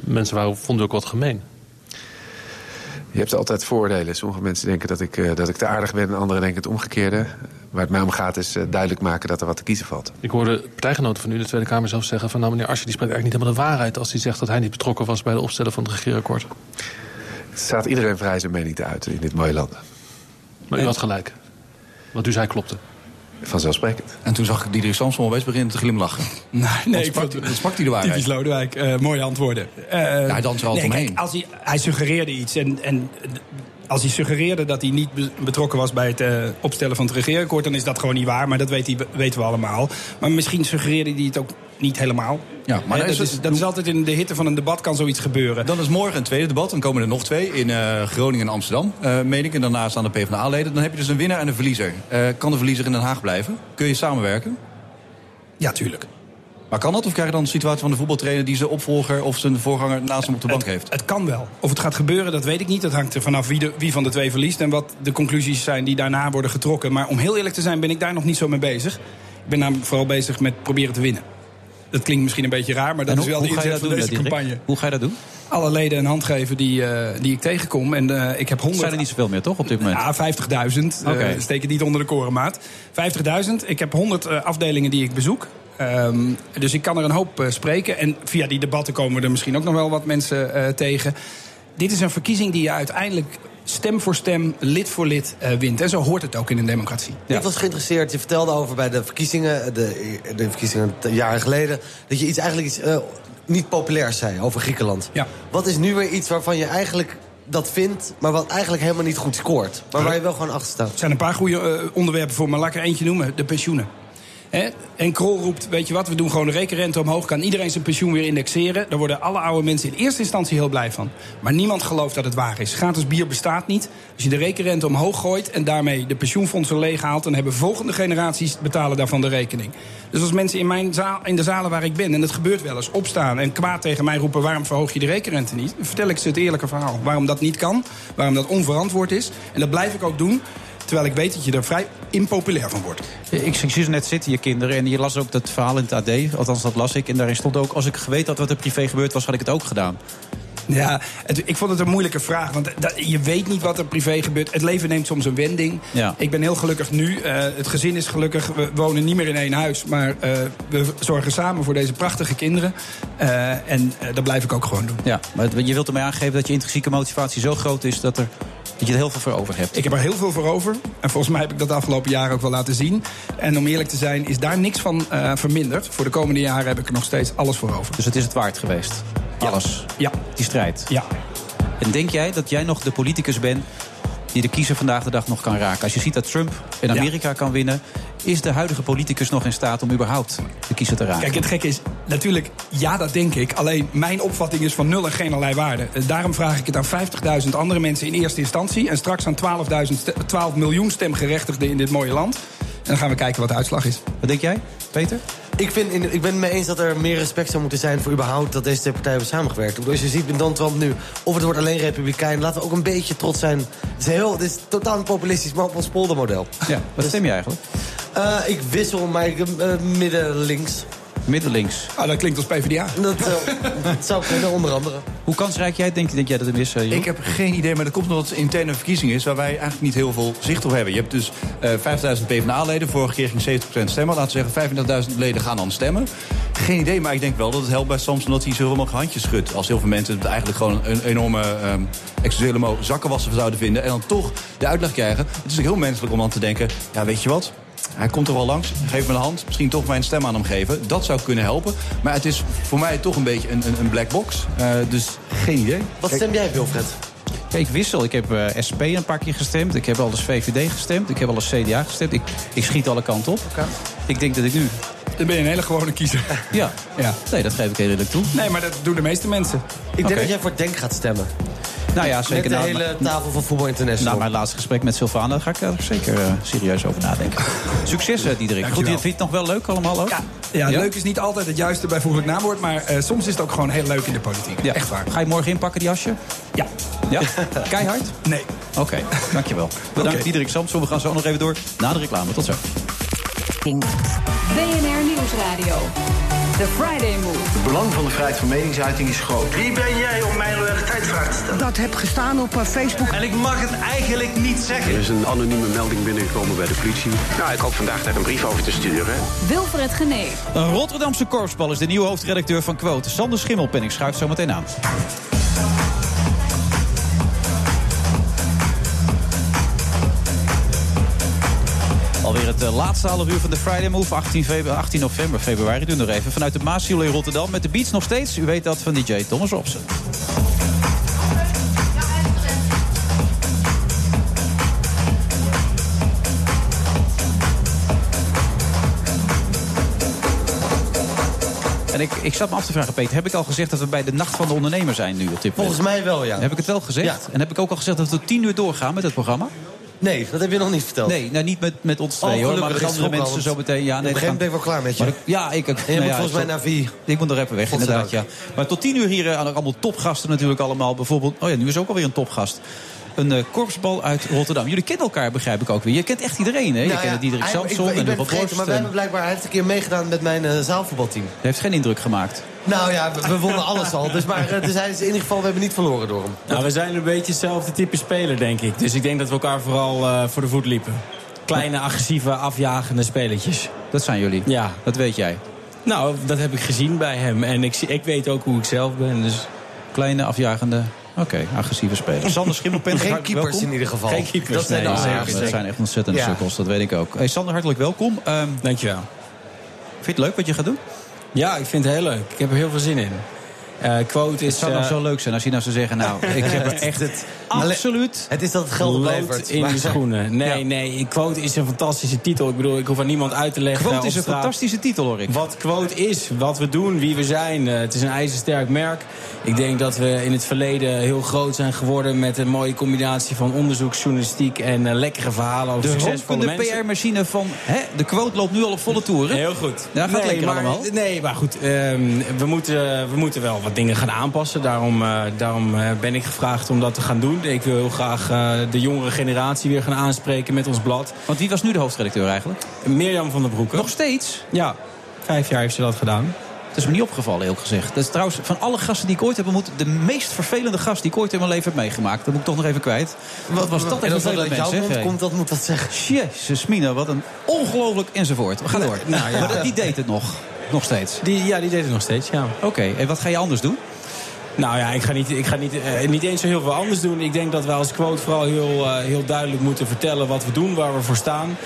Mensen waren, vonden ook wat gemeen. Je hebt altijd voordelen. Sommige mensen denken dat ik, uh, dat ik te aardig ben en anderen denken het omgekeerde. Waar het mij om gaat is uh, duidelijk maken dat er wat te kiezen valt. Ik hoorde partijgenoten van u in de Tweede Kamer zelf zeggen van nou, meneer Asscher die spreekt eigenlijk niet helemaal de waarheid als hij zegt dat hij niet betrokken was bij de opstellen van het regeerakkoord. Het staat iedereen vrij zijn mening te uiten in dit mooie land. Maar u had gelijk. Wat u zei klopte. Vanzelfsprekend. En toen zag ik Diederik Samsom alwees beginnen te glimlachen. Nee, nee ik sprak, vond, dat sprak hij de waarheid. Typisch Lodewijk, uh, mooie antwoorden. Uh, nou, hij danst er altijd nee, omheen. Kijk, als hij, hij suggereerde iets en, en als hij suggereerde dat hij niet betrokken was bij het uh, opstellen van het regeerakkoord, dan is dat gewoon niet waar, maar dat weet hij, weten we allemaal. Maar misschien suggereerde hij het ook niet helemaal. Ja, maar He, dat, is, het, dat is altijd in de hitte van een debat kan zoiets gebeuren. Dan is morgen een tweede debat. Dan komen er nog twee in uh, Groningen en Amsterdam, uh, meen ik. En daarna staan de PvdA-leden. Dan heb je dus een winnaar en een verliezer. Uh, kan de verliezer in Den Haag blijven? Kun je samenwerken? Ja, tuurlijk. Maar kan dat? Of krijg je dan de situatie van de voetbaltrainer die zijn opvolger of zijn voorganger naast hem op de bank heeft? Het, het kan wel. Of het gaat gebeuren, dat weet ik niet. Dat hangt er vanaf wie, de, wie van de twee verliest en wat de conclusies zijn die daarna worden getrokken. Maar om heel eerlijk te zijn ben ik daar nog niet zo mee bezig. Ik ben namelijk vooral bezig met proberen te winnen. Dat klinkt misschien een beetje raar, maar dat hoe, is wel de inzet van doen, deze campagne. Hoe ga je dat doen? Alle leden een hand geven die, uh, die ik tegenkom. En uh, ik heb honderd... Zijn er niet zoveel meer, toch, op dit moment? Ja, vijftigduizend. Okay. Uh, steek het niet onder de korenmaat. vijftigduizend. Ik heb honderd uh, afdelingen die ik bezoek. Um, dus ik kan er een hoop uh, spreken. En via die debatten komen er misschien ook nog wel wat mensen uh, tegen. Dit is een verkiezing die je uiteindelijk stem voor stem, lid voor lid uh, wint. En zo hoort het ook in een democratie. Ja. Ik was geïnteresseerd, je vertelde over bij de verkiezingen... de, de verkiezingen jaren geleden, dat je iets, eigenlijk iets uh, niet populairs zei over Griekenland. Ja. Wat is nu weer iets waarvan je eigenlijk dat vindt, maar wat eigenlijk helemaal niet goed scoort? Maar waar je wel gewoon achter staat. Er zijn een paar goede uh, onderwerpen voor, maar laat ik er eentje noemen. De pensioenen. He? En Krol roept, weet je wat, we doen gewoon de rekenrente omhoog. Kan iedereen zijn pensioen weer indexeren. Daar worden alle oude mensen in eerste instantie heel blij van. Maar niemand gelooft dat het waar is. Gratis bier bestaat niet. Als je de rekenrente omhoog gooit en daarmee de pensioenfondsen leeghaalt, dan hebben volgende generaties betalen daarvan de rekening. Dus als mensen in, mijn zaal, in de zalen waar ik ben, en dat gebeurt wel eens, opstaan en kwaad tegen mij roepen, waarom verhoog je de rekenrente niet? Dan vertel ik ze het eerlijke verhaal. Waarom dat niet kan, waarom dat onverantwoord is. En dat blijf ik ook doen. Terwijl ik weet dat je er vrij impopulair van wordt. Ik zie ze net zitten, je kinderen. En je las ook dat verhaal in het A D. Althans, dat las ik. En daarin stond ook, als ik geweten had wat er privé gebeurd was, had ik het ook gedaan. Ja, het, ik vond het een moeilijke vraag. Want dat, je weet niet wat er privé gebeurt. Het leven neemt soms een wending. Ja. Ik ben heel gelukkig nu. Uh, het gezin is gelukkig. We wonen niet meer in één huis. Maar uh, we zorgen samen voor deze prachtige kinderen. Uh, en uh, dat blijf ik ook gewoon doen. Ja, maar je wilt ermee aangeven dat je intrinsieke motivatie zo groot is dat er... dat je er heel veel voor over hebt. Ik heb er heel veel voor over. En volgens mij heb ik dat de afgelopen jaren ook wel laten zien. En om eerlijk te zijn is daar niks van uh, verminderd. Voor de komende jaren heb ik er nog steeds alles voor over. Dus het is het waard geweest? Ja. Alles? Ja. Die strijd? Ja. En denk jij dat jij nog de politicus bent die de kiezer vandaag de dag nog kan raken? Als je ziet dat Trump in Amerika ja. kan winnen, is de huidige politicus nog in staat om überhaupt de kiezer te raken? Kijk, het gekke is, natuurlijk, ja, dat denk ik. Alleen, mijn opvatting is van nul en geen allerlei waarde. Daarom vraag ik het aan vijftigduizend andere mensen in eerste instantie en straks aan twaalf miljoen stemgerechtigden in dit mooie land. En dan gaan we kijken wat de uitslag is. Wat denk jij, Peter? Ik, vind, ik ben het mee eens dat er meer respect zou moeten zijn voor überhaupt dat deze twee partijen hebben samengewerkt. Als dus je ziet met Donald Trump nu, of het wordt alleen republikein, laten we ook een beetje trots zijn. Het is, heel, het is totaal populistisch, maar op ons poldermodel. Ja, wat dus, stem je eigenlijk? Uh, ik wissel, maar ik, uh, midden links. Midden links? Ah, dat klinkt als PvdA. Dat, uh, dat zou kunnen, onder andere. Hoe kansrijk jij, denk, denk jij dat het is? Uh, ik heb geen idee, maar dat komt omdat het een interne verkiezing is waar wij eigenlijk niet heel veel zicht op hebben. Je hebt dus uh, vijfduizend PvdA-leden. Vorige keer ging zeventig procent stemmen. Laten we zeggen, vijfendertigduizend leden gaan dan stemmen. Geen idee, maar ik denk wel dat het helpt bij Samsom dat hij zoveel mogelijk handjes schudt. Als heel veel mensen het eigenlijk gewoon een enorme um, existentiële zakkenwasser zouden vinden en dan toch de uitleg krijgen. Het is ook heel menselijk om dan te denken, ja, weet je wat? Hij komt er wel langs, geef me een hand, misschien toch mijn stem aan hem geven. Dat zou kunnen helpen, maar het is voor mij toch een beetje een, een, een black box. Uh, dus geen idee. Wat stem jij, Wilfred? Kijk, ik wissel. Ik heb uh, S P een paar keer gestemd. Ik heb al eens V V D gestemd. Ik heb al eens C D A gestemd. Ik, ik schiet alle kanten op. Okay. Ik denk dat ik nu... Dan ben je een hele gewone kiezer. Ja, ja. Nee, dat geef ik heel eerlijk toe. Nee, maar dat doen de meeste mensen. Ik denk okay. dat jij voor Denk gaat stemmen. Nou ja, zeker. Met de hele nou, tafel van Voetbal International. Na mijn laatste gesprek met Sylvana, daar ga ik daar zeker uh, serieus over nadenken. Succes, Diederik. Goed, je vindt het nog wel leuk allemaal ook? Ja, ja, ja, leuk is niet altijd het juiste bijvoeglijk naamwoord, maar uh, soms is het ook gewoon heel leuk in de politiek. Ja. Echt waar. Ga je morgen inpakken, die Asscher? Ja. Ja? Keihard? Nee. Oké, okay, dankjewel. Bedankt, okay. Diederik Samsom. We gaan zo nog even door na de reclame. Tot zo. B N R Nieuwsradio. The Friday Move. Het belang van de vrijheid van meningsuiting is groot. Wie ben jij om mijn loyaliteitsvraag te stellen? Dat heb gestaan op Facebook. En ik mag het eigenlijk niet zeggen. Er is een anonieme melding binnengekomen bij de politie. Nou, ik hoop vandaag daar een brief over te sturen. Wilfred Genee. Een Rotterdamse korpsbal is de nieuwe hoofdredacteur van Quote. Sander Schimmelpennink schuift zo meteen aan. Alweer het uh, laatste half uur van de Friday Move, achttien, febru- achttien november, februari. Doe nog even vanuit de Maassilo in Rotterdam met de beats nog steeds. U weet dat van D J Thomas Robson. En ik, ik zat me af te vragen, Peter, heb ik al gezegd dat we bij de Nacht van de Ondernemer zijn nu op dit moment? Volgens mij wel, ja. Heb ik het wel gezegd? Ja. En heb ik ook al gezegd dat we tot tien uur doorgaan met het programma? Nee, dat heb je nog niet verteld. Nee, nou niet met, met ons twee, oh, hoor, maar met andere mensen al, zo meteen. Ja, nee, op een gegeven moment ben ik wel klaar met je. Ik, ja, ik... En je nou moet ja, volgens mij naar wie? Ik moet nog even weg, God inderdaad, ja. Maar tot tien uur hier uh, allemaal topgasten natuurlijk allemaal. Bijvoorbeeld, oh ja, nu is ook alweer een topgast. Een uh, korpsbal uit Rotterdam. Jullie kennen elkaar, begrijp ik ook weer. Je kent echt iedereen, hè? Nou, je ja, kent het Diederik Samsom en Hugo Borst. Maar wij hebben blijkbaar, hij heeft een keer meegedaan met mijn uh, zaalvoetbalteam. Hij heeft geen indruk gemaakt. Nou ja, we, we wonnen alles al. Dus, maar, dus hij is in ieder geval, we hebben niet verloren door hem. Nou, we zijn een beetje hetzelfde type speler, denk ik. Dus ik denk dat we elkaar vooral uh, voor de voet liepen. Kleine, agressieve, afjagende spelertjes. Dat zijn jullie? Ja. Dat weet jij? Nou, dat heb ik gezien bij hem. En ik, ik weet ook hoe ik zelf ben. Dus kleine, afjagende... Oké, okay, agressieve spelers. Sander Schimmelpennink, geen keepers welkom. In ieder geval. Geen keepers, dat zijn, nee, nou, ja, dat zijn echt ontzettende ja. sukkels, dat weet ik ook. Hey, Sander, hartelijk welkom. Um, Dankjewel. Vind je het leuk wat je gaat doen? Ja, ik vind het heel leuk. Ik heb er heel veel zin in. Uh, quote het is, zou uh, nog zo leuk zijn als je nou zou zeggen... nou, ik heb er echt het absoluut... Het is dat het geld oplevert. In de schoenen. Nee, ja. nee, Quote is een fantastische titel. Ik bedoel, ik hoef aan niemand uit te leggen. Quote is een fantastische titel, hoor ik. Wat Quote is, wat we doen, wie we zijn. Uh, het is een ijzersterk merk. Ik denk dat we in het verleden heel groot zijn geworden... met een mooie combinatie van onderzoeksjournalistiek... en uh, lekkere verhalen over de succesvolle mensen. De P R-machine van... Hè, de Quote loopt nu al op volle toeren. Heel goed. Ja, gaat nee, lekker maar, allemaal. Nee, maar goed, um, we, moeten, we moeten wel... dingen gaan aanpassen. Daarom, uh, daarom uh, ben ik gevraagd om dat te gaan doen. Ik wil heel graag uh, de jongere generatie weer gaan aanspreken met ons blad. Want wie was nu de hoofdredacteur eigenlijk? Marianne van den Anker. Nog steeds? Ja, vijf jaar heeft ze dat gedaan. Dat is me niet opgevallen, heel gezegd. Dat is trouwens van alle gasten die ik ooit heb ontmoet... de meest vervelende gast die ik ooit in mijn leven heb meegemaakt. Dat moet ik toch nog even kwijt. Wat was dat een vervelend mens, zeg? Mond komt, dat moet dat zeggen. Jezus, Mina, wat een ongelooflijk enzovoort. We gaan door. Nou, nou, ja. Maar die deed het nog. Nog steeds? Die, ja, die deed het nog steeds, ja. Oké, okay. En wat ga je anders doen? Nou ja, ik ga, niet, ik ga niet, eh, niet eens zo heel veel anders doen. Ik denk dat we als Quote vooral heel, uh, heel duidelijk moeten vertellen wat we doen, waar we voor staan.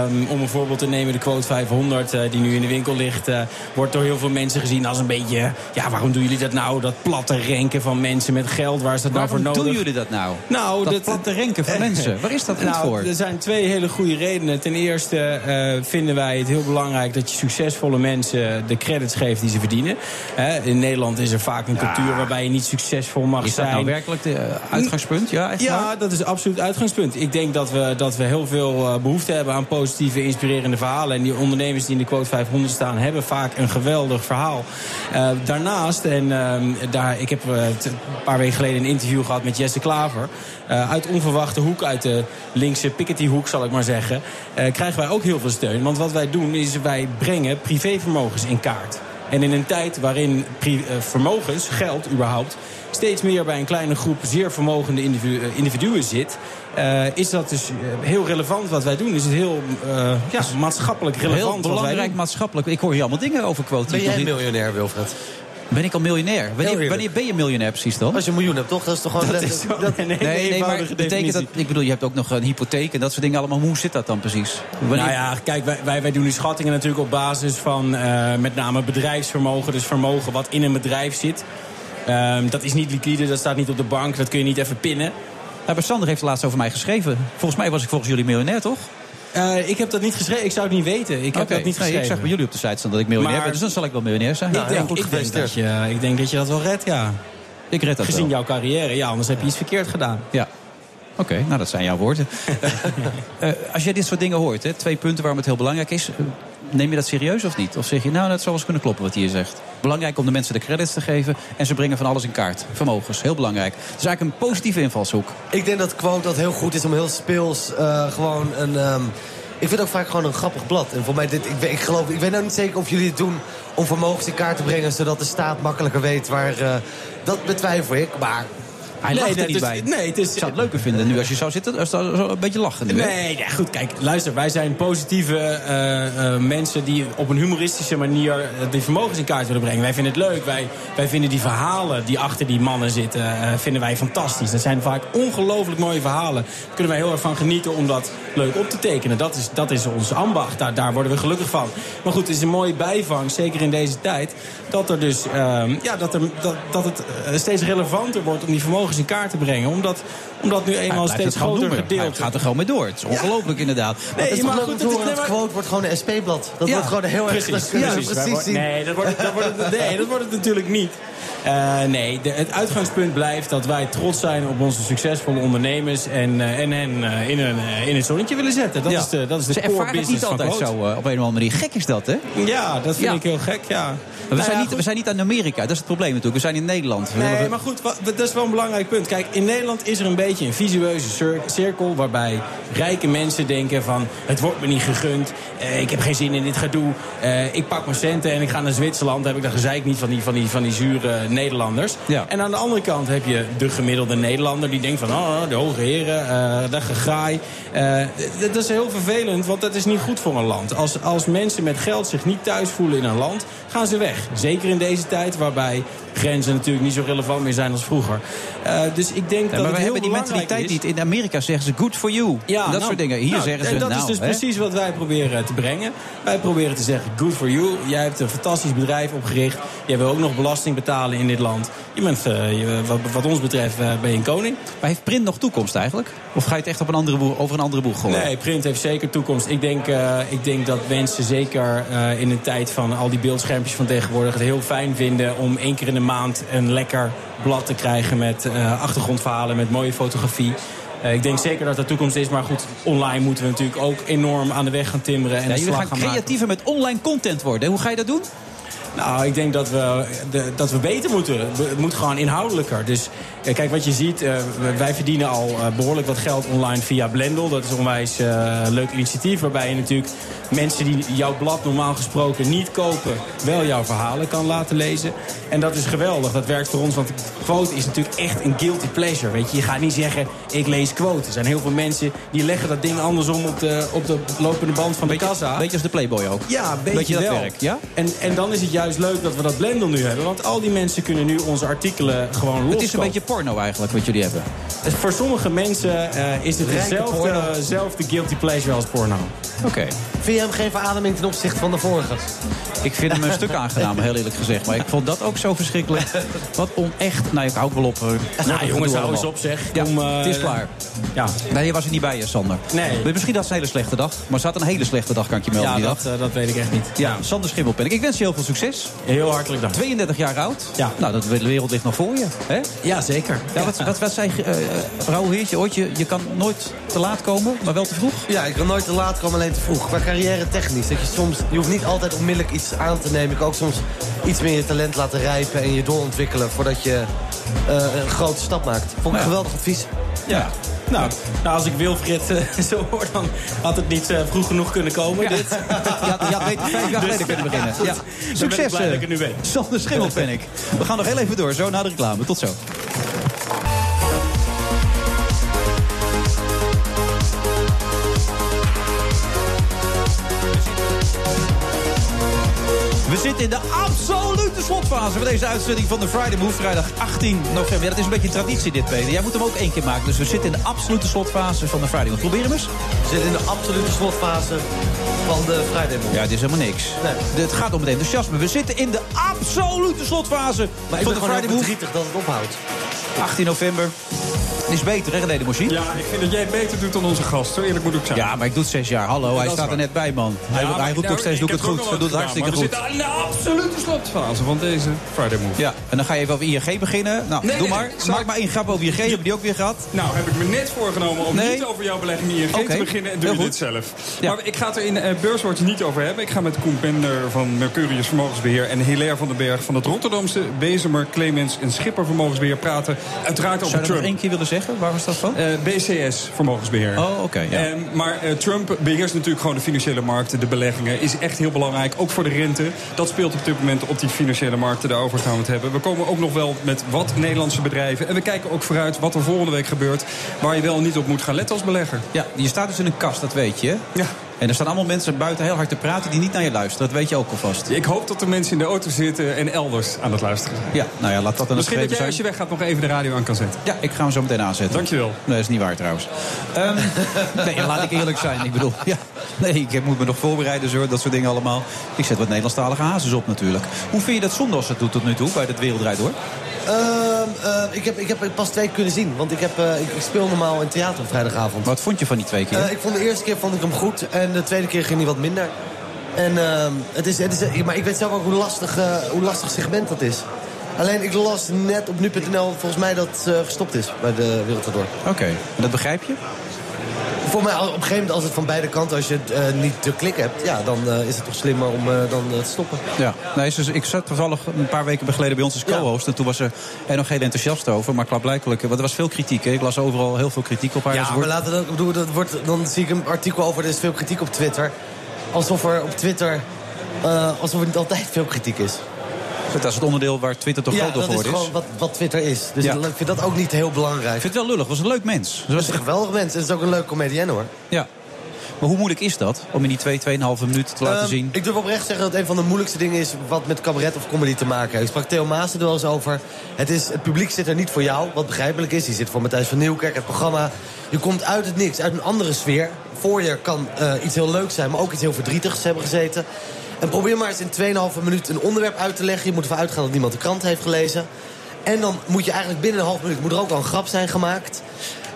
Um, om een voorbeeld te nemen, de Quote vijfhonderd, uh, die nu in de winkel ligt... Uh, wordt door heel veel mensen gezien als een beetje... ja, waarom doen jullie dat nou? Dat platte renken van mensen met geld, waar is dat waarom nou voor nodig? Waarom doen jullie dat nou? nou dat, dat platte renken van mensen, waar is dat goed nou, voor? Er zijn twee hele goede redenen. Ten eerste uh, vinden wij het heel belangrijk dat je succesvolle mensen... de credits geeft die ze verdienen. Uh, in Nederland is er vaak een cultuur... waarbij je niet succesvol mag zijn. Is dat zijn. nou werkelijk het uh, uitgangspunt? Ja, echt ja waar? Dat is absoluut het uitgangspunt. Ik denk dat we, dat we heel veel uh, behoefte hebben aan positieve, inspirerende verhalen. En die ondernemers die in de Quote vijfhonderd staan... hebben vaak een geweldig verhaal. Uh, daarnaast, en uh, daar, ik heb uh, t- een paar weken geleden een interview gehad met Jesse Klaver... Uh, uit onverwachte hoek, uit de linkse Piketty-hoek, zal ik maar zeggen... Uh, krijgen wij ook heel veel steun. Want wat wij doen, is wij brengen privévermogens in kaart. En in een tijd waarin vermogens, geld überhaupt... steeds meer bij een kleine groep zeer vermogende individu- individuen zit... Uh, is dat dus heel relevant wat wij doen. Is het heel uh, ja, maatschappelijk relevant heel belangrijk wat wij maatschappelijk. Ik hoor hier allemaal dingen over quote. Ben jij miljonair, Wilfred? Ben ik al miljonair? Wanneer, wanneer ben je miljonair precies dan? Als je een miljoen hebt, toch? Dat is toch gewoon... Dat is zo, dat, nee, nee, nee, nee maar betekent dat... Ik bedoel, je hebt ook nog een hypotheek en dat soort dingen allemaal. Hoe zit dat dan precies? Wanneer... Nou ja, kijk, wij, wij, wij doen die schattingen natuurlijk op basis van... Uh, met name bedrijfsvermogen, dus vermogen wat in een bedrijf zit. Uh, dat is niet liquide, dat staat niet op de bank, dat kun je niet even pinnen. Nou, Sander heeft laatst over mij geschreven. Volgens mij was ik volgens jullie miljonair, toch? Uh, ik heb dat niet geschreven. Ik zou het niet weten. Ik okay. heb dat niet geschreven. Nee, ik zag bij jullie op de site staan dat ik miljonair maar... ben. Dus dan zal ik wel miljonair zijn. Nou, ik, denk, goed ik, denk dat je, ik denk dat je dat wel redt, ja. Ik red dat Gezien wel. jouw carrière, ja. Anders heb je iets verkeerd gedaan. Ja. Oké, okay, nou dat zijn jouw woorden. uh, als jij dit soort dingen hoort, hè, twee punten waarom het heel belangrijk is... neem je dat serieus of niet? Of zeg je, nou, dat zou wel eens kunnen kloppen wat hij hier zegt. Belangrijk om de mensen de credits te geven. En ze brengen van alles in kaart. Vermogens, heel belangrijk. Het is eigenlijk een positieve invalshoek. Ik denk dat Quote dat heel goed is om heel speels uh, gewoon een... Um... Ik vind het ook vaak gewoon een grappig blad. En voor mij dit, ik, ik geloof, ik weet nou niet zeker of jullie het doen om vermogens in kaart te brengen, zodat de staat makkelijker weet waar. Uh, dat betwijfel ik, maar. Hij nee, lacht er nee, niet bij. Nee, het is, ik zou het leuker vinden nu als je zou zitten. Als zou zo een beetje lachen. Nu, nee, ja, goed, kijk, luister. Wij zijn positieve uh, uh, mensen die op een humoristische manier de vermogens in kaart willen brengen. Wij vinden het leuk. Wij, wij vinden die verhalen die achter die mannen zitten, uh, vinden wij fantastisch. Dat zijn vaak ongelooflijk mooie verhalen. Daar kunnen wij heel erg van genieten om dat leuk op te tekenen. Dat is, dat is ons ambacht. Daar, daar worden we gelukkig van. Maar goed, het is een mooie bijvang, zeker in deze tijd, dat er dus, uh, ja, dat, er, dat, dat het steeds relevanter wordt om die vermogens in kaart te brengen. Omdat, omdat nu eenmaal steeds groter gedeeld. Het gaat er gewoon mee door. Het is ongelooflijk, ja, inderdaad. Nee, het, is maar goed, door, het, is, het Quote wordt gewoon een S P-blad. Dat ja, wordt gewoon heel precies, erg precies, ja, precies, precies wordt, nee, dat wordt, dat wordt het, nee, dat wordt het natuurlijk niet. Uh, nee, de, het uitgangspunt blijft dat wij trots zijn op onze succesvolle ondernemers en uh, hen en, uh, in, uh, in het zonnetje willen zetten. Dat ja. is de, dat is de Ze core business het niet altijd van zo, uh, op een of andere manier. Gek is dat, hè? Ja, dat vind ja. ik heel gek, ja. We, ja, zijn ja niet, we zijn niet aan Amerika, dat is het probleem natuurlijk. We zijn in Nederland. Nee, we... maar goed, wat, dat is wel een belangrijk punt. Kijk, in Nederland is er een beetje een visueuze cir- cirkel... waarbij rijke mensen denken van, het wordt me niet gegund... Uh, ik heb geen zin in dit gedoe, uh, ik pak mijn centen en ik ga naar Zwitserland... dan heb ik dat gezeik niet van die, van die, van die zure... Nederlanders. Ja. En aan de andere kant heb je de gemiddelde Nederlander... die denkt van, oh, de hoge heren, uh, dat gegraai. Uh, d- dat is heel vervelend, want dat is niet goed voor een land. Als, als mensen met geld zich niet thuis voelen in een land... gaan ze weg. Zeker in deze tijd waarbij grenzen natuurlijk niet zo relevant meer zijn als vroeger. Uh, dus ik denk ja, dat het heel belangrijk is... Maar we hebben die mentaliteit niet. In Amerika zeggen ze good for you. Ja, dat nou, soort dingen. Hier nou, zeggen ze nou. En dat nou, is dus hè? precies wat wij proberen te brengen. Wij proberen te zeggen good for you. Jij hebt een fantastisch bedrijf opgericht. Jij wil ook nog belasting betalen in dit land. Je bent, uh, je, wat, wat ons betreft, uh, ben je een koning. Maar heeft print nog toekomst eigenlijk? Of ga je het echt op een andere boeg, over een andere boeg gooien? Nee, print heeft zeker toekomst. Ik denk, uh, ik denk dat mensen zeker uh, in de tijd van al die beeldschermpjes van tegenwoordig... het heel fijn vinden om één keer in de maand een lekker blad te krijgen... met uh, achtergrondverhalen, met mooie fotografie... Ik denk zeker dat dat toekomst is, maar goed, online moeten we natuurlijk ook enorm aan de weg gaan timmeren. En ja, jullie gaan, gaan creatiever maken. Met online content worden. Hoe ga je dat doen? Nou, ik denk dat we, dat we beter moeten. Het moet gewoon inhoudelijker. Dus kijk, wat je ziet, uh, wij verdienen al uh, behoorlijk wat geld online via Blendel. Dat is een onwijs uh, leuk initiatief, waarbij je natuurlijk mensen die jouw blad normaal gesproken niet kopen, wel jouw verhalen kan laten lezen. En dat is geweldig, dat werkt voor ons, want Quote is natuurlijk echt een guilty pleasure. Weet je, je gaat niet zeggen, ik lees Quote. Er zijn heel veel mensen die leggen dat ding andersom op de, op de lopende band van beetje, de kassa. Een beetje als de Playboy ook. Ja, een beetje, beetje dat wel. Werk, ja? En, en dan is het juist leuk dat we dat Blendel nu hebben, want al die mensen kunnen nu onze artikelen gewoon loskopen. Het is een beetje porno eigenlijk, wat jullie hebben. Dus voor sommige mensen uh, is het dezelfde uh, guilty pleasure als porno. Oké. Okay. Vind je hem geen verademing ten opzichte van de vorige? Ik vind hem een stuk aangenaam, heel eerlijk gezegd. Maar ik vond dat ook zo verschrikkelijk. Wat onecht. Nou, ik hou wel op. Uh, nou, jongens, hou eens op, zeg. Ja, Om, uh, het is klaar. Ja. Nee, je was er niet bij, Sander. Nee. Misschien had ze een hele slechte dag. Maar ze had een hele slechte dag, kan ik je melden. Ja, die dat, dag. Uh, dat weet ik echt niet. Ja, ja. Sander Schimmelpennink. Ik wens je heel veel succes. Heel hartelijk dank. tweeëndertig jaar oud. Ja. Nou, dat, de wereld ligt nog voor je. Hè? Ja, zeker. Ja, wat, wat, wat zei uh, Rauw Heertje ooit? Je, je kan nooit te laat komen, maar wel te vroeg? Ja, ik kan nooit te laat komen, alleen te vroeg. Qua carrière technisch. Dat je, soms, je hoeft niet altijd onmiddellijk iets aan te nemen. Je kan ook soms iets meer je talent laten rijpen en je doorontwikkelen... voordat je uh, een grote stap maakt. Vond ik ja. geweldig advies. Ja. ja. Nou, nou, als ik Wilfred uh, zo hoor, dan had het niet uh, vroeg genoeg kunnen komen. Ja, dit. ja, ja beter vijf jaar geleden dus, kunnen beginnen. Ja, ja. Succes, ben ik blij uh, Sander Schimmelpennink. We gaan nog heel even door, zo na de reclame. Tot zo. We zitten in de absolute slotfase van deze uitzending van The Friday Move, vrijdag achttien november. Ja, dat is een beetje traditie dit, Peter. Jij moet hem ook één keer maken. Dus we zitten in de absolute slotfase van The Friday Move. Probeer hem eens. We zitten in de absolute slotfase van The Friday Move. Ja, het is helemaal niks. Nee. Het gaat om het enthousiasme. We zitten in de absolute slotfase maar van The Friday Move. Ik ben verdrietig dat het ophoudt. achttien november. Het is beter, hè, René de Morsy? Ja, ik vind dat jij het beter doet dan onze gast, hoor. Eerlijk moet ik zeggen. Ja, maar ik doe het zes jaar. Hallo, ja, hij staat er net bij, man. Ja, hij roept nou, nog steeds, doe ik het goed. Hij doet het hartstikke goed. We zitten in de absolute slotfase van deze Friday Move. Ja, en dan ga je even over I N G beginnen. Nou, nee, doe nee, maar. Nee, Maak ik... maar één grap over I N G. Ja. Heb je die ook weer gehad? Nou, heb ik me net voorgenomen om nee. niet over jouw belegging I N G okay. te beginnen. En doe je dit zelf. Ja. Maar ik ga het er in uh, Beurswatch niet over hebben. Ik ga met Koen Bender van Mercurius Vermogensbeheer... en Hilaire van den Berg van het Rotterdamse Bezemer, Clemens en Schipper Vermogensbeheer praten. Uiteraard over Trump. zeggen? Waar was dat van? Uh, B C S, vermogensbeheer. Oh, oké. Okay, ja. um, maar uh, Trump beheerst natuurlijk gewoon de financiële markten, de beleggingen. Is echt heel belangrijk, ook voor de rente. Dat speelt op dit moment op die financiële markten. Daarover gaan we het hebben. We komen ook nog wel met wat Nederlandse bedrijven. En we kijken ook vooruit wat er volgende week gebeurt. Waar je wel niet op moet gaan letten als belegger. Ja, je staat dus in een kast, dat weet je. Ja. En er staan allemaal mensen buiten heel hard te praten die niet naar je luisteren. Dat weet je ook alvast. Ik hoop dat er mensen in de auto zitten en elders aan het luisteren zijn. Ja, nou ja, laat dat dan eens zijn. Misschien dat jij als je weggaat nog even de radio aan kan zetten. Ja, ik ga hem zo meteen aanzetten. Dankjewel. Nee, dat is niet waar trouwens. Um, nee, laat ik eerlijk zijn. Ik bedoel, ja, nee, ik moet me nog voorbereiden, zo, dat soort dingen allemaal. Ik zet wat Nederlandstalige hazes op natuurlijk. Hoe vind je dat zondags het doet tot nu toe bij het Wereldrijd door? Uh, uh, ik, heb, ik heb pas twee kunnen zien. Want ik, heb, uh, ik, ik speel normaal in theater op vrijdagavond. Wat vond je van die twee keer? Uh, ik vond de eerste keer vond ik hem goed. En de tweede keer ging hij wat minder. En, uh, het is, het is, maar ik weet zelf ook hoe lastig, uh, hoe lastig segment dat is. Alleen ik las net op nu punt n l volgens mij dat uh, gestopt is bij de Wereldrijd door. Oké, okay. En dat begrijp je? Volgens mij op een gegeven moment als het van beide kanten, als je het uh, niet te klik hebt, ja, dan uh, is het toch slimmer om uh, dan uh, te stoppen. Ja, nee, dus ik zat toevallig een paar weken geleden bij ons als co-host. Ja. En toen was er hey, nog heel enthousiast over, maar klaarblijkelijk, want er was veel kritiek. Hè? Ik las overal heel veel kritiek op haar. Ja, dus maar wordt... laten we dat doen. Dat wordt, dan zie ik een artikel over, er is veel kritiek op Twitter. Alsof er op Twitter, uh, alsof er niet altijd veel kritiek is. Dat is het onderdeel waar Twitter toch groot door geworden is. Ja, dat is gewoon wat, wat Twitter is. Dus ja. Ik vind dat ook niet heel belangrijk. Ik vind het wel lullig. Het was een leuk mens. Het was een geweldig mens. En het is ook een leuk comedian, hoor. Ja. Maar hoe moeilijk is dat? Om in die twee, tweeënhalve minuten te laten um, zien? Ik durf oprecht zeggen dat een van de moeilijkste dingen is wat met cabaret of comedy te maken heeft. Ik sprak Theo Maassen er wel eens over. Het, is, het publiek zit er niet voor jou, wat begrijpelijk is. Die zit voor Matthijs van Nieuwkerk, het programma. Je komt uit het niks, uit een andere sfeer. Voor je kan uh, iets heel leuks zijn, maar ook iets heel verdrietigs hebben gezeten. En probeer maar eens in twee komma vijf minuut een onderwerp uit te leggen. Je moet ervan uitgaan dat niemand de krant heeft gelezen. En dan moet je eigenlijk binnen een half minuut... moet er ook al een grap zijn gemaakt.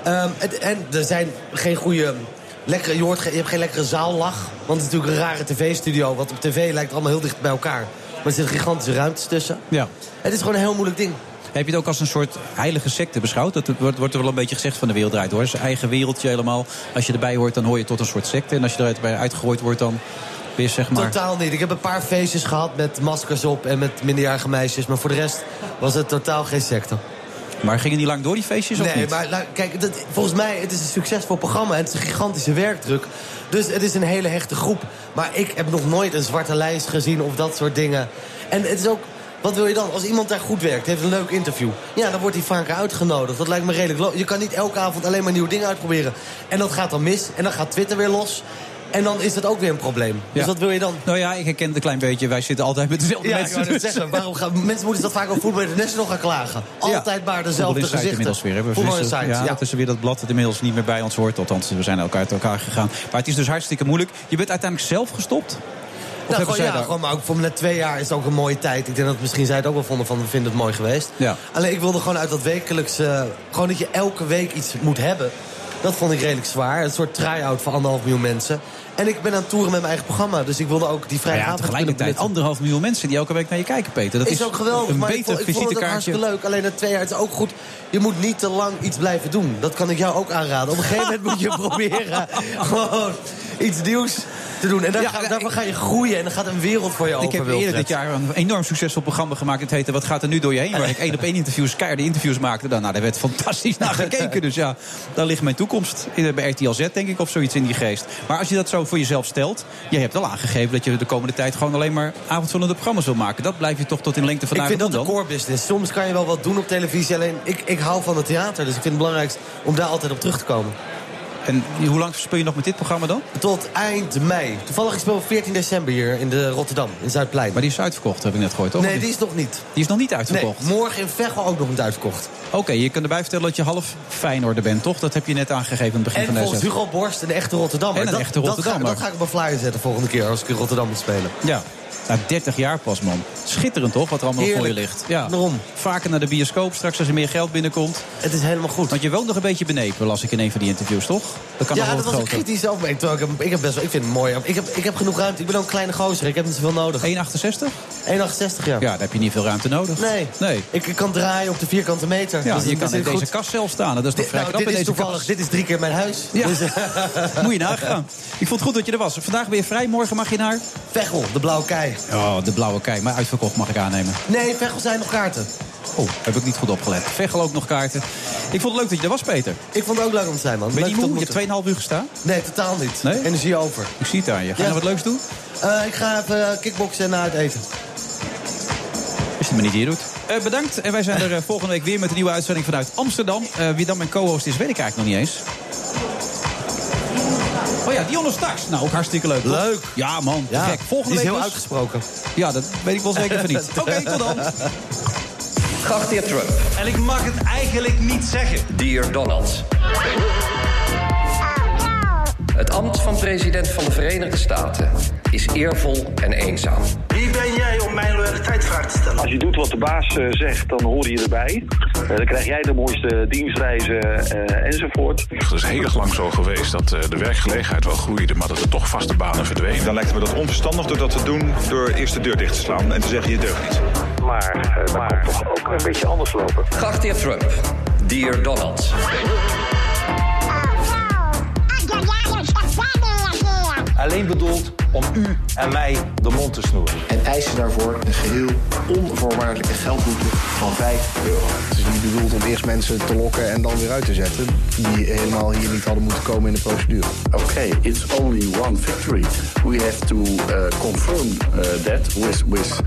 Um, en, en er zijn geen goede... Lekkere, je, hoort, je hebt geen lekkere zaallach. Want het is natuurlijk een rare tv-studio. Want op tv lijkt het allemaal heel dicht bij elkaar. Maar er zitten gigantische ruimtes tussen. Ja. Het is gewoon een heel moeilijk ding. Heb je het ook als een soort heilige secte beschouwd? Dat wordt, wordt er wel een beetje gezegd van de Wereld Draait Door. Het is een eigen wereldje helemaal. Als je erbij hoort, dan hoor je tot een soort secte. En als je erbij uitgegooid wordt, dan... Is, zeg maar. Totaal niet. Ik heb een paar feestjes gehad met maskers op en met minderjarige meisjes. Maar voor de rest was het totaal geen secte. Maar gingen die lang door, die feestjes, nee, of niet? Nee, maar kijk, dat, volgens mij het is een succesvol programma. Het is een gigantische werkdruk. Dus het is een hele hechte groep. Maar ik heb nog nooit een zwarte lijst gezien of dat soort dingen. En het is ook... Wat wil je dan? Als iemand daar goed werkt, heeft een leuk interview... ja, dan wordt hij vaker uitgenodigd. Dat lijkt me redelijk lo- Je kan niet elke avond alleen maar nieuwe dingen uitproberen. En dat gaat dan mis. En dan gaat Twitter weer los... En dan is dat ook weer een probleem. Ja. Dus wat wil je dan? Nou ja, ik herken het een klein beetje. Wij zitten altijd met dezelfde ja, mensen. Ja, ik wou dat zeggen. Waarom gaan, mensen moeten dat vaak ook Voetbal International gaan klagen. Altijd ja. maar dezelfde gezichten. Voetbal Insight. Ja, dat is weer dat blad dat inmiddels niet meer bij ons hoort. Althans, we zijn elkaar uit elkaar gegaan. Maar het is dus hartstikke moeilijk. Je bent uiteindelijk zelf gestopt? Nou, gewoon, ja, daar... gewoon, maar ook voor net twee jaar is het ook een mooie tijd. Ik denk dat misschien zij het ook wel vonden van, we vinden het mooi geweest. Ja. Alleen ik wilde gewoon uit dat wekelijkse... Uh, gewoon dat je elke week iets moet hebben... Dat vond ik redelijk zwaar. Een soort try-out voor anderhalf miljoen mensen. En ik ben aan het toeren met mijn eigen programma. Dus ik wilde ook die vrije ja, avond tegelijkertijd anderhalf miljoen mensen die elke week naar je kijken, Peter. Dat is, is ook geweldig. Een maar beter ik, vond, ik vond het ook hartstikke leuk. Alleen na twee jaar het is ook goed. Je moet niet te lang iets blijven doen. Dat kan ik jou ook aanraden. Op een gegeven moment moet je proberen gewoon iets nieuws te doen. En daar ja, ga, daarvan ga je groeien. En dan gaat een wereld voor je open. Ik heb eerder dit jaar een enorm succesvol programma gemaakt. Het heette Wat gaat er nu door je heen? Waar ik één op één interviews, keiharde interviews maakte. Nou, daar werd fantastisch naar gekeken. Dus ja, daar ligt mijn toekomst. Bij R T L Z denk ik of zoiets in die geest. Maar als je dat zo voor jezelf stelt. Je hebt al aangegeven dat je de komende tijd gewoon alleen maar avondvullende programma's wil maken. Dat blijf je toch tot in lengte van dagen. Ik vind dat de core business. Soms kan je wel wat doen op televisie. Alleen ik, ik hou van het theater. Dus ik vind het belangrijk om daar altijd op terug te komen. En hoe lang speel je nog met dit programma dan? Tot eind mei. Toevallig speel ik veertien december hier in de Rotterdam, in Zuidplein. Maar die is uitverkocht, heb ik net gehoord, toch? Nee, die is nog niet. Die is nog niet uitverkocht? Nee, morgen in Veghel ook nog niet uitverkocht. Oké, okay, je kan erbij vertellen dat je half Feyenoorder bent, toch? Dat heb je net aangegeven in het begin en van deze En volgens Hugo Borst, een echte Rotterdammer. En een dat, echte Rotterdammer. Dat ga, dat ga ik op mijn flyer zetten volgende keer, als ik in Rotterdam moet spelen. Ja. Na dertig jaar pas, man. Schitterend, toch? Wat er allemaal voor je ligt. Ja. Daarom. Vaker naar de bioscoop, straks als er meer geld binnenkomt. Het is helemaal goed. Want je woont nog een beetje benepen, las ik in een van die interviews, toch? Dat kan ja, nog dat was groter. Een kritische opmerking. Ik heb, ik heb best wel, ik vind het mooi. Ik heb, ik heb genoeg ruimte. Ik ben ook een kleine gozer. Ik heb niet zoveel nodig. één komma achtenzestig? één komma achtenzestig, ja. Ja, daar heb je niet veel ruimte nodig. Nee. nee. Ik, ik kan draaien op de vierkante meter. Ja, dus je kan in goed. Deze kast zelf staan. Dat is toch vrij nou, knap. Dit is toevallig. Kast. Dit is drie keer mijn huis. Ja. Dus, moet je nagaan. Ik vond het goed dat je er was. Vandaag ben je vrij. Morgen mag je naar Veghel, de blauwe kei. Oh, de blauwe kei. Maar uitverkocht mag ik aannemen. Nee, Veghel zijn nog kaarten. Oh, heb ik niet goed opgelet. Vechel ook nog kaarten. Ik vond het leuk dat je er was, Peter. Ik vond het ook leuk om te zijn, man. Ben je moe? Je hebt twee komma vijf uur gestaan? Nee, totaal niet. Nee? Energie over. Ik zie het aan je. Ga je ja. nog wat leuks doen? Uh, ik ga even uh, kickboksen en naar het eten. Als je het maar niet hier doet. Uh, bedankt. En wij zijn er uh, volgende week weer met een nieuwe uitzending vanuit Amsterdam. Uh, wie dan mijn co-host is, weet ik eigenlijk nog niet eens. Oh ja, Dionne Staks. Nou, ook hartstikke leuk. Toch? Leuk. Ja, man. Ja. Gek. Volgende week is heel dus... uitgesproken. Ja, dat weet ik wel zeker van niet. Oké, okay, tot dan. Graag de heer Trump. En ik mag het eigenlijk niet zeggen. Dear Donald. Het ambt van president van de Verenigde Staten is eervol en eenzaam. Wie ben jij om mijn loyaliteitsvraag te stellen? Als je doet wat de baas uh, zegt, dan hoor je erbij. Uh, dan krijg jij de mooiste dienstreizen uh, enzovoort. Het is heel lang zo geweest dat uh, de werkgelegenheid wel groeide, maar dat er toch vaste banen verdwenen. Dan lijkt me dat onverstandig door dat te doen, door eerst de deur dicht te slaan en te zeggen je deugt niet. Maar, uh, maar kan toch ook een beetje anders lopen. Geachte heer Trump, Dear Donald. Alleen bedoeld om u en mij de mond te snoeren. En eisen daarvoor een geheel onvoorwaardelijke geldboete van vijf euro. Het is niet bedoeld om eerst mensen te lokken en dan weer uit te zetten... die helemaal hier niet hadden moeten komen in de procedure. Oké, okay, it's only one victory. We have to uh, confirm uh, that with, with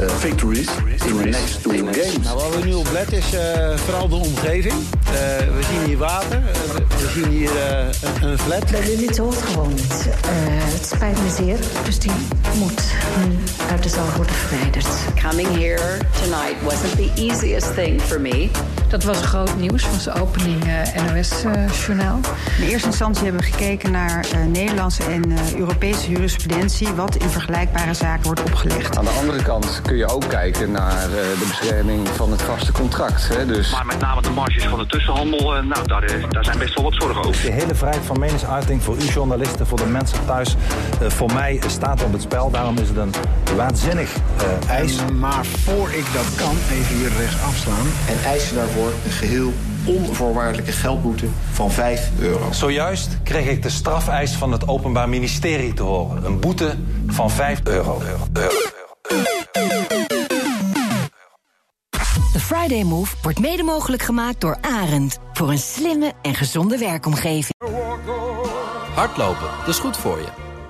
uh, victories in the next two games. Nou, waar we nu op letten is uh, vooral de omgeving. Uh, we zien hier water, uh, we zien hier uh, een, een flat. Wij willen het hoort gewoon niet. Uh, het spijt me zeer, dus die moet nu uit de zaal worden verwijderd. Coming here tonight wasn't the easiest thing for me. Dat was groot nieuws van zijn opening uh, N O S-journaal. Uh, in eerste instantie hebben we gekeken naar uh, Nederlandse en uh, Europese jurisprudentie... wat in vergelijkbare zaken wordt opgelegd. Aan de andere kant kun je ook kijken naar uh, de bescherming van het vaste contract. Hè, dus... Maar met name de marges van de tussenhandel, uh, nou, daar, uh, daar zijn best wel wat zorgen over. De hele vrijheid van meningsuiting voor u journalisten, voor de mensen thuis... Uh, voor mij staat op het spel, daarom is het een waanzinnig uh, eis. En, maar voor ik dat kan, even hier rechts afslaan. En eisen daarvoor een geheel onvoorwaardelijke geldboete van vijf euro. Zojuist kreeg ik de strafeis van het Openbaar Ministerie te horen. Een boete van vijf euro. The Friday Move wordt mede mogelijk gemaakt door Arend. Voor een slimme en gezonde werkomgeving. Hardlopen, dat is goed voor je.